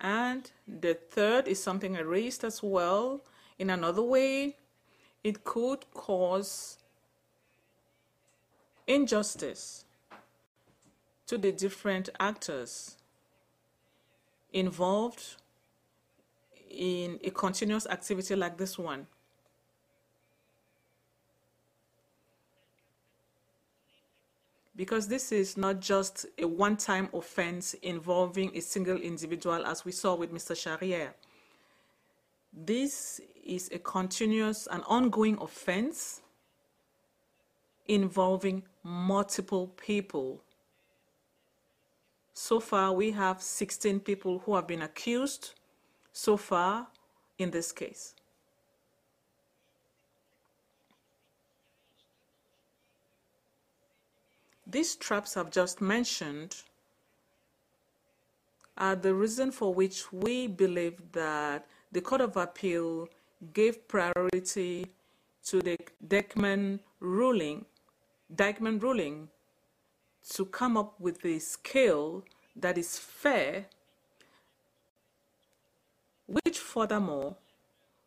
And the third is something I raised as well. In another way, it could cause injustice to the different actors involved in a continuous activity like this one. Because this is not just a one-time offense involving a single individual, as we saw with Mr. Charrière. This is a continuous and ongoing offense involving multiple people. So far, we have 16 people who have been accused so far in this case. These traps I've just mentioned are the reason for which we believe that the Court of Appeal gave priority to the Dyckman ruling to come up with a scale that is fair, which furthermore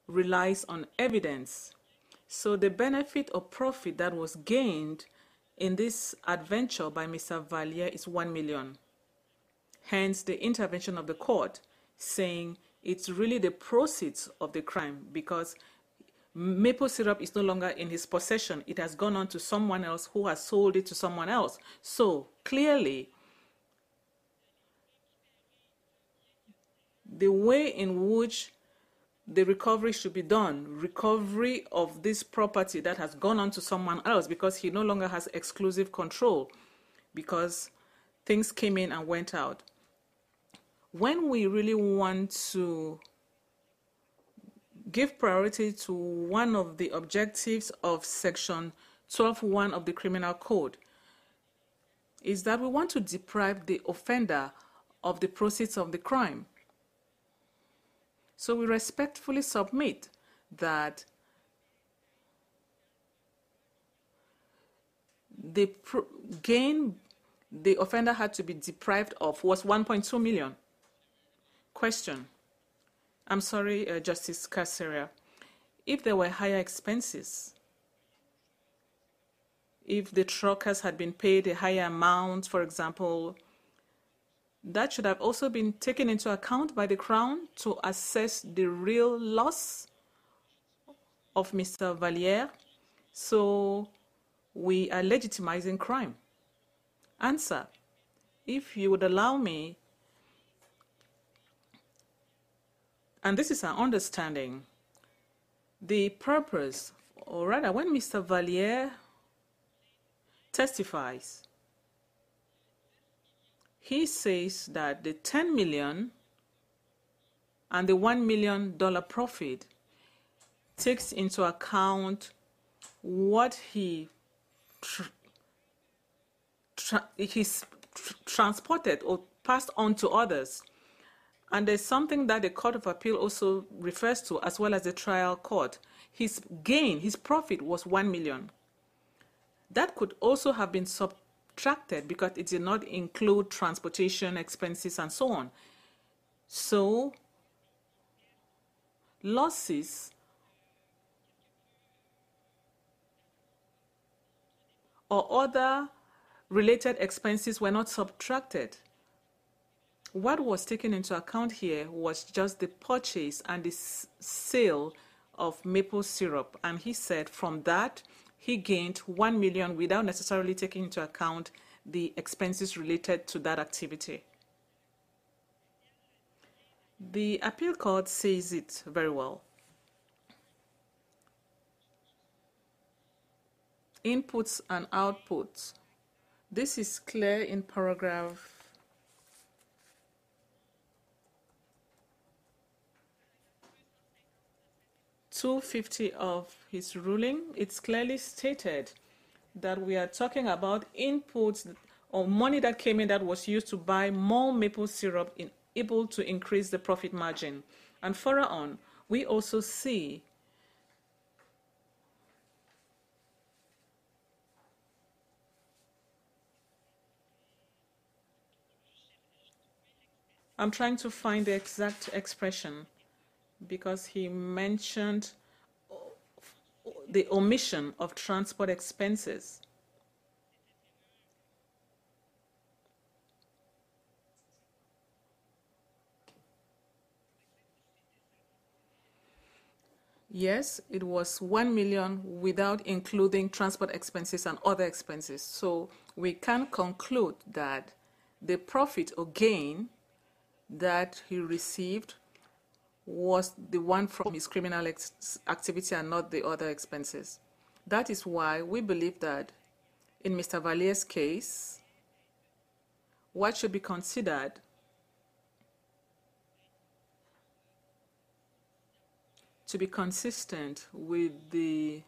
relies on evidence. So the benefit or profit that was gained in this adventure by Mr. Valliere is $1 million. Hence the intervention of the court saying it's really the proceeds of the crime, because maple syrup is no longer in his possession. It has gone on to someone else who has sold it to someone else. So clearly, the way in which the recovery should be done, recovery of this property that has gone on to someone else, because he no longer has exclusive control, because things came in and went out. When we really want to give priority to one of the objectives of Section 12(1) of the Criminal Code, is that we want to deprive the offender of the proceeds of the crime. So we respectfully submit that the gain the offender had to be deprived of was $1.2 million. Question. I'm sorry, Justice Caceria. If there were higher expenses, if the truckers had been paid a higher amount, for example, that should have also been taken into account by the Crown to assess the real loss of Mr. Valliere. So we are legitimizing crime. Answer. If you would allow me, and this is our understanding, the purpose, or rather when Mr. Valliere testifies, he says that the $10 million and the $1 million profit takes into account what he transported or passed on to others. And there's something that the Court of Appeal also refers to, as well as the trial court. His gain, his profit was $1 million. That could also have been subtracted because it did not include transportation expenses and so on. So losses or other related expenses were not subtracted. What was taken into account here was just the purchase and the sale of maple syrup, and he said from that he gained $1 million without necessarily taking into account the expenses related to that activity. The appeal court says it very well. Inputs and outputs. This is clear in paragraph 250 of his ruling. It's clearly stated that we are talking about inputs or money that came in that was used to buy more maple syrup, in able to increase the profit margin. And further on, we also see I'm trying to find the exact expression because he mentioned the omission of transport expenses. Yes, it was 1 million without including transport expenses and other expenses. So we can conclude that the profit or gain that he received was the one from his criminal activity and not the other expenses. That is why we believe that in Mr. Valliere's case, what should be considered to be consistent with the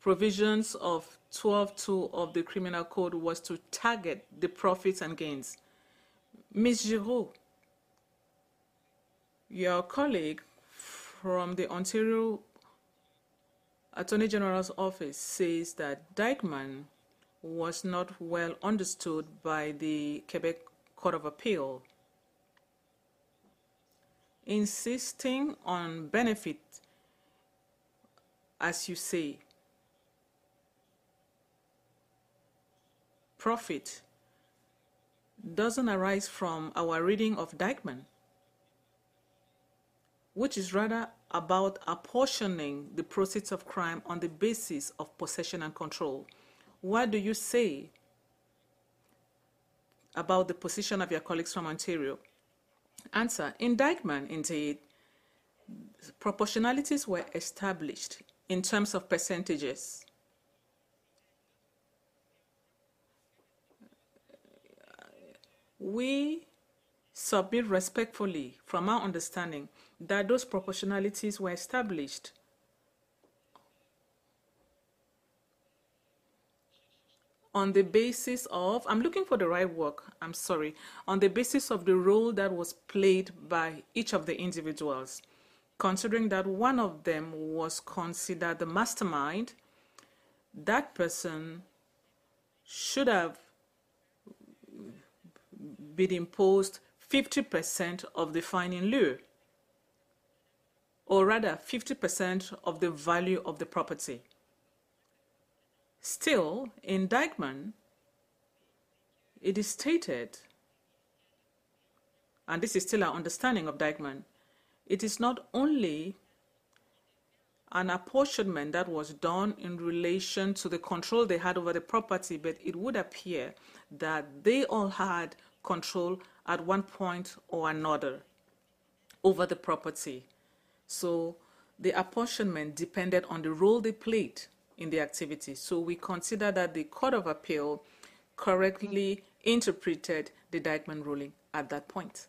provisions of 12(2) of the Criminal Code was to target the profits and gains. Ms. Giroux, your colleague from the Ontario Attorney General's office says that Dyckman was not well understood by the Quebec Court of Appeal. Insisting on benefit, as you say, profit, doesn't arise from our reading of Dyckman, which is rather about apportioning the proceeds of crime on the basis of possession and control. What do you say about the position of your colleagues from Ontario? Answer. In Dyckman, indeed, proportionalities were established in terms of percentages. We submit respectfully, from our understanding, that those proportionalities were established on the basis of, I'm looking for the right word, I'm sorry, on the basis of the role that was played by each of the individuals, considering that one of them was considered the mastermind, that person should have been imposed 50% of the fine in lieu, or rather 50% of the value of the property. Still, in Dyckman, it is stated, and this is still our understanding of Dyckman, it is not only an apportionment that was done in relation to the control they had over the property, but it would appear that they all had control at one point or another over the property. So the apportionment depended on the role they played in the activity. So we consider that the Court of Appeal correctly interpreted the Dyckman ruling at that point.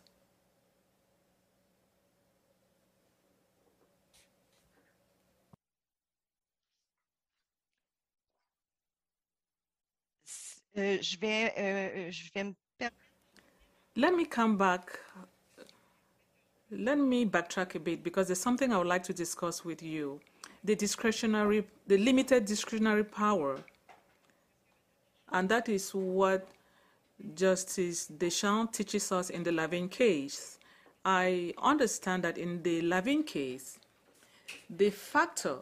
Let me backtrack a bit because there's something I would like to discuss with you. The limited discretionary power, and that is what Justice Deschamps teaches us in the Levine case. I understand that in the Levine case, the factor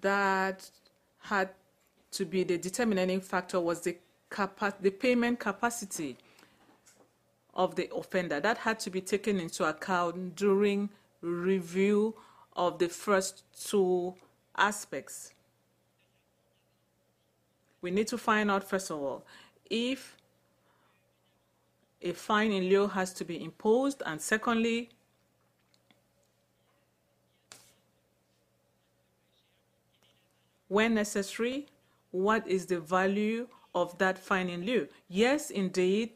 that had to be the determining factor was the payment capacity of the offender. That had to be taken into account during review of the first two aspects. We need to find out, first of all, if a fine in lieu has to be imposed, and secondly, when necessary, what is the value of that fine in lieu? Yes, indeed,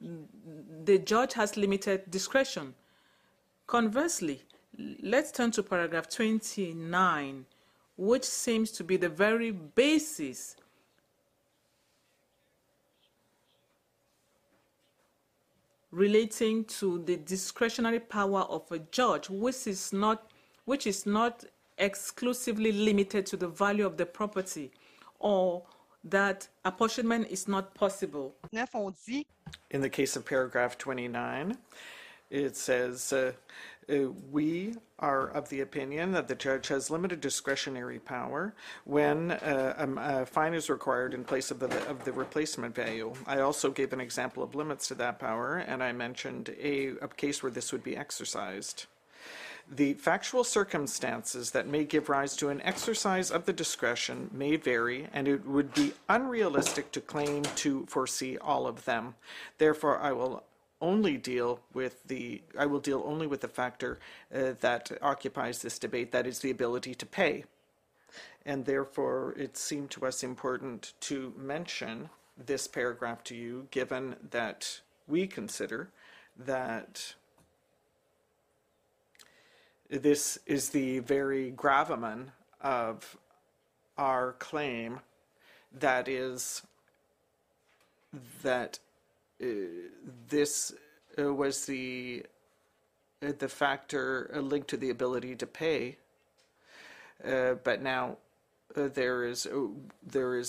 the judge has limited discretion. Conversely, let's turn to paragraph 29, which seems to be the very basis relating to the discretionary power of a judge, which is not exclusively limited to the value of the property, or that apportionment is not possible. In the case of paragraph 29, it says, we are of the opinion that the judge has limited discretionary power when a fine is required in place of the replacement value. I also gave an example of limits to that power, and I mentioned a case where this would be exercised. The factual circumstances that may give rise to an exercise of the discretion may vary, and it would be unrealistic to claim to foresee all of them. Therefore, I will deal only with the factor that occupies this debate, that is the ability to pay. And therefore, it seemed to us important to mention this paragraph to you, given that we consider that this is the very gravamen of our claim, that is that this was the factor linked to the ability to pay, but now there is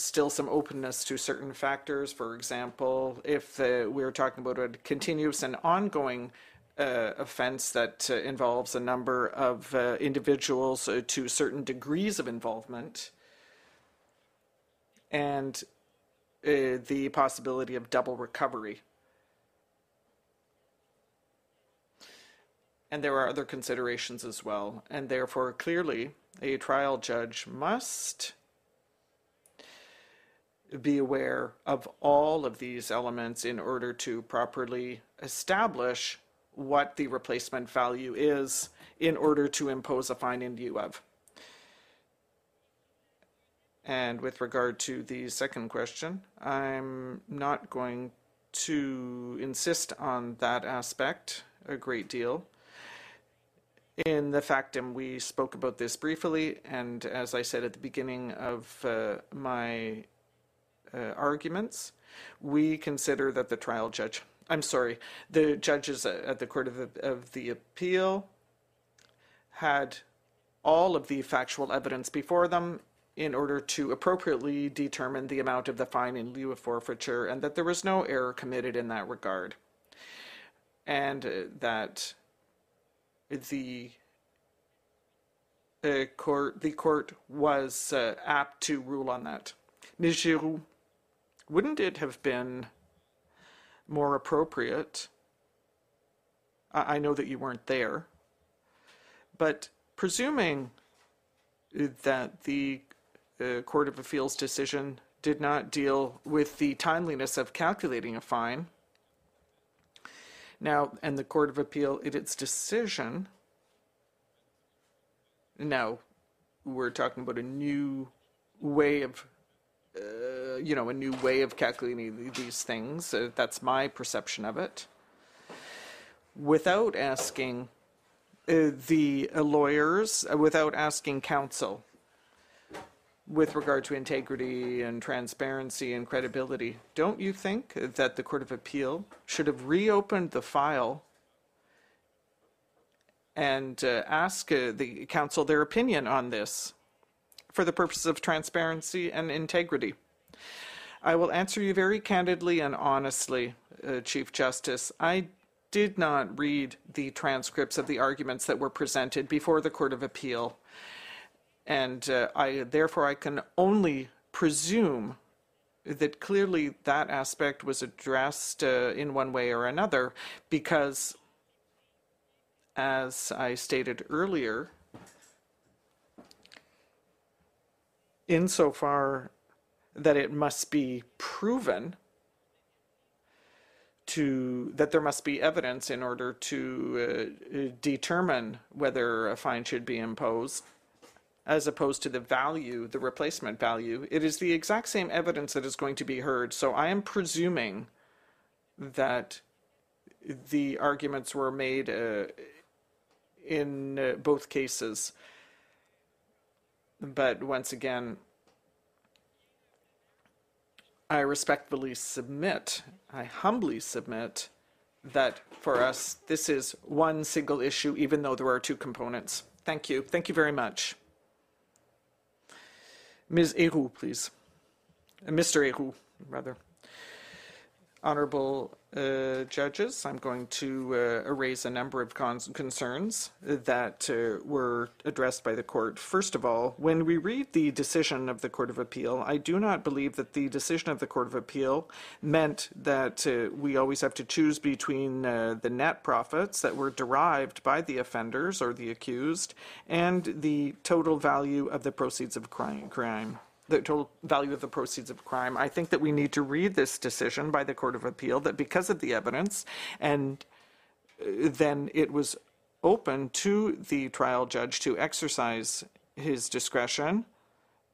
still some openness to certain factors. For example, if we're talking about a continuous and ongoing offense that involves a number of individuals to certain degrees of involvement, and the possibility of double recovery. And there are other considerations as well, and therefore clearly a trial judge must be aware of all of these elements in order to properly establish what the replacement value is in order to impose a fine in lieu of. And with regard to the second question, I'm not going to insist on that aspect a great deal. In the factum, we spoke about this briefly, and as I said at the beginning of my arguments, we consider that the trial judge, the judges at the Court of the Appeal had all of the factual evidence before them in order to appropriately determine the amount of the fine in lieu of forfeiture, and that there was no error committed in that regard, and that the court was apt to rule on that. Ms. Giroux, wouldn't it have been more appropriate? I know that you weren't there, but presuming that the Court of Appeal's decision did not deal with the timeliness of calculating a fine, now, and the Court of Appeal in its decision, now we're talking about a new way of calculating these things. That's my perception of it. Without asking the lawyers, without asking counsel, with regard to integrity and transparency and credibility, don't you think that the Court of Appeal should have reopened the file and asked the counsel their opinion on this, for the purposes of transparency and integrity? I will answer you very candidly and honestly, Chief Justice. I did not read the transcripts of the arguments that were presented before the Court of Appeal, and I can only presume that clearly that aspect was addressed in one way or another, because, as I stated earlier, insofar that it must be proven that there must be evidence in order to determine whether a fine should be imposed, as opposed to the replacement value, it is the exact same evidence that is going to be heard. So I am presuming that the arguments were made in both cases. But once again, I humbly submit that for us, this is one single issue, even though there are two components. Thank you. Thank you very much. Ms. Ayroux, please. Mr. Ayroux, rather. Honorable judges, I'm going to raise a number of concerns that were addressed by the court. First of all, when we read the decision of the Court of Appeal, I do not believe that the decision of the Court of Appeal meant that we always have to choose between the net profits that were derived by the offenders or the accused and the total value of the proceeds of crime. The total value of the proceeds of crime. I think that we need to read this decision by the Court of Appeal that because of the evidence, and then it was open to the trial judge to exercise his discretion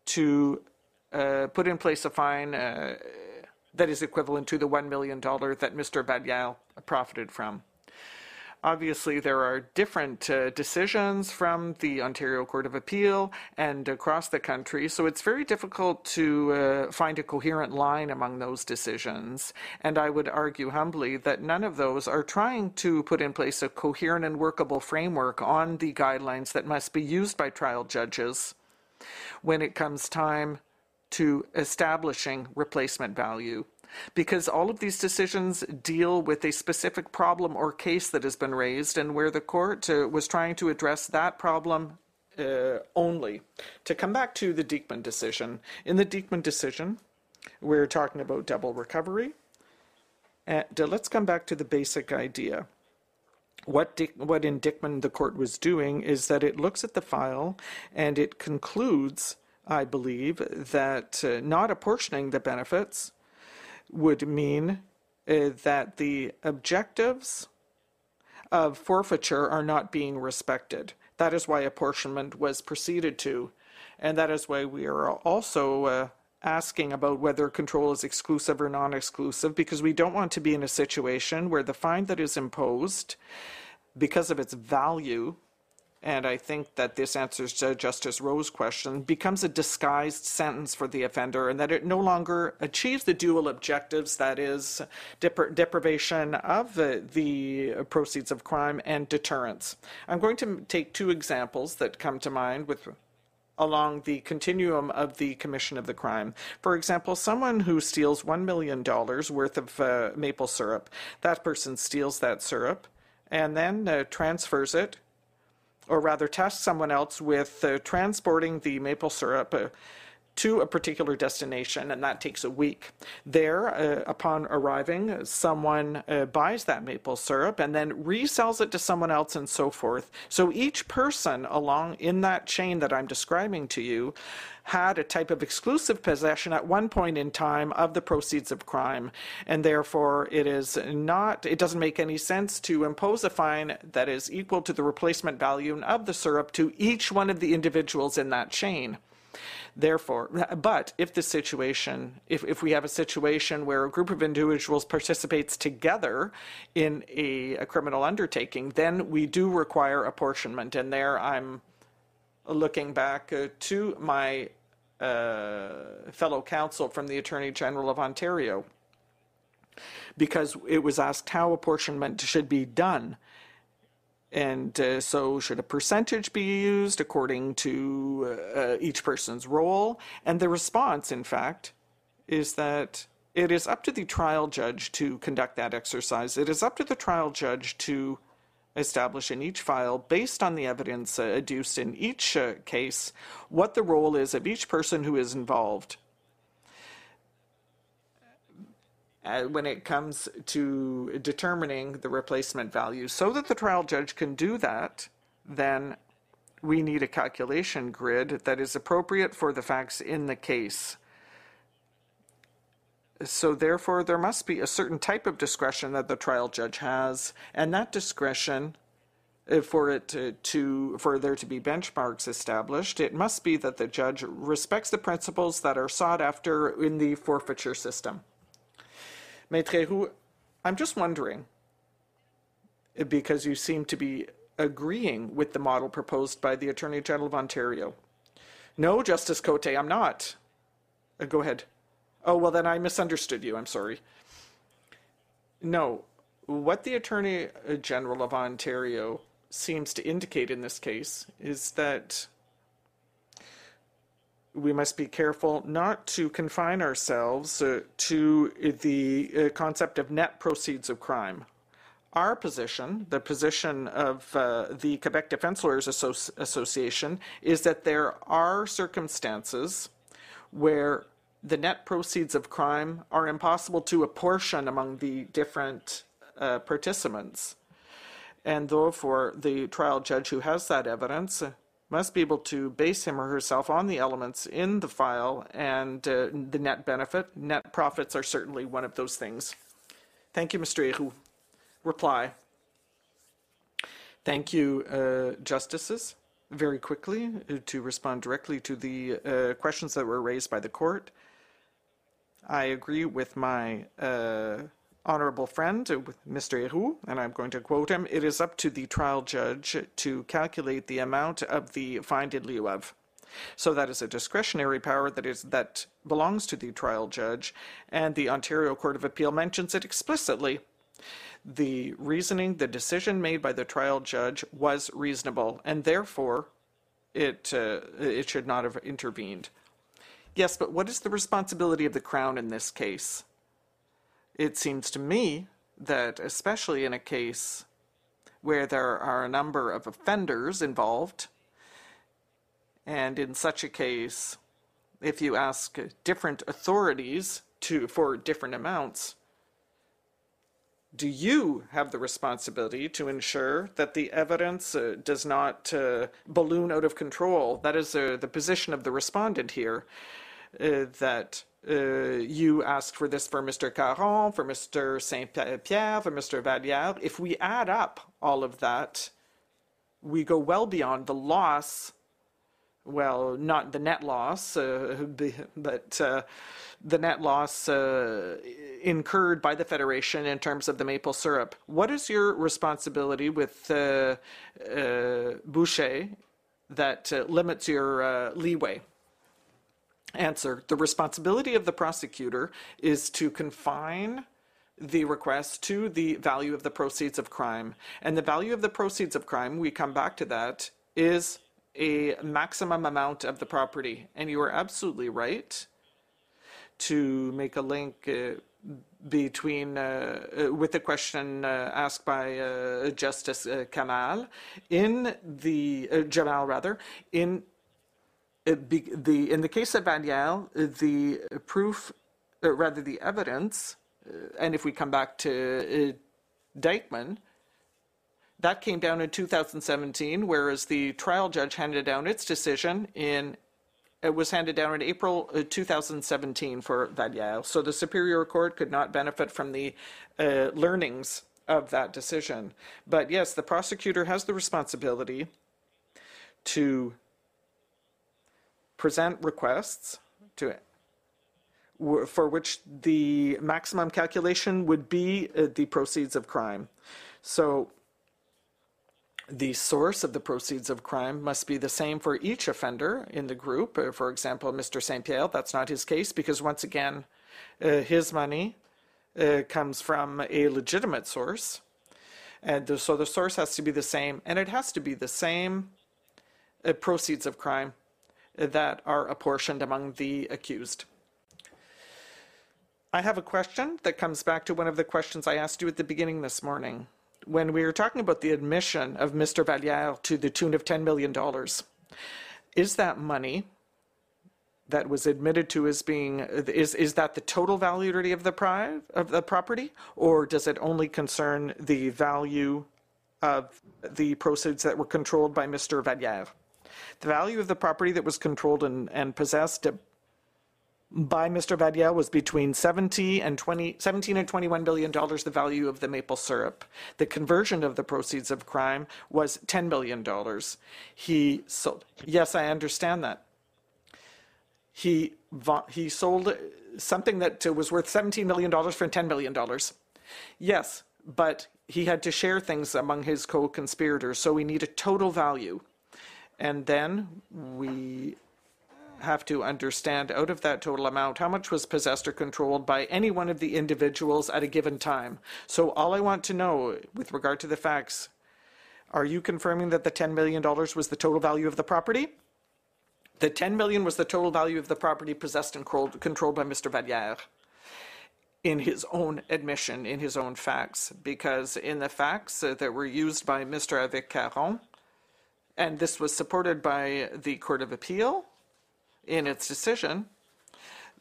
to put in place a fine that is equivalent to the $1 million that Mr. Valliere profited from. Obviously, there are different decisions from the Ontario Court of Appeal and across the country, so it's very difficult to find a coherent line among those decisions. And I would argue humbly that none of those are trying to put in place a coherent and workable framework on the guidelines that must be used by trial judges when it comes time to establishing replacement value. Because all of these decisions deal with a specific problem or case that has been raised and where the court was trying to address that problem only. To come back to the Dyckman decision, in the Dyckman decision, we're talking about double recovery. And let's come back to the basic idea. What in Dyckman the court was doing is that it looks at the file and it concludes, I believe, that not apportioning the benefits would mean that the objectives of forfeiture are not being respected. That is why apportionment was proceeded to, and that is why we are also asking about whether control is exclusive or non-exclusive, because we don't want to be in a situation where the fine that is imposed, because of its value, and I think that this answers Justice Rowe's question, becomes a disguised sentence for the offender and that it no longer achieves the dual objectives, that is, deprivation of the proceeds of crime and deterrence. I'm going to take two examples that come to mind along the continuum of the commission of the crime. For example, someone who steals $1 million worth of maple syrup, that person steals that syrup and then transfers it, or rather task someone else with transporting the maple syrup to a particular destination, and that takes a week. There, upon arriving, someone buys that maple syrup and then resells it to someone else and so forth. So each person along in that chain that I'm describing to you had a type of exclusive possession at one point in time of the proceeds of crime, and therefore it doesn't make any sense to impose a fine that is equal to the replacement value of the syrup to each one of the individuals in that chain. Therefore, but if the situation, if we have a situation where a group of individuals participates together in a criminal undertaking, then we do require apportionment. And there I'm looking back to my fellow counsel from the Attorney General of Ontario, because it was asked how apportionment should be done. And so should a percentage be used according to each person's role? And the response, in fact, is that it is up to the trial judge to conduct that exercise. It is up to the trial judge to establish in each file, based on the evidence adduced in each case, what the role is of each person who is involved. When it comes to determining the replacement value. So that the trial judge can do that, then we need a calculation grid that is appropriate for the facts in the case. So therefore, there must be a certain type of discretion that the trial judge has, and that discretion, for there to be benchmarks established, it must be that the judge respects the principles that are sought after in the forfeiture system. Maître Ayroux, I'm just wondering, because you seem to be agreeing with the model proposed by the Attorney General of Ontario. No, Justice Cote, I'm not. Go ahead. Oh, well, then I misunderstood you. I'm sorry. No, What the Attorney General of Ontario seems to indicate in this case is that we must be careful not to confine ourselves to the concept of net proceeds of crime. Our position, the position of the Quebec Defense Lawyers Association, is that there are circumstances where the net proceeds of crime are impossible to apportion among the different participants. And therefore, the trial judge who has that evidence must be able to base him or herself on the elements in the file and the net benefit. Net profits are certainly one of those things. Thank you, Mr. Ayroux. Reply. Thank you, Justices. Very quickly, to respond directly to the questions that were raised by the court, I agree with my honorable friend, with Mr. Ayroux, and I'm going to quote him, "It is up to the trial judge to calculate the amount of the fine in lieu of." So that is a discretionary power that belongs to the trial judge, and the Ontario Court of Appeal mentions it explicitly. The reasoning, the decision made by the trial judge was reasonable, and therefore it should not have intervened. Yes, but what is the responsibility of the Crown in this case? It seems to me that, especially in a case where there are a number of offenders involved, and in such a case, if you ask different authorities for different amounts, do you have the responsibility to ensure that the evidence does not balloon out of control? That is the position of the respondent here, that you asked for this for Mr. Caron, for Mr. Saint-Pierre, for Mr. Valliere. If we add up all of that, we go well beyond the loss, well, not the net loss, but the net loss incurred by the Federation in terms of the maple syrup. What is your responsibility with Boucher that limits your leeway? Answer, the responsibility of the prosecutor is to confine the request to the value of the proceeds of crime. And the value of the proceeds of crime, we come back to that, is a maximum amount of the property. And you are absolutely right to make a link between with the question asked by Justice Kamal in the Jamal rather in the case of Valliere, the proof rather the evidence, and if we come back to Dyckman, that came down in 2017, whereas the trial judge handed down its decision in April 2017 for Valliere. So the Superior Court could not benefit from the learnings of that decision. But yes, the prosecutor has the responsibility to present requests for which the maximum calculation would be the proceeds of crime. So the source of the proceeds of crime must be the same for each offender in the group. For example, Mr. Saint-Pierre, that's not his case because, once again, his money comes from a legitimate source. And so the source has to be the same, and it has to be the same proceeds of crime that are apportioned among the accused. I have a question that comes back to one of the questions I asked you at the beginning this morning, when we were talking about the admission of Mr. Valliere to the tune of $10 million. Is that money that was admitted to as being, is that the total value of the property, or does it only concern the value of the proceeds that were controlled by Mr. Valliere? The value of the property that was controlled and possessed by Mr. Valliere was between $17 and $21 million, the value of the maple syrup. The conversion of the proceeds of crime was $10 million. He sold. Yes, I understand that. He sold something that was worth $17 million for $10 million. Yes, but he had to share things among his co-conspirators, so we need a total value. And then we have to understand out of that total amount how much was possessed or controlled by any one of the individuals at a given time. So all I want to know with regard to the facts, are you confirming that the $10 million was the total value of the property? The $10 million was the total value of the property possessed and controlled by Mr. Valliere in his own admission, in his own facts, because in the facts that were used by Mr. Avec Caron, and this was supported by the Court of Appeal in its decision,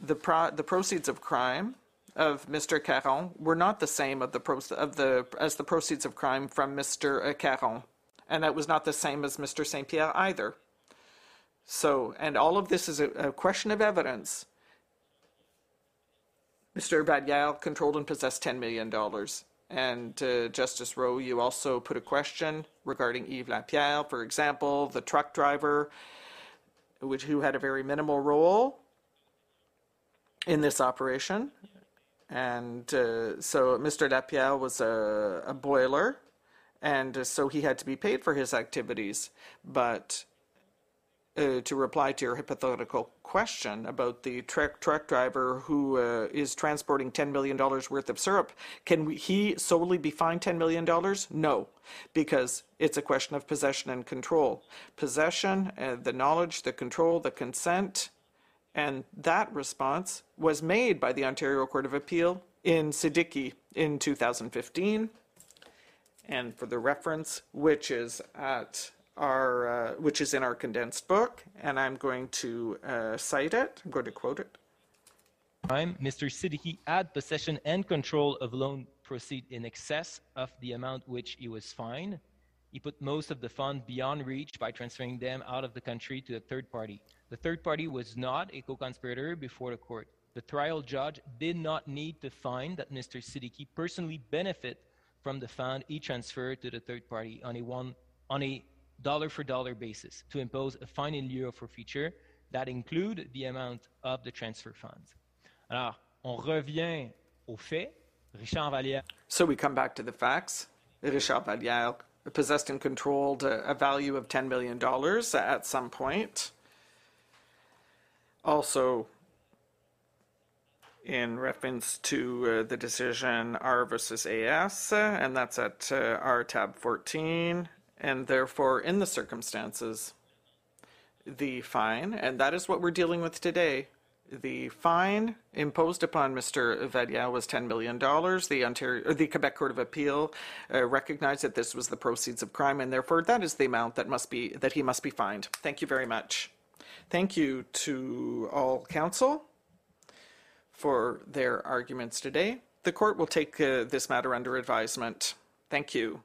the proceeds of crime of Mr. Caron were not the same as the proceeds of crime from Mr. Caron, and that was not the same as Mr. Saint-Pierre either. So, and all of this is a question of evidence. Mr. Valliere controlled and possessed $10 million. And Justice Rowe, you also put a question regarding Yves Lapierre, for example, the truck driver, who had a very minimal role in this operation. And so Mr. Lapierre was a boiler, and so he had to be paid for his activities. But to reply to your hypothetical question about the truck driver who is transporting $10 million worth of syrup, he solely be fined $10 million? No, because it's a question of possession and control. Possession, the knowledge, the control, the consent, and that response was made by the Ontario Court of Appeal in Siddiqui in 2015. And for the reference, which is at which is in our condensed book, and I'm going to cite it. I'm going to quote it. Mr. Siddiqui had possession and control of loan proceeds in excess of the amount which he was fined. He put most of the fund beyond reach by transferring them out of the country to a third party. The third party was not a co-conspirator before the court. The trial judge did not need to find that Mr. Siddiqui personally benefit from the fund he transferred to the third party on a dollar-for-dollar basis to impose a fine in lieu of forfeiture that include the amount of the transfer funds. Alors, on revient au fait. Richard Valliere. So we come back to the facts. Richard Valliere possessed and controlled a value of $10 million at some point. Also, in reference to the decision R versus AS, and that's at R tab 14, and therefore, in the circumstances, the fine, and that is what we're dealing with today, the fine imposed upon Mr. Valliere was $10 million. The Quebec Court of Appeal recognized that this was the proceeds of crime, and therefore that is the amount that he must be fined. Thank you very much. Thank you to all counsel for their arguments today. The court will take this matter under advisement. Thank you.